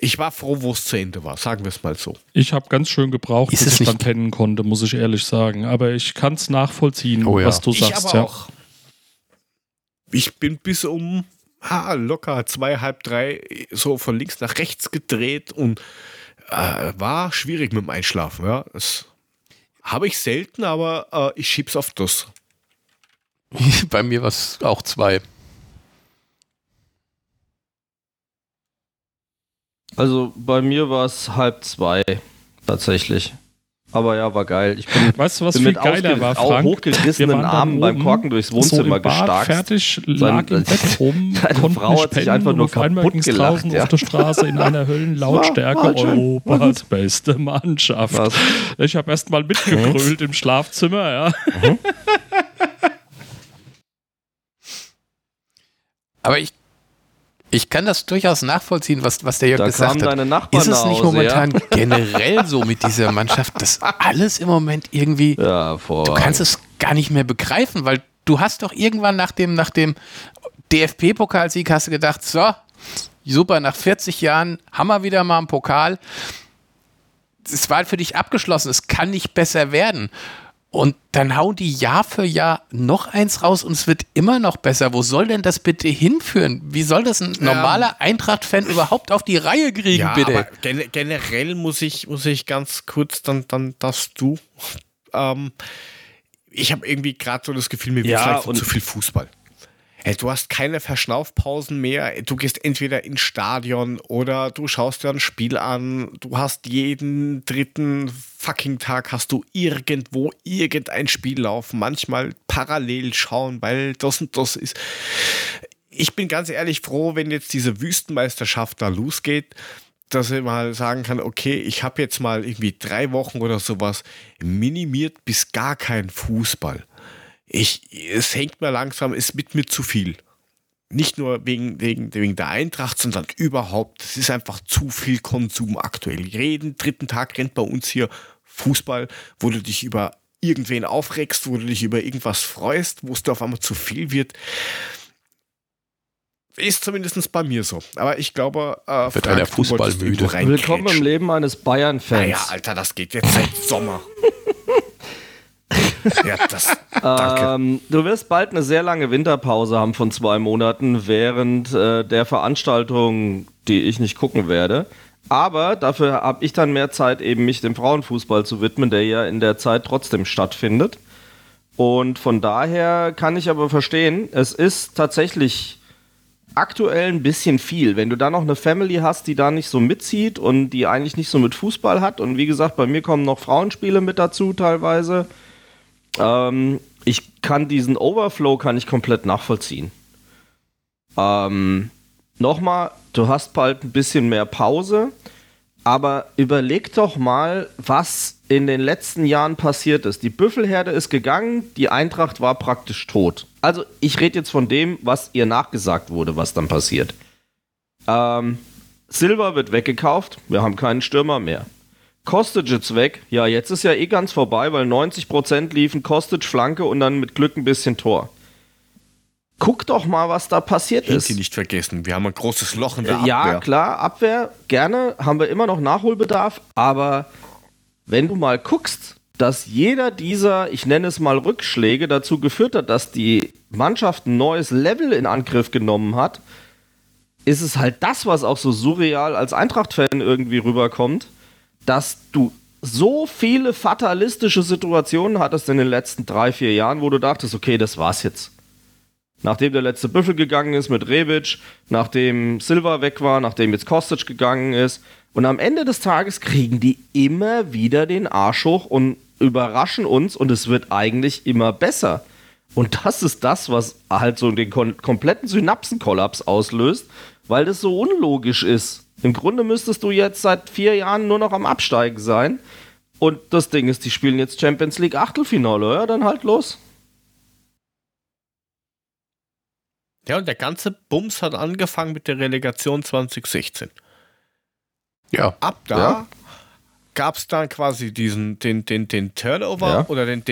Ich war froh, wo es zu Ende war, sagen wir es mal so. Ich habe ganz schön gebraucht, bis ich dann pennen konnte, muss ich ehrlich sagen. Aber ich kann es nachvollziehen, was du sagst. Aber ja. Auch. Ich bin bis um locker 2, halb 3 so von links nach rechts gedreht, und war schwierig mit dem Einschlafen. Ja. Das habe ich selten, aber ich schieb's oft los. Bei mir war es auch 2. Also bei mir war es 1:30 tatsächlich. Aber ja, war geil. Ich bin, weißt du, was bin viel mit geiler war, Frank? Hochgerissenen Armen beim Korken durchs Wohnzimmer gestarkt. Fertig, lag im Bett rum, konnte Frau nicht pennen, einfach nur kaputt gelacht. Ja. Auf der Straße in einer Höllenlautstärke Europas beste Mannschaft. Was? Ich habe erst mal mitgekrölt im Schlafzimmer, ja. Mhm. Aber ich kann das durchaus nachvollziehen, was der Jörg gesagt hat. Ist es nicht momentan generell so mit dieser Mannschaft, dass alles im Moment irgendwie, du kannst es gar nicht mehr begreifen, weil du hast doch irgendwann nach dem DFB-Pokalsieg hast du gedacht, so, super, nach 40 Jahren haben wir wieder mal einen Pokal. Es war für dich abgeschlossen, es kann nicht besser werden. Und dann hauen die Jahr für Jahr noch eins raus und es wird immer noch besser. Wo soll denn das bitte hinführen? Wie soll das ein normaler Eintracht-Fan überhaupt auf die Reihe kriegen, bitte? Aber generell muss ich ganz kurz dann das Du. Ich habe irgendwie gerade so das Gefühl, mir wird vielleicht von zu viel Fußball. Hey, du hast keine Verschnaufpausen mehr. Du gehst entweder ins Stadion oder du schaust dir ein Spiel an. Du hast jeden dritten fucking Tag hast du irgendwo irgendein Spiel laufen. Manchmal parallel schauen, weil das und das ist. Ich bin ganz ehrlich froh, wenn jetzt diese Wüstenmeisterschaft da losgeht, dass ich mal sagen kann, okay, ich habe jetzt mal irgendwie 3 Wochen oder sowas minimiert bis gar kein Fußball. Es hängt mir langsam, ist mit mir zu viel. Nicht nur wegen der Eintracht, sondern überhaupt. Es ist einfach zu viel Konsum aktuell. Jeden dritten Tag rennt bei uns hier Fußball, wo du dich über irgendwen aufregst, wo du dich über irgendwas freust, wo es dir auf einmal zu viel wird. Ist zumindest bei mir so. Aber ich glaube, wird einer Fußball müde. Willkommen im Leben eines Bayern-Fans. Naja, Alter, das geht jetzt seit Sommer. Ja, danke. Du wirst bald eine sehr lange Winterpause haben von 2 Monaten während der Veranstaltung, die ich nicht gucken werde. Aber dafür habe ich dann mehr Zeit, eben mich dem Frauenfußball zu widmen, der ja in der Zeit trotzdem stattfindet. Und von daher kann ich aber verstehen, es ist tatsächlich aktuell ein bisschen viel. Wenn du da noch eine Family hast, die da nicht so mitzieht und die eigentlich nicht so mit Fußball hat. Und wie gesagt, bei mir kommen noch Frauenspiele mit dazu teilweise. Ich kann diesen Overflow komplett nachvollziehen. Nochmal, du hast bald ein bisschen mehr Pause, aber überleg doch mal, was in den letzten Jahren passiert ist. Die Büffelherde ist gegangen, die Eintracht war praktisch tot. Also ich rede jetzt von dem, was ihr nachgesagt wurde, was dann passiert. Silva wird weggekauft, wir haben keinen Stürmer mehr. Kostic jetzt weg. Ja, jetzt ist ja eh ganz vorbei, weil 90% liefen Kostic, Flanke und dann mit Glück ein bisschen Tor. Guck doch mal, was da passiert ist. Nicht vergessen, wir haben ein großes Loch in der Abwehr. Ja, klar, Abwehr, gerne, haben wir immer noch Nachholbedarf, aber wenn du mal guckst, dass jeder dieser, ich nenne es mal Rückschläge, dazu geführt hat, dass die Mannschaft ein neues Level in Angriff genommen hat, ist es halt das, was auch so surreal als Eintracht-Fan irgendwie rüberkommt, dass du so viele fatalistische Situationen hattest in den letzten 3-4 Jahren, wo du dachtest, okay, das war's jetzt. Nachdem der letzte Büffel gegangen ist mit Rebic, nachdem Silva weg war, nachdem jetzt Kostic gegangen ist. Und am Ende des Tages kriegen die immer wieder den Arsch hoch und überraschen uns und es wird eigentlich immer besser. Und das ist das, was halt so den kompletten Synapsenkollaps auslöst, weil das so unlogisch ist. Im Grunde müsstest du jetzt seit 4 Jahren nur noch am Absteigen sein. Und das Ding ist, die spielen jetzt Champions League Achtelfinale, ja, dann halt los. Ja, und der ganze Bums hat angefangen mit der Relegation 2016. Ja. Ab da gab es dann quasi den Turnover oder den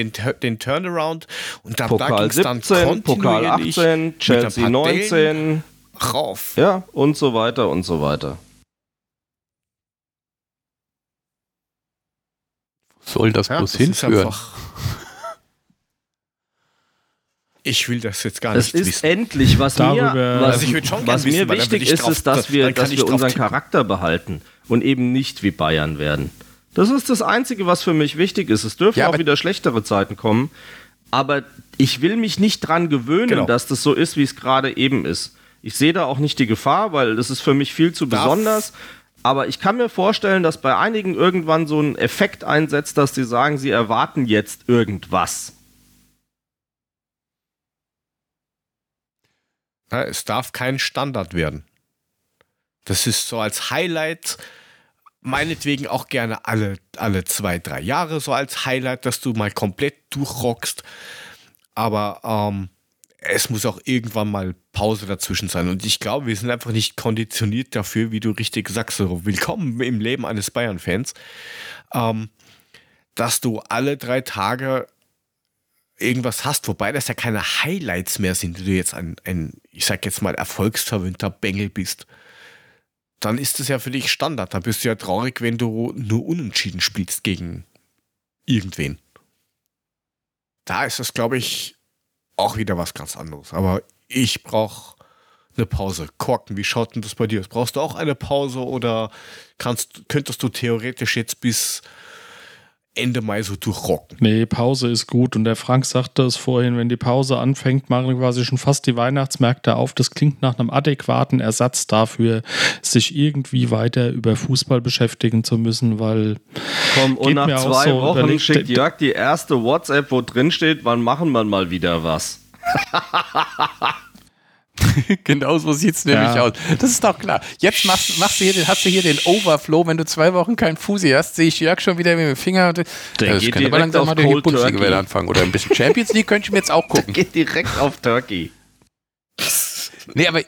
Turnaround. Und ab da ging es dann kontinuierlich. Pokal 18, Chelsea 19. Rauf. Ja, und so weiter und so weiter. Soll das bloß hinführen? Ich will das jetzt gar nicht wissen. Es ist endlich, was mir wichtig ist, ist, dass wir unseren Charakter behalten und eben nicht wie Bayern werden. Das ist das Einzige, was für mich wichtig ist. Es dürfen auch wieder schlechtere Zeiten kommen, aber ich will mich nicht dran gewöhnen, dass das so ist, wie es gerade eben ist. Ich sehe da auch nicht die Gefahr, weil das ist für mich viel zu besonders. Aber ich kann mir vorstellen, dass bei einigen irgendwann so ein Effekt einsetzt, dass sie sagen, sie erwarten jetzt irgendwas. Es darf kein Standard werden. Das ist so als Highlight, meinetwegen auch gerne alle 2-3 Jahre, so als Highlight, dass du mal komplett durchrockst. Aber es muss auch irgendwann mal Pause dazwischen sein. Und ich glaube, wir sind einfach nicht konditioniert dafür, wie du richtig sagst, so willkommen im Leben eines Bayern-Fans, dass du alle 3 Tage irgendwas hast, wobei das ja keine Highlights mehr sind, wenn du jetzt ein ich sag jetzt mal, erfolgsverwöhnter Bengel bist. Dann ist das ja für dich Standard. Da bist du ja traurig, wenn du nur unentschieden spielst gegen irgendwen. Da ist das, glaube ich, auch wieder was ganz anderes. Aber ich brauche eine Pause. Korken, wie schaut denn das bei dir aus? Brauchst du auch eine Pause oder könntest du theoretisch jetzt bis Ende Mai so durchrocken? Nee, Pause ist gut. Und der Frank sagte es vorhin, wenn die Pause anfängt, machen quasi schon fast die Weihnachtsmärkte auf. Das klingt nach einem adäquaten Ersatz dafür, sich irgendwie weiter über Fußball beschäftigen zu müssen, weil... Komm, und nach 2 Wochen schickt Jörg die erste WhatsApp, wo drin steht, wann machen wir mal wieder was? Genau so sieht es nämlich aus. Das ist doch klar. Jetzt hast du hier den Overflow, wenn du 2 Wochen keinen Fusi hast, sehe ich Jörg schon wieder mit dem Finger. Das geht direkt langsam auf mal durch die Bundesliga anfangen. Oder ein bisschen Champions League könnte ich mir jetzt auch gucken. Das geht direkt auf Turkey. Nee, aber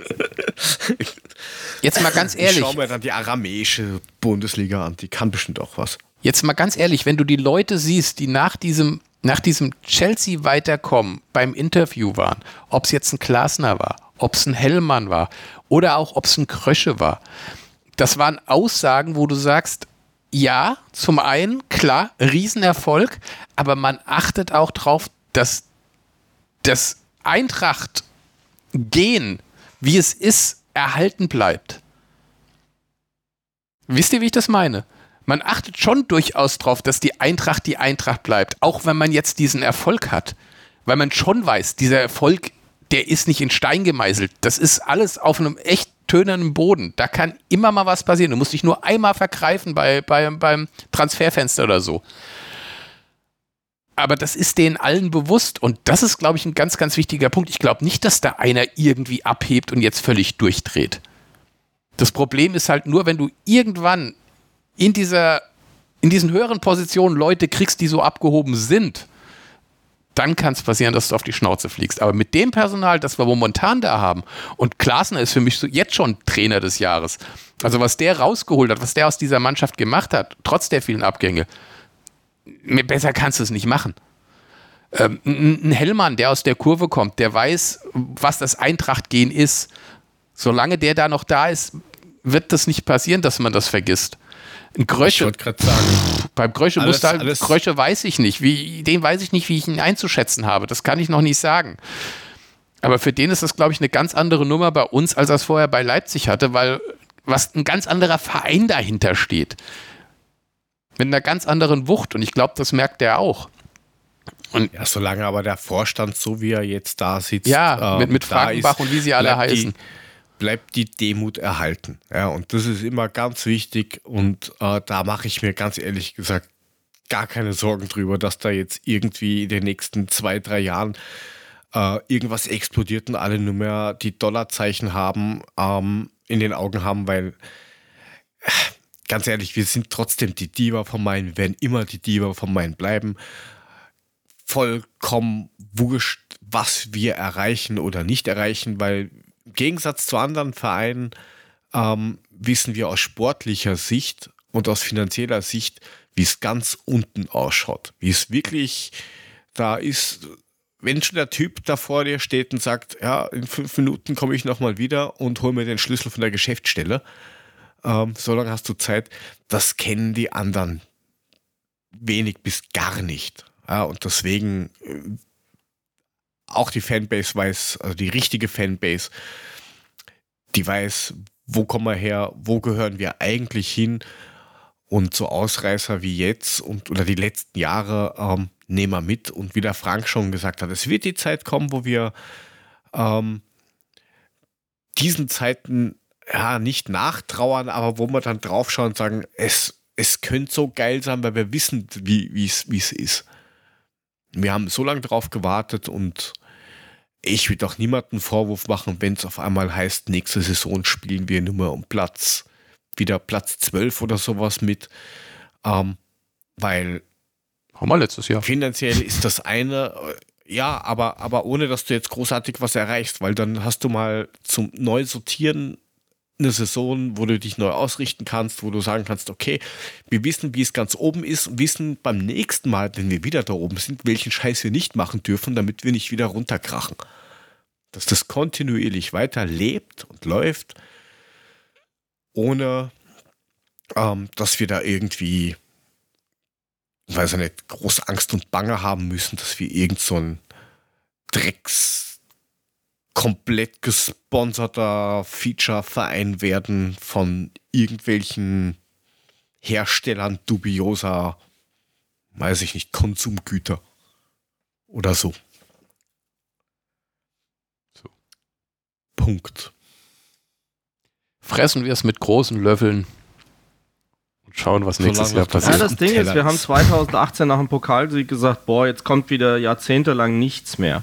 jetzt mal ganz ehrlich. Ich schau mir dann die aramäische Bundesliga an, die kann bestimmt auch was. Jetzt mal ganz ehrlich, wenn du die Leute siehst, die nach diesem Chelsea weiterkommen beim Interview waren, ob es jetzt ein Glasner war, ob es ein Hellmann war oder auch ob es ein Krösche war. Das waren Aussagen, wo du sagst, ja, zum einen, klar, Riesenerfolg, aber man achtet auch drauf, dass das Eintracht-Gen, wie es ist, erhalten bleibt. Wisst ihr, wie ich das meine? Man achtet schon durchaus drauf, dass die Eintracht bleibt, auch wenn man jetzt diesen Erfolg hat, weil man schon weiß, dieser Erfolg, der ist nicht in Stein gemeißelt. Das ist alles auf einem echt tönernen Boden. Da kann immer mal was passieren. Du musst dich nur einmal vergreifen beim Transferfenster oder so. Aber das ist denen allen bewusst. Und das ist, glaube ich, ein ganz, ganz wichtiger Punkt. Ich glaube nicht, dass da einer irgendwie abhebt und jetzt völlig durchdreht. Das Problem ist halt nur, wenn du irgendwann in diesen höheren Positionen Leute kriegst, die so abgehoben sind, dann kann es passieren, dass du auf die Schnauze fliegst. Aber mit dem Personal, das wir momentan da haben, und Glasner ist für mich so jetzt schon Trainer des Jahres, also was der rausgeholt hat, was der aus dieser Mannschaft gemacht hat, trotz der vielen Abgänge, besser kannst du es nicht machen. Ein Hellmann, der aus der Kurve kommt, der weiß, was das Eintracht-Gen ist. Solange der da noch da ist, wird das nicht passieren, dass man das vergisst. Ein Krösche, ich wollte gerade sagen. Beim Krösche musst du halt, Krösche weiß ich nicht. Den weiß ich nicht, wie ich ihn einzuschätzen habe. Das kann ich noch nicht sagen. Aber für den ist das, glaube ich, eine ganz andere Nummer bei uns, als er es vorher bei Leipzig hatte, weil was ein ganz anderer Verein dahinter steht. Mit einer ganz anderen Wucht. Und ich glaube, das merkt er auch. Und ja, solange aber der Vorstand, so wie er jetzt da sitzt, ja, mit Frankenbach ist, und wie sie alle heißen, bleibt die Demut erhalten. Ja, und das ist immer ganz wichtig und da mache ich mir ganz ehrlich gesagt gar keine Sorgen drüber, dass da jetzt irgendwie in den nächsten 2-3 Jahren irgendwas explodiert und alle nur mehr die Dollarzeichen haben, in den Augen haben, weil ganz ehrlich, wir sind trotzdem die Diva von Main, werden immer die Diva von Main bleiben. Vollkommen wurscht, was wir erreichen oder nicht erreichen, weil im Gegensatz zu anderen Vereinen wissen wir aus sportlicher Sicht und aus finanzieller Sicht, wie es ganz unten ausschaut. Wie es wirklich da ist, wenn schon der Typ da vor dir steht und sagt, ja, in 5 Minuten komme ich nochmal wieder und hole mir den Schlüssel von der Geschäftsstelle, so lange hast du Zeit, das kennen die anderen wenig bis gar nicht. Ja, und deswegen... Auch die Fanbase weiß, also die richtige Fanbase, die weiß, wo kommen wir her, wo gehören wir eigentlich hin, und so Ausreißer wie jetzt oder die letzten Jahre nehmen wir mit, und wie der Frank schon gesagt hat, es wird die Zeit kommen, wo wir diesen Zeiten ja, nicht nachtrauern, aber wo wir dann draufschauen und sagen, es könnte so geil sein, weil wir wissen, wie es ist. Wir haben so lange drauf gewartet und ich will doch niemanden einen Vorwurf machen, wenn es auf einmal heißt, nächste Saison spielen wir nur um Platz 12 oder sowas mit, weil haben wir letztes Jahr. Finanziell ist das eine, ja, aber ohne, dass du jetzt großartig was erreichst, weil dann hast du mal zum Neusortieren eine Saison, wo du dich neu ausrichten kannst, wo du sagen kannst, okay, wir wissen, wie es ganz oben ist und wissen beim nächsten Mal, wenn wir wieder da oben sind, welchen Scheiß wir nicht machen dürfen, damit wir nicht wieder runterkrachen. Dass das kontinuierlich weiter lebt und läuft, ohne dass wir da irgendwie, weiß ich nicht, große Angst und Bange haben müssen, dass wir irgend so ein komplett gesponserter Feature-Verein werden von irgendwelchen Herstellern dubioser, weiß ich nicht, Konsumgüter oder so. So. Punkt. Fressen wir es mit großen Löffeln und schauen, was nächstes Jahr passiert. Ja, das Ding ist, wir haben 2018 nach dem Pokalsieg gesagt, boah, jetzt kommt wieder jahrzehntelang nichts mehr.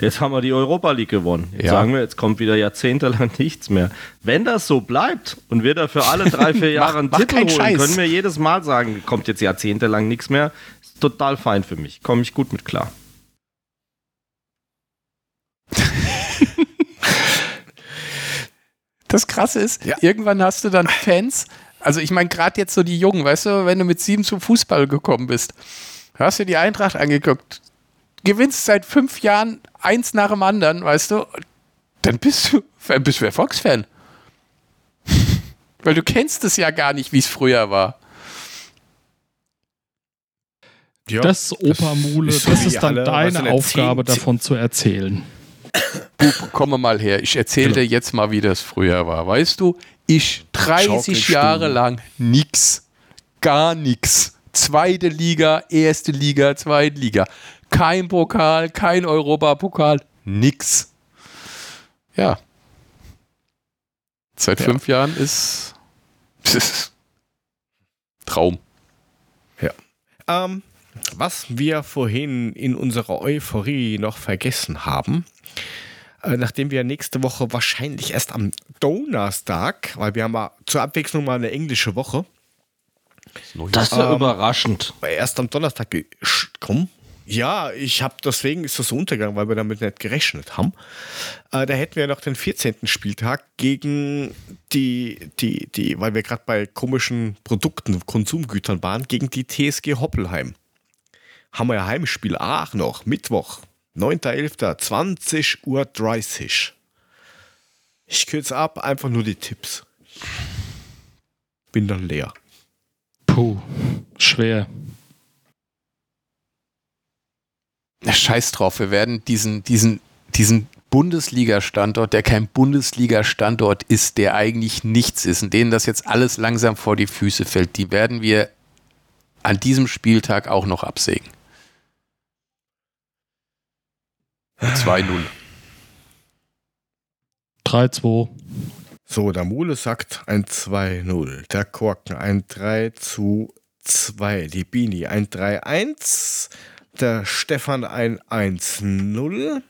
Jetzt haben wir die Europa League gewonnen. Jetzt sagen wir, jetzt kommt wieder jahrzehntelang nichts mehr. Wenn das so bleibt und wir dafür alle 3-4 Jahre einen Titel holen, können wir jedes Mal sagen, kommt jetzt jahrzehntelang nichts mehr. Ist total fein für mich. Komme ich gut mit klar. Das Krasse ist, irgendwann hast du dann Fans, also ich meine gerade jetzt so die Jungen, weißt du, wenn du mit 7 zum Fußball gekommen bist, hast du die Eintracht angeguckt, gewinnst seit 5 Jahren eins nach dem anderen, weißt du, dann bist du Erfolgsfan. Weil du kennst es ja gar nicht, wie es früher war. Ja, das Opermule, das ist dann deine Aufgabe, davon zu erzählen. Bub, komme mal her, ich erzähle dir jetzt mal, wie das früher war. Weißt du, 30 Jahre lang nix, gar nix. Zweite Liga, erste Liga, zweite Liga. Kein Pokal, kein Europapokal, nix. Ja. Seit 5 Jahren ist Traum. Ja. Was wir vorhin in unserer Euphorie noch vergessen haben, nachdem wir nächste Woche wahrscheinlich erst am Donnerstag, weil wir haben ja zur Abwechslung mal eine englische Woche. Das ist ja überraschend. Erst am Donnerstag kommen. Ja, deswegen ist das so untergegangen, weil wir damit nicht gerechnet haben. Da hätten wir noch den 14. Spieltag gegen die weil wir gerade bei komischen Produkten, Konsumgütern waren, gegen die TSG Hoffenheim. Haben wir ja Heimspiel Aach noch, Mittwoch, 9.11., 20.30 Uhr. Ich kürze ab, einfach nur die Tipps. Bin dann leer. Puh, schwer. Scheiß drauf, wir werden diesen Bundesliga-Standort, der kein Bundesliga-Standort ist, der eigentlich nichts ist und denen das jetzt alles langsam vor die Füße fällt, die werden wir an diesem Spieltag auch noch absägen. 2-0. 3-2. So, der Mule sagt ein 2-0. Der Korken ein 3-2. Die Bini ein 3-1. Der Stefan ein 1-0.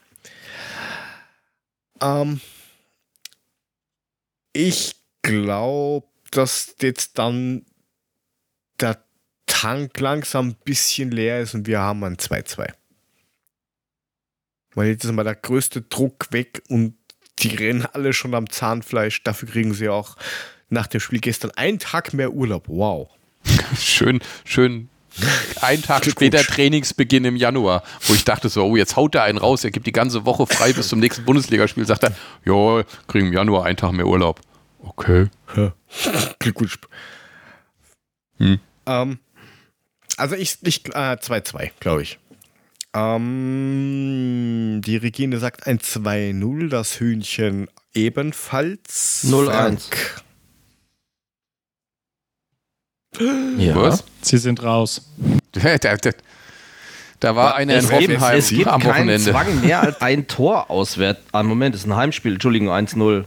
Ich glaube, dass jetzt dann der Tank langsam ein bisschen leer ist und wir haben ein 2-2. Weil jetzt ist mal der größte Druck weg und die rennen alle schon am Zahnfleisch. Dafür kriegen sie auch nach dem Spiel gestern einen Tag mehr Urlaub. Wow. Schön. Einen Tag später Trainingsbeginn im Januar, wo ich dachte so, oh, jetzt haut er einen raus, er gibt die ganze Woche frei bis zum nächsten Bundesligaspiel, sagt er, ja, kriegen im Januar einen Tag mehr Urlaub. Okay. Ja. Glückwunsch. Also 2-2, glaube ich. Die Regine sagt ein 2-0, das Hühnchen ebenfalls. 0-1. Ja. Was? Sie sind raus. Da war einer in Hoffenheim am Wochenende. Es gibt keinen Zwang mehr als ein Tor auswärts. Moment, das ist ein Heimspiel. Entschuldigung, 1-0.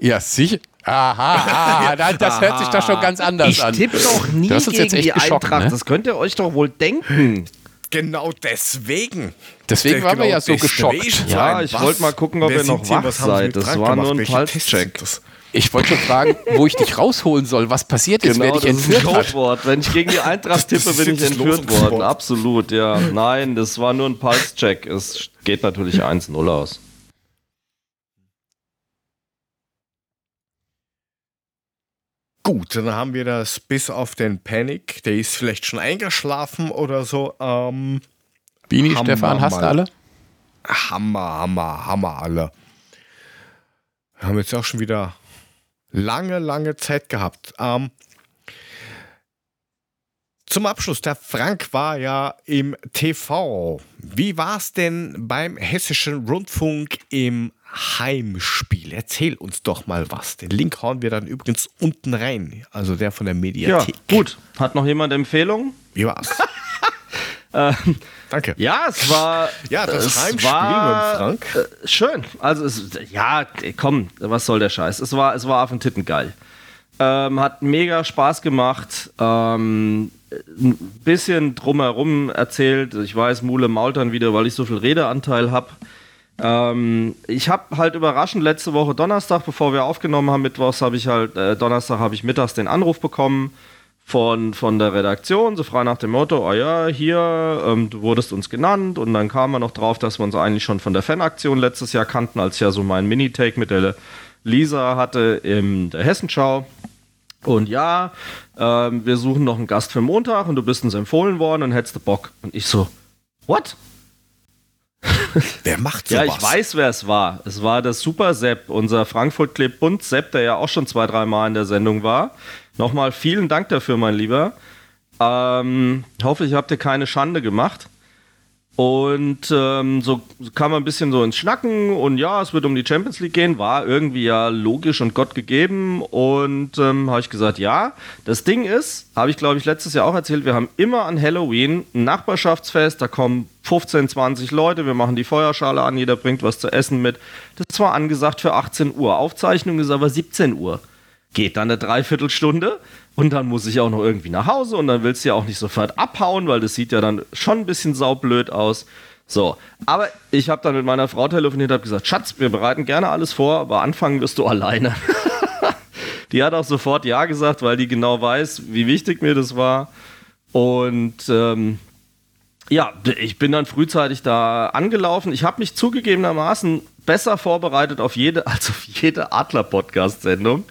Ja, sicher. Aha, das hört sich doch schon ganz anders an. Ich tippe doch nie gegen die Eintracht, ne? Das könnt ihr euch doch wohl denken. Genau deswegen. Deswegen waren wir ja so geschockt. Ja, ich wollte mal gucken, ob ihr noch wach seid. Das war nur ein Pulscheck. Ich wollte schon fragen, wo ich dich rausholen soll, was passiert ist, wer dich entführt hat. Wenn ich gegen die Eintracht tippe, bin ich entführt worden. Absolut, ja. Nein, das war nur ein Pulscheck. Es geht natürlich 1-0 aus. Gut, dann haben wir das bis auf den Panic. Der ist vielleicht schon eingeschlafen oder so. Bini, Hammer, Stefan, hast du alle? Hammer alle. Wir haben jetzt auch schon wieder lange Zeit gehabt. Zum Abschluss, der Frank war ja im TV. Wie war es denn beim Hessischen Rundfunk im Heimspiel? Erzähl uns doch mal was. Den Link hauen wir dann übrigens unten rein. Also der von der Mediathek. Ja, gut. Hat noch jemand Empfehlungen? Wie war's? Danke. Ja, es war. Ja, das Heimspiel mit Frank. Schön. Also, was soll der Scheiß? Es war auf den Titten geil. Hat mega Spaß gemacht. Ein bisschen drumherum erzählt. Ich weiß, Mule mault dann wieder, weil ich so viel Redeanteil habe. Ich habe halt überraschend letzte Woche Donnerstag, bevor wir aufgenommen haben, Donnerstag habe ich mittags den Anruf bekommen von der Redaktion, so frei nach dem Motto, du wurdest uns genannt, und dann kam man noch drauf, dass wir uns eigentlich schon von der Fanaktion letztes Jahr kannten, als ich ja so meinen Minitake mit der Lisa hatte in der Hessenschau. Und wir suchen noch einen Gast für Montag und du bist uns empfohlen worden und hättest Bock. Und ich so, what? Wer macht sowas? Ja, ich weiß, wer es war. Es war der Super Sepp, unser Frankfurt-Kleb-Bund Sepp, der ja auch schon 2-3 Mal in der Sendung war. Nochmal vielen Dank dafür, mein Lieber. Hoffe, ich habe dir keine Schande gemacht. Und so kam man ein bisschen so ins Schnacken und es wird um die Champions League gehen, war irgendwie ja logisch und Gott gegeben, und habe ich gesagt, das Ding ist, habe ich glaube ich letztes Jahr auch erzählt, wir haben immer an Halloween ein Nachbarschaftsfest, da kommen 15, 20 Leute, wir machen die Feuerschale an, jeder bringt was zu essen mit, das war angesagt für 18 Uhr, Aufzeichnung ist aber 17 Uhr. Geht dann eine Dreiviertelstunde und dann muss ich auch noch irgendwie nach Hause und dann willst du ja auch nicht sofort abhauen, weil das sieht ja dann schon ein bisschen saublöd aus. So, aber ich habe dann mit meiner Frau telefoniert und habe gesagt, Schatz, wir bereiten gerne alles vor, aber anfangen wirst du alleine. Die hat auch sofort Ja gesagt, weil die genau weiß, wie wichtig mir das war. Und ich bin dann frühzeitig da angelaufen. Ich habe mich zugegebenermaßen besser vorbereitet auf jede Adler-Podcast-Sendung.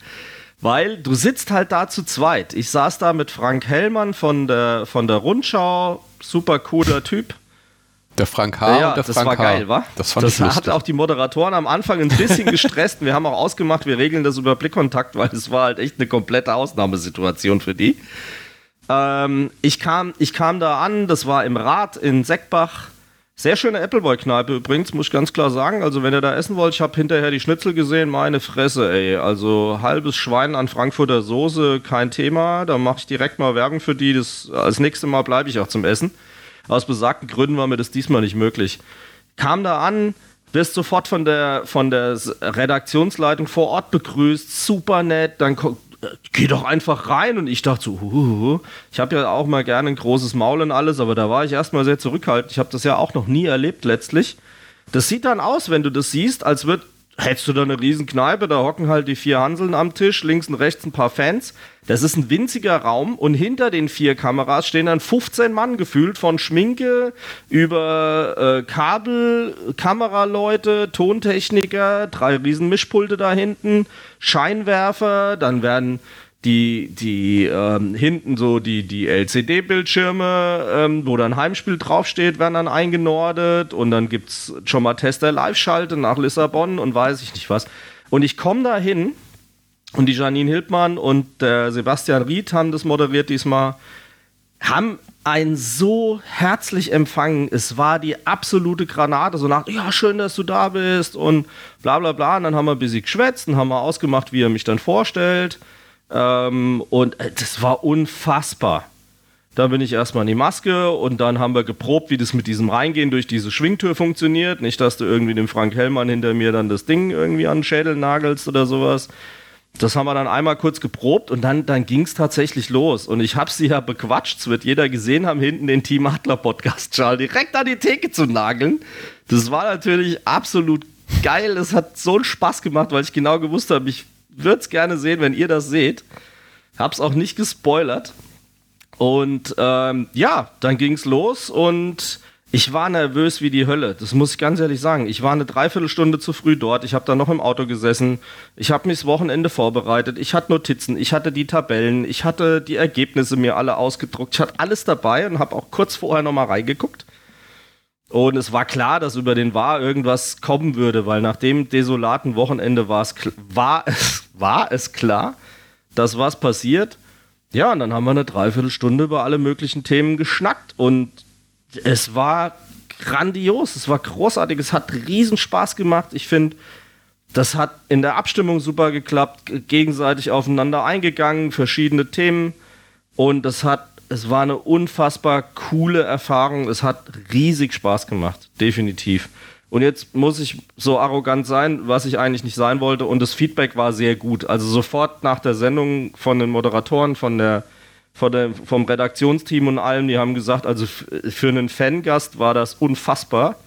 Weil du sitzt halt da zu zweit. Ich saß da mit Frank Hellmann von der Rundschau, super cooler Typ. Der Frank H. Ja, und der das Frank war H. geil, wa? Das hat auch die Moderatoren am Anfang ein bisschen gestresst. Wir haben auch ausgemacht, wir regeln das über Blickkontakt, weil es war halt echt eine komplette Ausnahmesituation für die. Ich kam da an, das war im Rad in Seckbach. Sehr schöne Appleboy-Kneipe übrigens, muss ich ganz klar sagen. Also wenn ihr da essen wollt, ich habe hinterher die Schnitzel gesehen, meine Fresse, ey. Also halbes Schwein an Frankfurter Soße, kein Thema. Da mache ich direkt mal Werbung für die. Das nächste Mal bleibe ich auch zum Essen. Aus besagten Gründen war mir das diesmal nicht möglich. Kam da an, wirst sofort von der Redaktionsleitung vor Ort begrüßt, super nett, dann geh doch einfach rein. Und ich dachte so, ich habe ja auch mal gerne ein großes Maul und alles, aber da war ich erstmal sehr zurückhaltend. Ich habe das ja auch noch nie erlebt letztlich. Das sieht dann aus, wenn du das siehst, hättest du da eine riesen Kneipe, da hocken halt die 4 Hanseln am Tisch, links und rechts ein paar Fans. Das ist ein winziger Raum und hinter den 4 Kameras stehen dann 15 Mann gefühlt, von Schminke über Kabel, Kameraleute, Tontechniker, 3 riesen Mischpulte da hinten, Scheinwerfer, dann werden die hinten so die LCD-Bildschirme, wo dann Heimspiel draufsteht, werden dann eingenordet und dann gibt's schon mal Tester Live-Schalte nach Lissabon und weiß ich nicht was. Und ich komme da hin und die Janine Hildmann und der Sebastian Ried haben das moderiert diesmal, haben einen so herzlich empfangen. Es war die absolute Granate. So nach, schön, dass du da bist und bla bla bla. Und dann haben wir ein bisschen geschwätzt und haben mal ausgemacht, wie er mich dann vorstellt. Und das war unfassbar. Dann bin ich erstmal in die Maske und dann haben wir geprobt, wie das mit diesem Reingehen durch diese Schwingtür funktioniert. Nicht, dass du irgendwie dem Frank Hellmann hinter mir dann das Ding irgendwie an den Schädel nagelst oder sowas. Das haben wir dann einmal kurz geprobt und dann ging es tatsächlich los. Und ich habe sie ja bequatscht, es wird jeder gesehen haben, hinten den Team Adler-Podcast-Schal direkt an die Theke zu nageln. Das war natürlich absolut geil, es hat so einen Spaß gemacht, weil ich genau gewusst habe, ich würde es gerne sehen, wenn ihr das seht. Hab's auch nicht gespoilert. Und ja, dann ging's los und ich war nervös wie die Hölle, das muss ich ganz ehrlich sagen. Ich war eine Dreiviertelstunde zu früh dort, ich habe da noch im Auto gesessen, ich habe mich das Wochenende vorbereitet, ich hatte Notizen, ich hatte die Tabellen, ich hatte die Ergebnisse mir alle ausgedruckt, ich hatte alles dabei und habe auch kurz vorher nochmal reingeguckt. Und es war klar, dass über den VAR irgendwas kommen würde, weil nach dem desolaten Wochenende war es klar, dass was passiert. Ja, und dann haben wir eine Dreiviertelstunde über alle möglichen Themen geschnackt und es war grandios, es war großartig, es hat riesen Spaß gemacht. Ich finde, das hat in der Abstimmung super geklappt, gegenseitig aufeinander eingegangen, verschiedene Themen und es war eine unfassbar coole Erfahrung, es hat riesig Spaß gemacht, definitiv. Und jetzt muss ich so arrogant sein, was ich eigentlich nicht sein wollte. Und das Feedback war sehr gut. Also sofort nach der Sendung von den Moderatoren, vom Redaktionsteam und allem, die haben gesagt, also für einen Fangast war das unfassbar.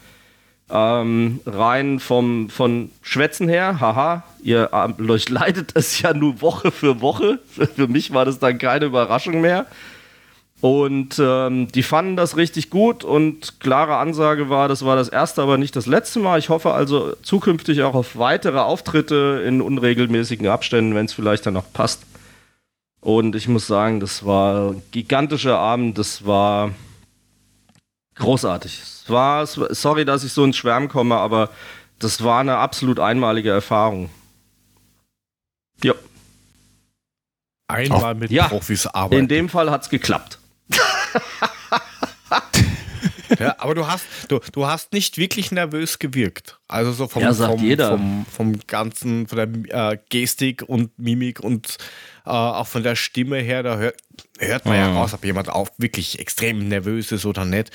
Rein von Schwätzen her, haha, ihr leidet es ja nur Woche für Woche. Für mich war das dann keine Überraschung mehr. Und die fanden das richtig gut und klare Ansage war, das war das erste, aber nicht das letzte Mal. Ich hoffe also zukünftig auch auf weitere Auftritte in unregelmäßigen Abständen, wenn es vielleicht dann noch passt. Und ich muss sagen, das war ein gigantischer Abend, das war großartig. Sorry, dass ich so ins Schwärmen komme, aber das war eine absolut einmalige Erfahrung. Ja. Einmal mit Profis arbeiten. In dem Fall hat es geklappt. Ja, aber du hast nicht wirklich nervös gewirkt. Also so vom ganzen, von der Gestik und Mimik und auch von der Stimme her, da hört man ja raus, ob jemand auch wirklich extrem nervös ist oder nicht.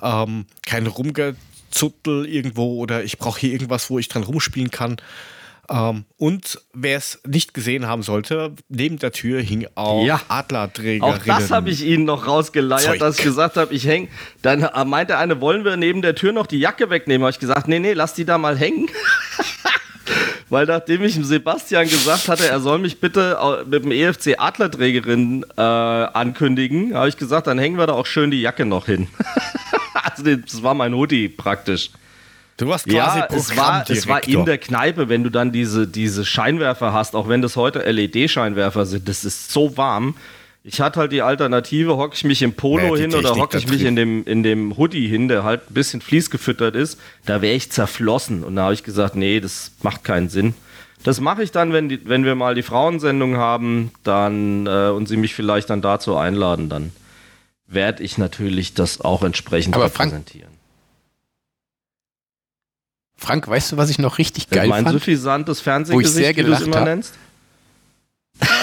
Kein Rumgezuttel irgendwo oder ich brauche hier irgendwas, wo ich dran rumspielen kann. Und wer es nicht gesehen haben sollte, neben der Tür hing auch Adlerträgerinnen. Auch das habe ich Ihnen noch rausgeleiert, Zeug. Dass ich gesagt habe, ich hänge. Dann meinte eine, wollen wir neben der Tür noch die Jacke wegnehmen? Habe ich gesagt, nee, lass die da mal hängen. Weil nachdem ich dem Sebastian gesagt hatte, er soll mich bitte mit dem EFC Adlerträgerinnen ankündigen, habe ich gesagt, dann hängen wir da auch schön die Jacke noch hin. Also das war mein Hoodie praktisch. Du warst quasi Programmdirektor. Es war in der Kneipe, wenn du dann diese Scheinwerfer hast, auch wenn das heute LED-Scheinwerfer sind, das ist so warm. Ich hatte halt die Alternative, hocke ich mich im Polo hin oder hocke ich mich in dem Hoodie hin, der halt ein bisschen fließgefüttert ist, da wäre ich zerflossen. Und da habe ich gesagt, nee, das macht keinen Sinn. Das mache ich dann, wenn wir mal die Frauensendung haben dann und sie mich vielleicht dann dazu einladen, dann werde ich natürlich das auch entsprechend repräsentieren. Frank, weißt du, was ich noch richtig geil fand? Mein suffisantes Fernsehgesicht, wie du es immer nennst?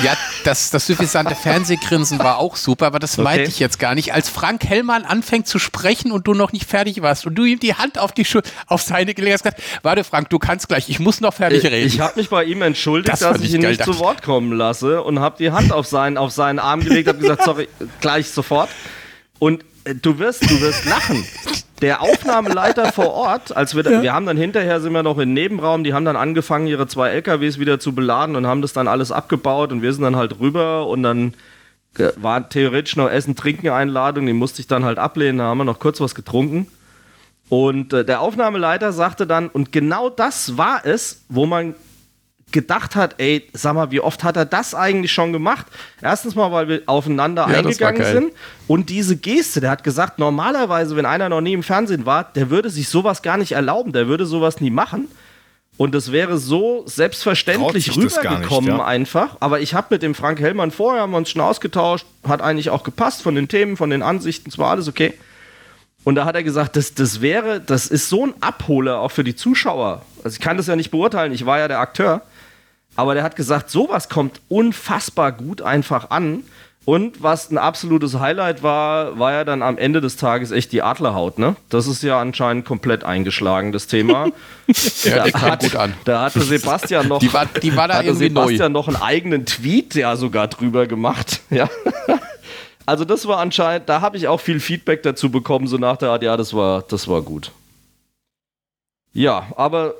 Ja, das suffisante Fernsehgrinsen war auch super, aber das meinte ich jetzt gar nicht. Als Frank Hellmann anfängt zu sprechen und du noch nicht fertig warst und du ihm die Hand auf die auf seine gelegt hast, warte Frank, du kannst gleich, ich muss noch fertig reden. Ich habe mich bei ihm entschuldigt, dass ich ihn nicht zu Wort kommen lasse und habe die Hand auf seinen Arm gelegt und habe gesagt, sorry, gleich sofort. Und du wirst lachen. Der Aufnahmeleiter vor Ort, wir haben dann hinterher, sind wir noch im Nebenraum, die haben dann angefangen, ihre 2 LKWs wieder zu beladen und haben das dann alles abgebaut und wir sind dann halt rüber und dann war theoretisch noch Essen-Trinken-Einladung, die musste ich dann halt ablehnen, da haben wir noch kurz was getrunken. Und der Aufnahmeleiter sagte dann, und genau das war es, wo man gedacht hat, ey, sag mal, wie oft hat er das eigentlich schon gemacht? Erstens mal, weil wir aufeinander eingegangen sind und diese Geste, der hat gesagt, normalerweise, wenn einer noch nie im Fernsehen war, der würde sich sowas gar nicht erlauben, der würde sowas nie machen und das wäre so selbstverständlich rübergekommen einfach, aber ich habe mit dem Frank Hellmann vorher, haben wir uns schon ausgetauscht, hat eigentlich auch gepasst von den Themen, von den Ansichten, es war alles okay. Und da hat er gesagt, das ist so ein Abholer auch für die Zuschauer. Also ich kann das ja nicht beurteilen, ich war ja der Akteur. Aber der hat gesagt, sowas kommt unfassbar gut einfach an. Und was ein absolutes Highlight war, war ja dann am Ende des Tages echt die Adlerhaut, ne? Das ist ja anscheinend komplett eingeschlagen, das Thema. Ja, der kam gut an. Da hatte Sebastian noch, die war da hatte Sebastian noch einen eigenen Tweet ja sogar drüber gemacht. Ja. Also das war anscheinend, da habe ich auch viel Feedback dazu bekommen, so nach der Art, ja, das war gut. Ja, aber...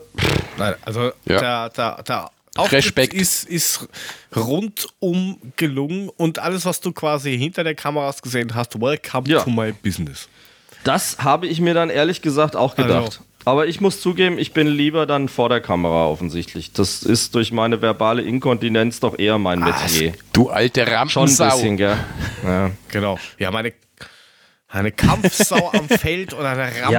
Nein, also ja. Der Respekt ist rundum gelungen und alles, was du quasi hinter der Kameras gesehen hast, welcome to my business. Das habe ich mir dann ehrlich gesagt auch gedacht. Also. Aber ich muss zugeben, ich bin lieber dann vor der Kamera offensichtlich. Das ist durch meine verbale Inkontinenz doch eher mein Metier. Du alte Rampensau. Schon ein bisschen, gell? Ja. Genau. Ja, eine Kampfsau am Feld oder eine Rampensau.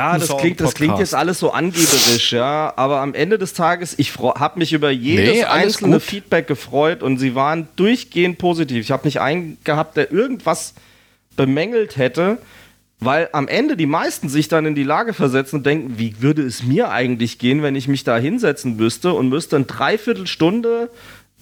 Ja, das klingt jetzt alles so angeberisch, ja. Aber am Ende des Tages, ich habe mich über jedes einzelne Feedback gefreut und sie waren durchgehend positiv. Ich habe nicht einen gehabt, der irgendwas bemängelt hätte, weil am Ende die meisten sich dann in die Lage versetzen und denken, wie würde es mir eigentlich gehen, wenn ich mich da hinsetzen müsste und müsste eine Dreiviertelstunde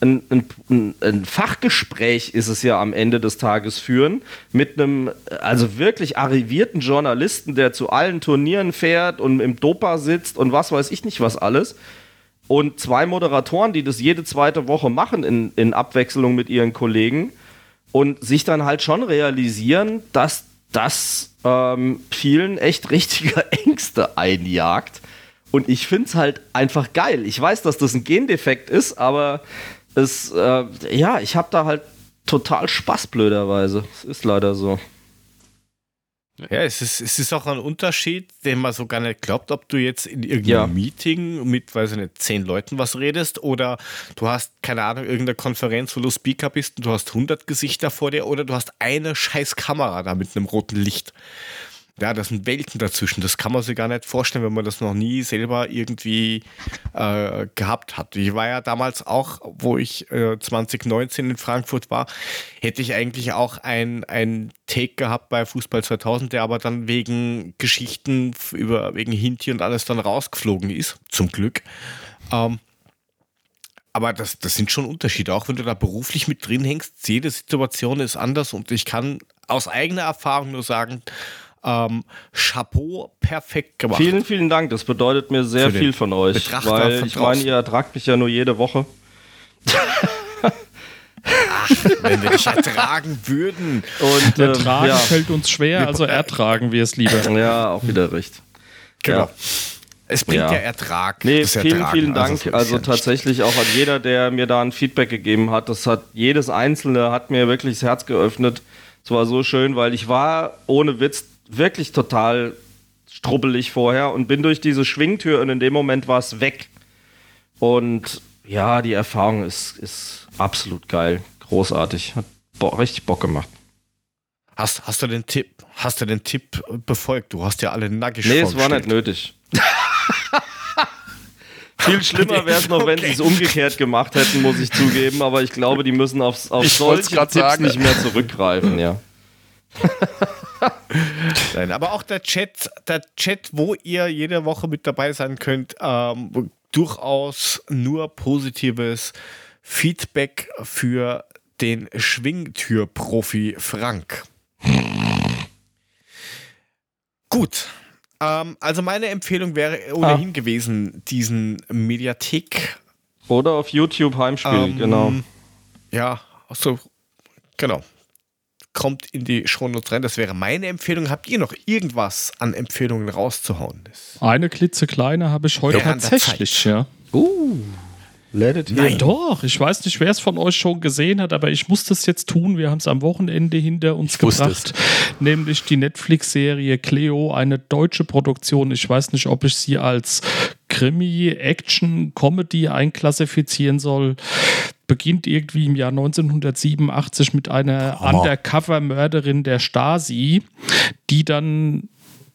ein Fachgespräch ist es ja am Ende des Tages führen mit einem also wirklich arrivierten Journalisten, der zu allen Turnieren fährt und im Dopa sitzt und was weiß ich nicht was alles und zwei Moderatoren, die das jede zweite Woche machen in Abwechslung mit ihren Kollegen und sich dann halt schon realisieren, dass das vielen echt richtige Ängste einjagt und ich find's halt einfach geil. Ich weiß, dass das ein Gendefekt ist, aber es, ich hab da halt total Spaß, blöderweise. Es ist leider so. Ja, es ist auch ein Unterschied, den man so gar nicht glaubt, ob du jetzt in irgendeinem Meeting mit, weiß ich nicht, 10 Leuten was redest oder du hast, keine Ahnung, irgendeine Konferenz, wo du Speaker bist und du hast 100 Gesichter vor dir oder du hast eine scheiß Kamera da mit einem roten Licht. Ja, das sind Welten dazwischen. Das kann man sich gar nicht vorstellen, wenn man das noch nie selber irgendwie gehabt hat. Ich war ja damals auch, wo ich 2019 in Frankfurt war, hätte ich eigentlich auch ein Take gehabt bei Fußball 2000, der aber dann wegen Geschichten, wegen Hinti und alles dann rausgeflogen ist, zum Glück. Aber das sind schon Unterschiede. Auch wenn du da beruflich mit drin hängst, jede Situation ist anders und ich kann aus eigener Erfahrung nur sagen, Chapeau, perfekt gemacht. Vielen, vielen Dank, das bedeutet mir sehr viel von euch, Betrachter, weil ich meine, ihr ertragt mich ja nur jede Woche. Ach, wenn wir dich ertragen würden. Und ertragen fällt uns schwer, also ertragen wir es lieber. Ja, auch wieder recht. Genau. Ja. Es bringt ja Ertrag. Nee, vielen, vielen Dank. Also tatsächlich auch an jeder, der mir da ein Feedback gegeben hat. Das hat jedes Einzelne hat mir wirklich das Herz geöffnet. Es war so schön, weil ich war ohne Witz wirklich total strubbelig vorher und bin durch diese Schwingtür und in dem Moment war es weg. Und ja, die Erfahrung ist absolut geil, großartig, hat richtig Bock gemacht. Hast du den Tipp befolgt? Du hast ja alle nackig vorgestellt. Nee, es war nicht nötig. Viel schlimmer wäre es noch, wenn sie es umgekehrt gemacht hätten, muss ich zugeben, aber ich glaube, die müssen auf solche Tipps nicht mehr zurückgreifen, ja. Nein, aber auch der Chat, wo ihr jede Woche mit dabei sein könnt, durchaus nur positives Feedback für den Schwingtürprofi Frank. Gut, also meine Empfehlung wäre ohnehin gewesen, diesen Mediathek. Oder auf YouTube Heimspiel, genau. Ja, also, genau. Kommt in die Shownotes rein. Das wäre meine Empfehlung. Habt ihr noch irgendwas an Empfehlungen rauszuhauen? Eine klitzekleine habe ich heute tatsächlich. Ja. Let it Nein, doch. Ich weiß nicht, wer es von euch schon gesehen hat, aber ich muss das jetzt tun. Wir haben es am Wochenende hinter uns gebracht. Nämlich die Netflix-Serie Cleo, eine deutsche Produktion. Ich weiß nicht, ob ich sie als Krimi, Action, Comedy einklassifizieren soll. Beginnt irgendwie im Jahr 1987 mit einer Undercover-Mörderin der Stasi, die dann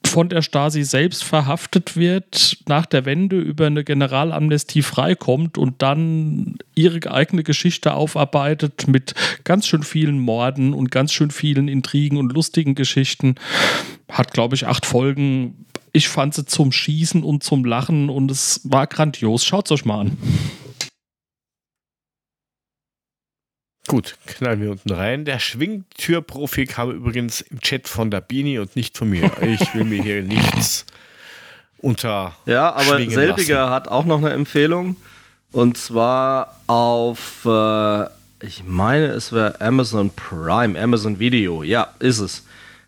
von der Stasi selbst verhaftet wird, nach der Wende über eine Generalamnestie freikommt und dann ihre eigene Geschichte aufarbeitet mit ganz schön vielen Morden und ganz schön vielen Intrigen und lustigen Geschichten. Hat, glaube ich, 8 Folgen. Ich fand sie zum Schießen und zum Lachen und es war grandios. Schaut es euch mal an. Gut, knallen wir unten rein. Der Schwingtürprofi kam übrigens im Chat von Dabini und nicht von mir. Ich will mir hier nichts unter. Ja, aber selbiger hat auch noch eine Empfehlung. Und zwar auf, ich meine, es wäre Amazon Prime, Amazon Video. Ja, ist es.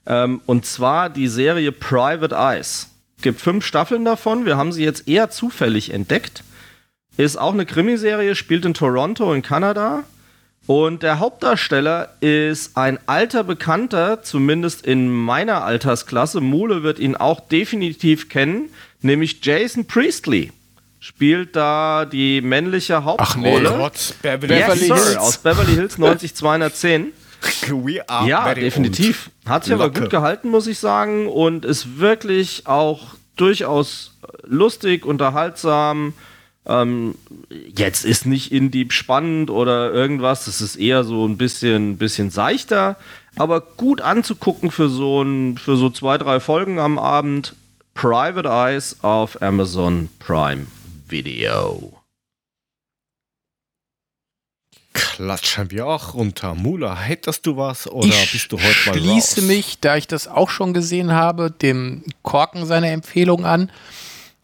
Und zwar die Serie Private Eyes. Gibt 5 Staffeln davon. Wir haben sie jetzt eher zufällig entdeckt. Ist auch eine Krimiserie, spielt in Toronto in Kanada. Und der Hauptdarsteller ist ein alter Bekannter, zumindest in meiner Altersklasse. Mule wird ihn auch definitiv kennen, nämlich Jason Priestley. Spielt da die männliche Hauptrolle. Aus Beverly Hills 90210. Ja, definitiv. Hat sich aber gut gehalten, muss ich sagen. Und ist wirklich auch durchaus lustig, unterhaltsam. Jetzt ist nicht in-deep spannend oder irgendwas. Das ist eher so ein bisschen seichter. Aber gut anzugucken für so 2-3 Folgen am Abend. Private Eyes auf Amazon Prime Video. Klatschen wir auch runter. Mula, hättest du was oder bist du heute mal raus? Ich schließe mich, da ich das auch schon gesehen habe, dem Korken seiner Empfehlung an.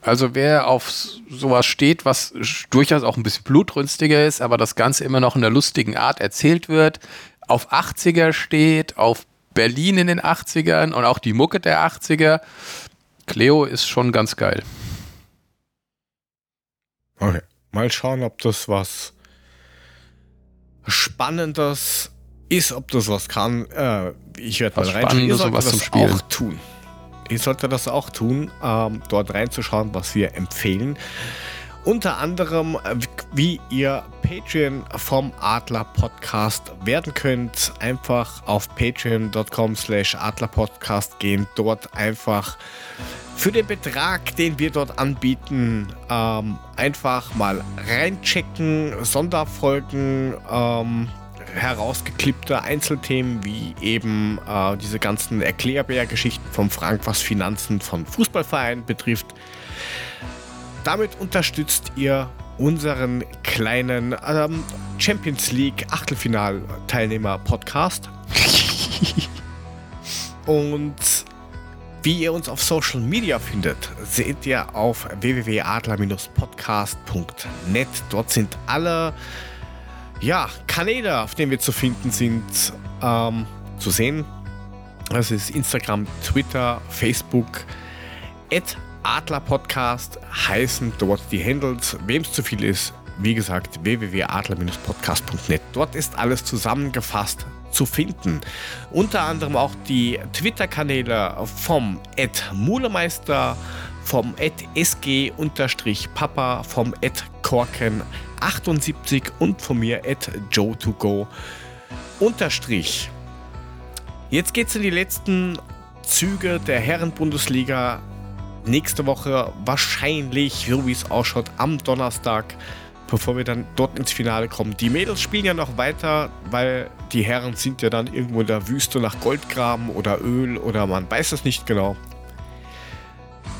Also wer auf sowas steht, was durchaus auch ein bisschen blutrünstiger ist, aber das Ganze immer noch in einer lustigen Art erzählt wird, auf 80er steht, auf Berlin in den 80ern und auch die Mucke der 80er, Cleo ist schon ganz geil. Okay, mal schauen, ob das was Spannendes ist, ob das was kann. Ich werde mal reinschauen. Ihr solltet das auch tun. Dort reinzuschauen, was wir empfehlen. Unter anderem, wie ihr Patreon vom Adler Podcast werden könnt. Einfach auf patreon.com/adlerpodcast gehen. Dort einfach für den Betrag, den wir dort anbieten, einfach mal reinchecken. Sonderfolgen, herausgeklippte Einzelthemen wie eben diese ganzen Erklärbär-Geschichten vom Frank, was Finanzen von Fußballvereinen betrifft. Damit unterstützt ihr unseren kleinen Champions League Achtelfinal-Teilnehmer-Podcast. Und wie ihr uns auf Social Media findet, seht ihr auf www.adler-podcast.net. Dort sind alle Kanäle, auf denen wir zu finden sind, zu sehen. Das ist Instagram, Twitter, Facebook. @Adlerpodcast heißen dort die Handles. Wem es zu viel ist, wie gesagt, www.adler-podcast.net. Dort ist alles zusammengefasst zu finden. Unter anderem auch die Twitter-Kanäle vom @Mulemeister, vom @SG_Papa, vom @Korken78 und von mir @Joe2Go_. Jetzt geht's in die letzten Züge der Herren-Bundesliga. Nächste Woche wahrscheinlich, so wie es ausschaut, am Donnerstag, bevor wir dann dort ins Finale kommen. Die Mädels spielen ja noch weiter, weil die Herren sind ja dann irgendwo in der Wüste nach Goldgraben oder Öl oder man weiß es nicht genau.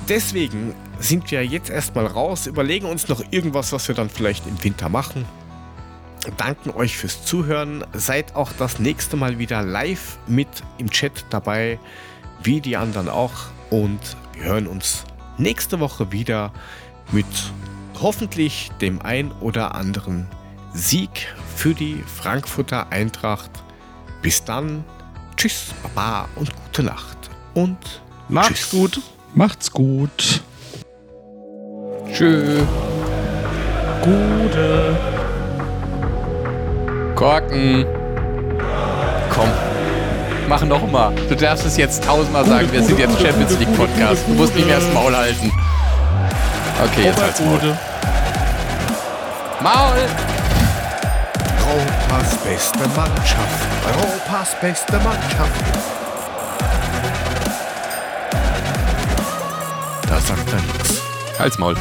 Deswegen sind wir jetzt erstmal raus, überlegen uns noch irgendwas, was wir dann vielleicht im Winter machen. Danken euch fürs Zuhören. Seid auch das nächste Mal wieder live mit im Chat dabei, wie die anderen auch. Und wir hören uns nächste Woche wieder mit hoffentlich dem ein oder anderen Sieg für die Frankfurter Eintracht. Bis dann. Tschüss, Baba und gute Nacht. Und macht's gut. Macht's gut. Tschö. Gute. Korken. Komm. Machen noch mal. Du darfst es jetzt 1000-mal sagen, wir sind jetzt Champions League Podcast. Du musst nicht mehr das Maul halten. Okay, jetzt halt's Maul. Maul! Europas beste Mannschaft. Europas beste Mannschaft. Da sagt er nichts. Halt's Maul.